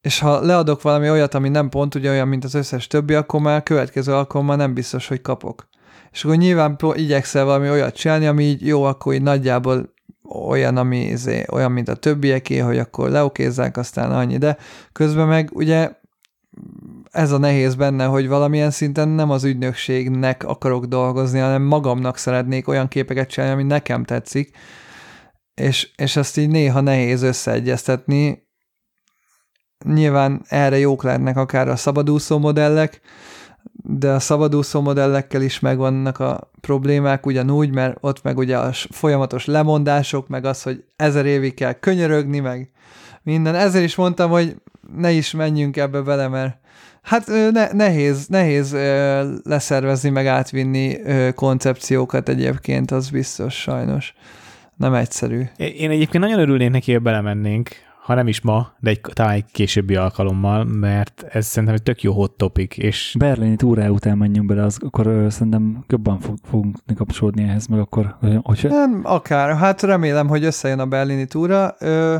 és ha leadok valami olyat, ami nem pont ugyanolyan, mint az összes többi, akkor már következő alkalommal nem biztos, hogy kapok. És akkor nyilván igyekszel valami olyat csinálni, ami így jó, akkor így nagyjából olyan, ami olyan, mint a többieké, hogy akkor leokézzák, aztán annyi. De közben meg ugye ez a nehéz benne, hogy valamilyen szinten nem az ügynökségnek akarok dolgozni, hanem magamnak szeretnék olyan képeket csinálni, ami nekem tetszik. És, és ezt így néha nehéz összeegyeztetni. Nyilván erre jók lehetnek akár a szabadúszó modellek, de a szabadúszó modellekkel is megvannak a problémák ugyanúgy, mert ott meg ugye a folyamatos lemondások, meg az, hogy ezer évig kell könyörögni, meg minden. Ezért is mondtam, hogy ne is menjünk ebbe bele, mert hát ne, nehéz, nehéz leszervezni, meg átvinni koncepciókat egyébként, az biztos sajnos. Nem egyszerű. Én egyébként nagyon örülnék neki, hogy belemennénk, ha nem is ma, de egy, talán egy későbbi alkalommal, mert ez szerintem egy tök jó hot topic. És berlini túrája után menjünk bele, az, akkor ö, szerintem jobban fog, fogunk kapcsolódni ehhez, meg akkor... Hogy... Nem, akár. Hát remélem, hogy összejön a berlini túra. Ö,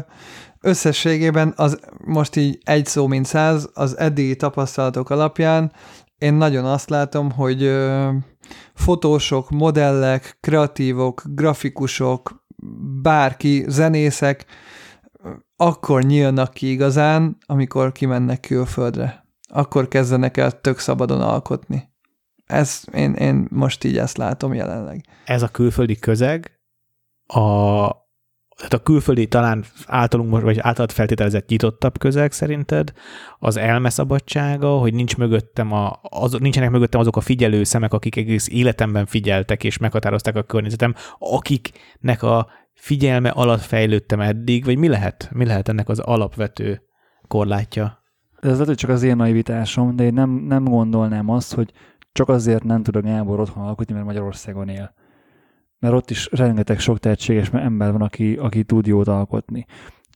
összességében az most így egy szó, mint száz, az eddigi tapasztalatok alapján én nagyon azt látom, hogy ö, fotósok, modellek, kreatívok, grafikusok, bárki, zenészek, akkor nyílnak ki igazán, amikor kimennek külföldre. Akkor kezdenek el tök szabadon alkotni. Ez, én, én most így ezt látom jelenleg. Ez a külföldi közeg, a, tehát a külföldi talán általunk most, vagy általad feltételezett nyitottabb közeg szerinted, az elmeszabadsága, hogy nincs mögöttem a, az, nincsenek mögöttem azok a figyelő szemek, akik egész életemben figyeltek és meghatározták a környezetem, akiknek a figyelme alatt fejlődtem eddig, vagy mi lehet? Mi lehet ennek az alapvető korlátja? Ez lehet, hogy csak az én naivitásom, de én nem, nem gondolnám azt, hogy csak azért nem tudok Gábor otthon alkotni, mert Magyarországon él. Mert ott is rengeteg sok tehetséges ember van, aki, aki tud jót alkotni.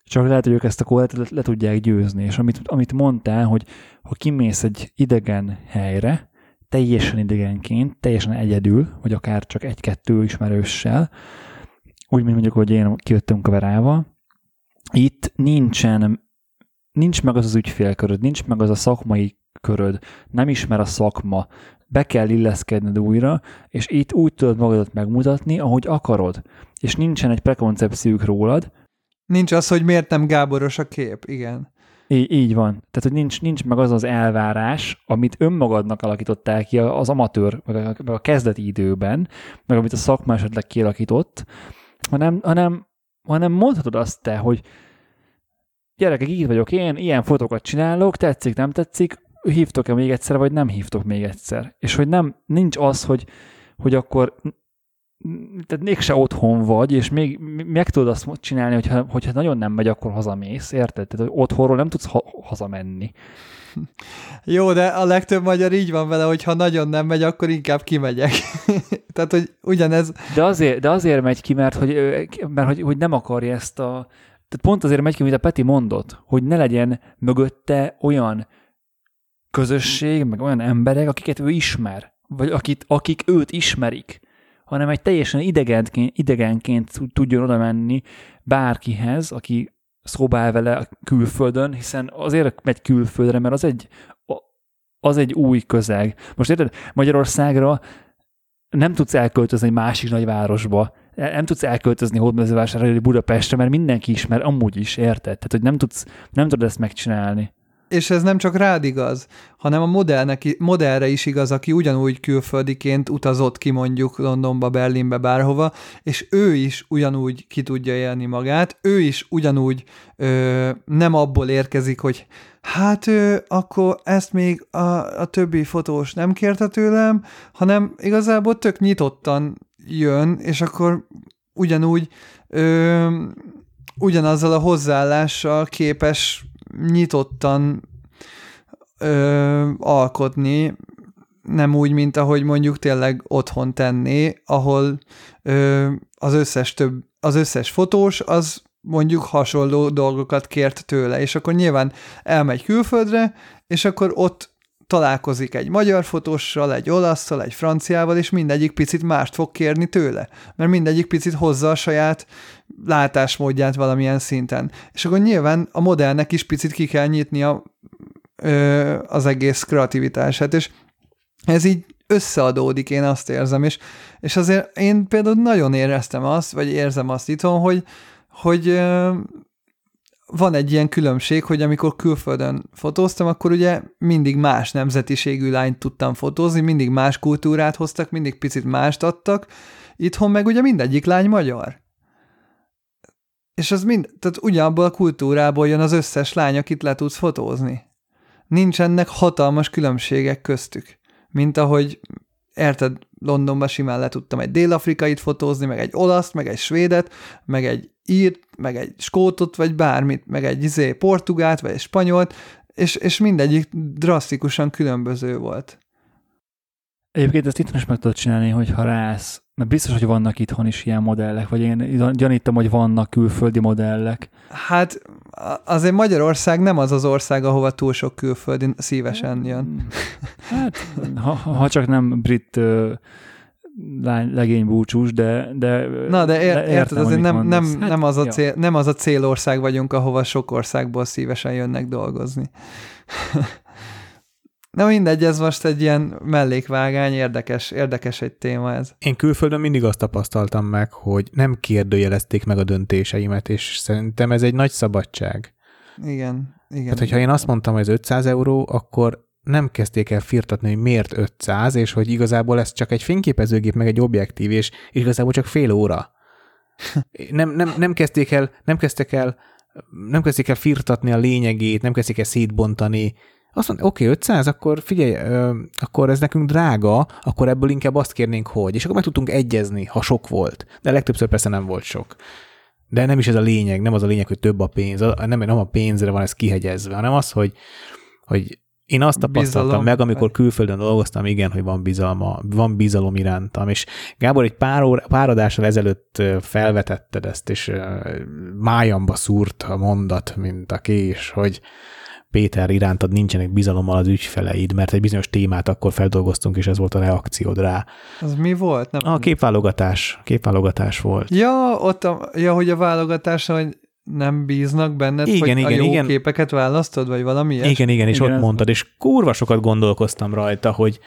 Csak lehet, hogy ők ezt a korlátot le tudják győzni. És amit, amit mondtál, hogy ha kimész egy idegen helyre, teljesen idegenként, teljesen egyedül, vagy akár csak egy-kettő ismerőssel, úgy, mint mondjuk, hogy én kijöttem kamerával, itt nincsen, nincs meg az az ügyfélköröd, nincs meg az a szakmai köröd, nem ismer a szakma, be kell illeszkedned újra, és itt úgy tudod magadat megmutatni, ahogy akarod, és nincsen egy prekoncepciók rólad. Nincs az, hogy miért nem Gáboros a kép, igen. Így, így van. Tehát, hogy nincs, nincs meg az az elvárás, amit önmagadnak alakítottál ki az amatőr, meg a, meg a kezdeti időben, meg amit a szakma esetleg kialakított, hanem, hanem, hanem mondhatod azt te, hogy gyerekek, így vagyok én, ilyen fotókat csinálok, tetszik, nem tetszik, hívtok-e még egyszer, vagy nem hívtok még egyszer. És hogy nem, nincs az, hogy, hogy akkor tehát mégse otthon vagy, és még meg tudod azt csinálni, hogyha, hogyha nagyon nem megy, akkor hazamész, érted? Tehát otthonról nem tudsz ha- hazamenni. Jó, de a legtöbb magyar így van vele, hogy ha nagyon nem megy, akkor inkább kimegyek. Tehát, hogy ugyanez... De azért, de azért megy ki, mert, hogy, mert hogy, hogy nem akarja ezt a... Tehát pont azért megy ki, amit a Peti mondott, hogy ne legyen mögötte olyan közösség, meg olyan emberek, akiket ő ismer, vagy akit, akik őt ismerik, hanem egy teljesen idegenként, idegenként tudjon oda menni bárkihez, aki szobál vele a külföldön, hiszen azért megy külföldre, mert az egy, az egy új közeg. Most érted, Magyarországra nem tudsz elköltözni egy másik nagyvárosba, nem tudsz elköltözni Hódmezővásárra, vagy Budapestre, mert mindenki ismer, amúgy is, érted? Tehát, hogy nem tudsz, nem tudod ezt megcsinálni. És ez nem csak rád igaz, hanem a modellnek, modellre is igaz, aki ugyanúgy külföldiként utazott ki mondjuk Londonba, Berlinbe, bárhova, és ő is ugyanúgy ki tudja élni magát, ő is ugyanúgy ö, nem abból érkezik, hogy hát ö, akkor ezt még a, a többi fotós nem kérte tőlem, hanem igazából tök nyitottan jön, és akkor ugyanúgy ö, ugyanazzal a hozzáállással képes nyitottan ö, alkotni, nem úgy, mint ahogy mondjuk tényleg otthon tenné, ahol ö, az összes több, az összes fotós, az mondjuk hasonló dolgokat kért tőle, és akkor nyilván elmegy külföldre, és akkor ott találkozik egy magyar fotóssal, egy olaszszal, egy franciával, és mindegyik picit mást fog kérni tőle, mert mindegyik picit hozza a saját látásmódját valamilyen szinten. És akkor nyilván a modellnek is picit ki kell nyitnia ö, az egész kreativitását, és ez így összeadódik, én azt érzem, és, és azért én például nagyon éreztem azt, vagy érzem azt itthon, hogy, hogy ö, van egy ilyen különbség, hogy amikor külföldön fotóztam, akkor ugye mindig más nemzetiségű lányt tudtam fotózni, mindig más kultúrát hoztak, mindig picit mást adtak. Itthon meg ugye mindegyik lány magyar. És az mind, tehát ugyanabból a kultúrából jön az összes lány, akit le tudsz fotózni. Nincsenek hatalmas különbségek köztük. Mint ahogy, érted, Londonban simán le tudtam egy dél-afrikait fotózni, meg egy olaszt, meg egy svédet, meg egy írt, meg egy skótot, vagy bármit, meg egy izé portugát, vagy egy spanyolt, és, és mindegyik drasztikusan különböző volt. Egyébként ezt itthon is meg tudod csinálni, hogyha rász, mert biztos, hogy vannak itthon is ilyen modellek, vagy én gyanítom, hogy vannak külföldi modellek. Hát azért Magyarország nem az az ország, ahova túl sok külföldi szívesen jön. Hát, ha, ha csak nem brit... lány, legény búcsús, de, de... Na, de ér, érted, azért nem, nem, hát, nem, az a cél, nem az a célország vagyunk, ahova sok országból szívesen jönnek dolgozni. Na mindegy, ez most egy ilyen mellékvágány, érdekes, érdekes egy téma ez. Én külföldön mindig azt tapasztaltam meg, hogy nem kérdőjelezték meg a döntéseimet, és szerintem ez egy nagy szabadság. Igen, igen. Hát, hogyha én azt mondtam, hogy ez ötszáz euró, akkor nem kezdték el firtatni, hogy miért ötszáz, és hogy igazából ez csak egy fényképezőgép, meg egy objektív, és igazából csak fél óra. Nem, nem, nem kezdték el, nem kezdtek el, nem kezdték el firtatni a lényegét, nem kezdték el szétbontani. Azt mondta, oké, okay, ötszáz, akkor figyelj, ö, akkor ez nekünk drága, akkor ebből inkább azt kérnénk, hogy. És akkor meg tudtunk egyezni, ha sok volt. De legtöbbször persze nem volt sok. De nem is ez a lényeg, nem az a lényeg, hogy több a pénz, nem, nem a pénzre van ez kihegyezve, hanem az, hogy, hogy én azt tapasztaltam bizalom. Meg, amikor külföldön dolgoztam, igen, hogy van bizalma, van bizalom irántam, és Gábor egy pár, óra, pár adással ezelőtt felvetetted ezt, és májamba szúrt a mondat, mint a kés, hogy Péter, irántad nincsenek bizalommal az ügyfeleid, mert egy bizonyos témát akkor feldolgoztunk, és ez volt a reakciód rá. Az mi volt? Nem a képválogatás, képválogatás volt. Ja, ott a, ja, hogy a válogatás, hogy nem bíznak benned, igen, hogy igen, a jó igen. képeket választod, vagy valami ilyes? Igen, igen, és igen, ott mondtad, és kurva sokat gondolkoztam rajta, hogy,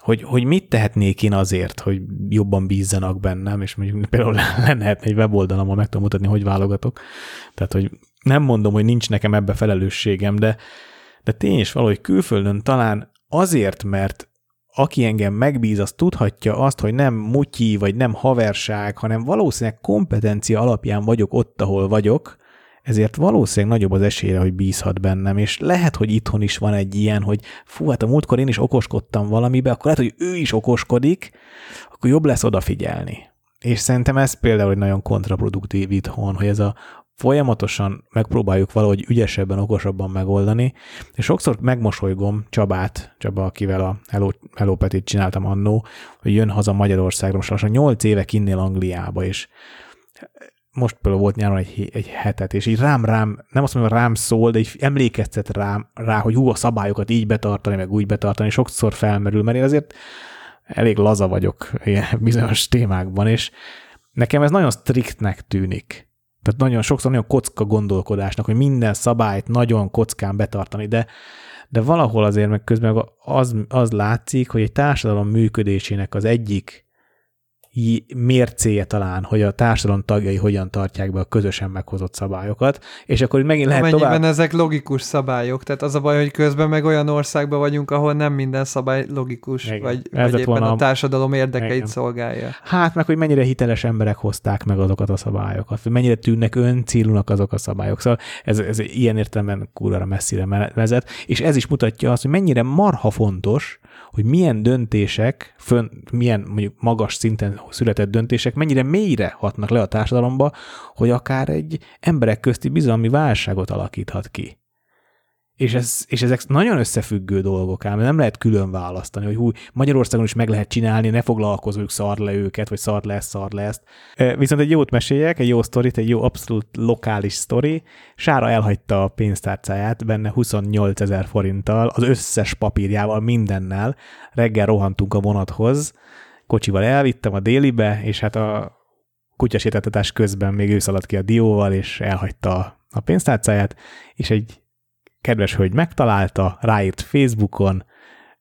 hogy, hogy mit tehetnék én azért, hogy jobban bízzanak bennem, és mondjuk például lennehetne egy weboldalam, ahol meg tudom mutatni, hogy válogatok. Tehát, hogy nem mondom, hogy nincs nekem ebbe felelősségem, de, de tény is valahogy külföldön talán azért, mert aki engem megbíz, az tudhatja azt, hogy nem mutyi, vagy nem haverság, hanem valószínűleg kompetencia alapján vagyok ott, ahol vagyok, ezért valószínűleg nagyobb az esélye, hogy bízhat bennem, és lehet, hogy itthon is van egy ilyen, hogy fú, hát a múltkor én is okoskodtam valamibe, akkor lehet, hogy ő is okoskodik, akkor jobb lesz odafigyelni. És szerintem ez például egy nagyon kontraproduktív itthon, hogy ez a folyamatosan megpróbáljuk valahogy ügyesebben, okosabban megoldani, és sokszor megmosolygom Csabát, Csaba, akivel a Hello, Hello Petit csináltam annó, hogy jön haza Magyarországra, most lassan nyolc éve kinnél Angliába, és most például volt nyáron egy, egy hetet, és így rám-rám, nem azt mondom, rám szól, de így emlékeztet rám, rá, hogy hú, a szabályokat így betartani, meg úgy betartani, sokszor felmerül, mert én azért elég laza vagyok bizonyos témákban, és nekem ez nagyon striktnek tűnik. Tehát nagyon sokszor nagyon kocka gondolkodásnak, hogy minden szabályt nagyon kockán betartani, de, de valahol azért meg közben az, az látszik, hogy egy társadalom működésének az egyik mércéje talán, hogy a társadalom tagjai hogyan tartják be a közösen meghozott szabályokat, és akkor itt megint lehet tovább... Amennyiben ezek logikus szabályok, tehát az a baj, hogy közben meg olyan országban vagyunk, ahol nem minden szabály logikus, igen, vagy, vagy éppen a társadalom érdekeit igen. szolgálja. Hát meg, hogy mennyire hiteles emberek hozták meg azokat a szabályokat, mennyire tűnnek öncélúnak azok a szabályok, szóval ez, ez ilyen értelemben kurvára messzire vezet, és ez is mutatja azt, hogy mennyire marha fontos, hogy milyen döntések, fön, milyen mondjuk magas szinten született döntések mennyire mélyre hatnak le a társadalomba, hogy akár egy emberek közti bizalmi válságot alakíthat ki. És, ez, és ezek nagyon összefüggő dolgok, ám nem lehet külön választani, hogy hú, Magyarországon is meg lehet csinálni, ne foglalkozunk, szar le őket, vagy szar le ezt, szar le ezt. Viszont egy jót meséljek, egy jó sztorit, egy jó abszolút lokális sztori. Sára elhagyta a pénztárcáját benne huszonnyolcezer forinttal, az összes papírjával, mindennel. Reggel rohantunk a vonathoz, kocsival elvittem a délibe, és hát a kutyasétáltatás közben még ő szaladt ki a dióval, és elhagyta a pénztárcáját, és egy kedves hölgy megtalálta, ráírt Facebookon,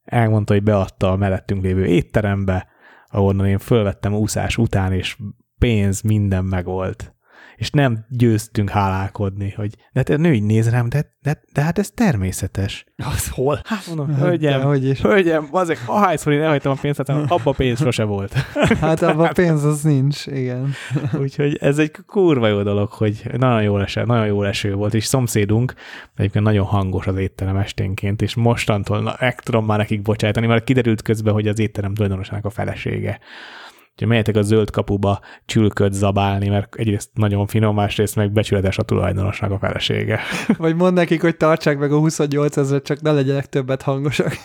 elmondta, hogy beadta a mellettünk lévő étterembe, ahonnan én fölvettem úszás után, és pénz, minden megolt. És nem győztünk hálálkodni, hogy de te nő így néz rám, de, de, de hát ez természetes. Az hol? Hát mondom, hölgyem, hölgyem, hölgyem azért ahányszor én elhagytam a pénzt, hát abba pénz sose volt. Hát abba pénz az nincs, igen. Úgyhogy ez egy kurva jó dolog, hogy nagyon jól eső, nagyon jól eső volt, és szomszédunk egyébként nagyon hangos az étterem esténként, és mostantól na, meg tudom már nekik bocsájtani, mert kiderült közben, hogy az étterem tulajdonosának a felesége. Úgyhogy menjetek a Zöld Kapuba csülköt zabálni, mert egyrészt nagyon finom, másrészt meg becsületes a tulajdonosnak a felesége. Vagy mondd nekik, hogy tartsák meg a huszonnyolcezret, csak ne legyenek többet hangosak.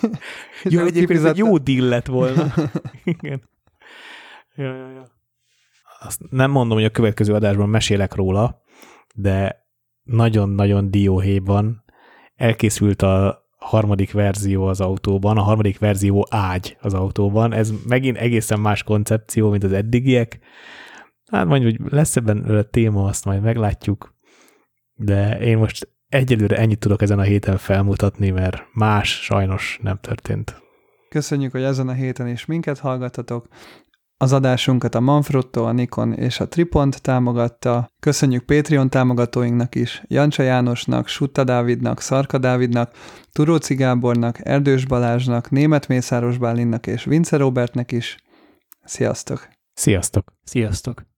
Jó, egyébként egy jó deal lett volna. Igen. Ja, ja, ja. Azt nem mondom, hogy a következő adásban mesélek róla, de nagyon-nagyon dióhéjban elkészült a harmadik verzió az autóban, a harmadik verzió ágy az autóban. Ez megint egészen más koncepció, mint az eddigiek. Hát mondjuk, hogy lesz ebben a téma, azt majd meglátjuk, de én most egyelőre ennyit tudok ezen a héten felmutatni, mert más sajnos nem történt. Köszönjük, hogy ezen a héten is minket hallgattatok. Az adásunkat a Manfrotto, a Nikon és a Tripod támogatta. Köszönjük Patreon támogatóinknak is, Jancsa Jánosnak, Sutta Dávidnak, Szarka Dávidnak, Turóci Gábornak, Erdős Balázsnak, Németh Mészáros Bálinnak és Vince Robertnek is. Sziasztok! Sziasztok! Sziasztok!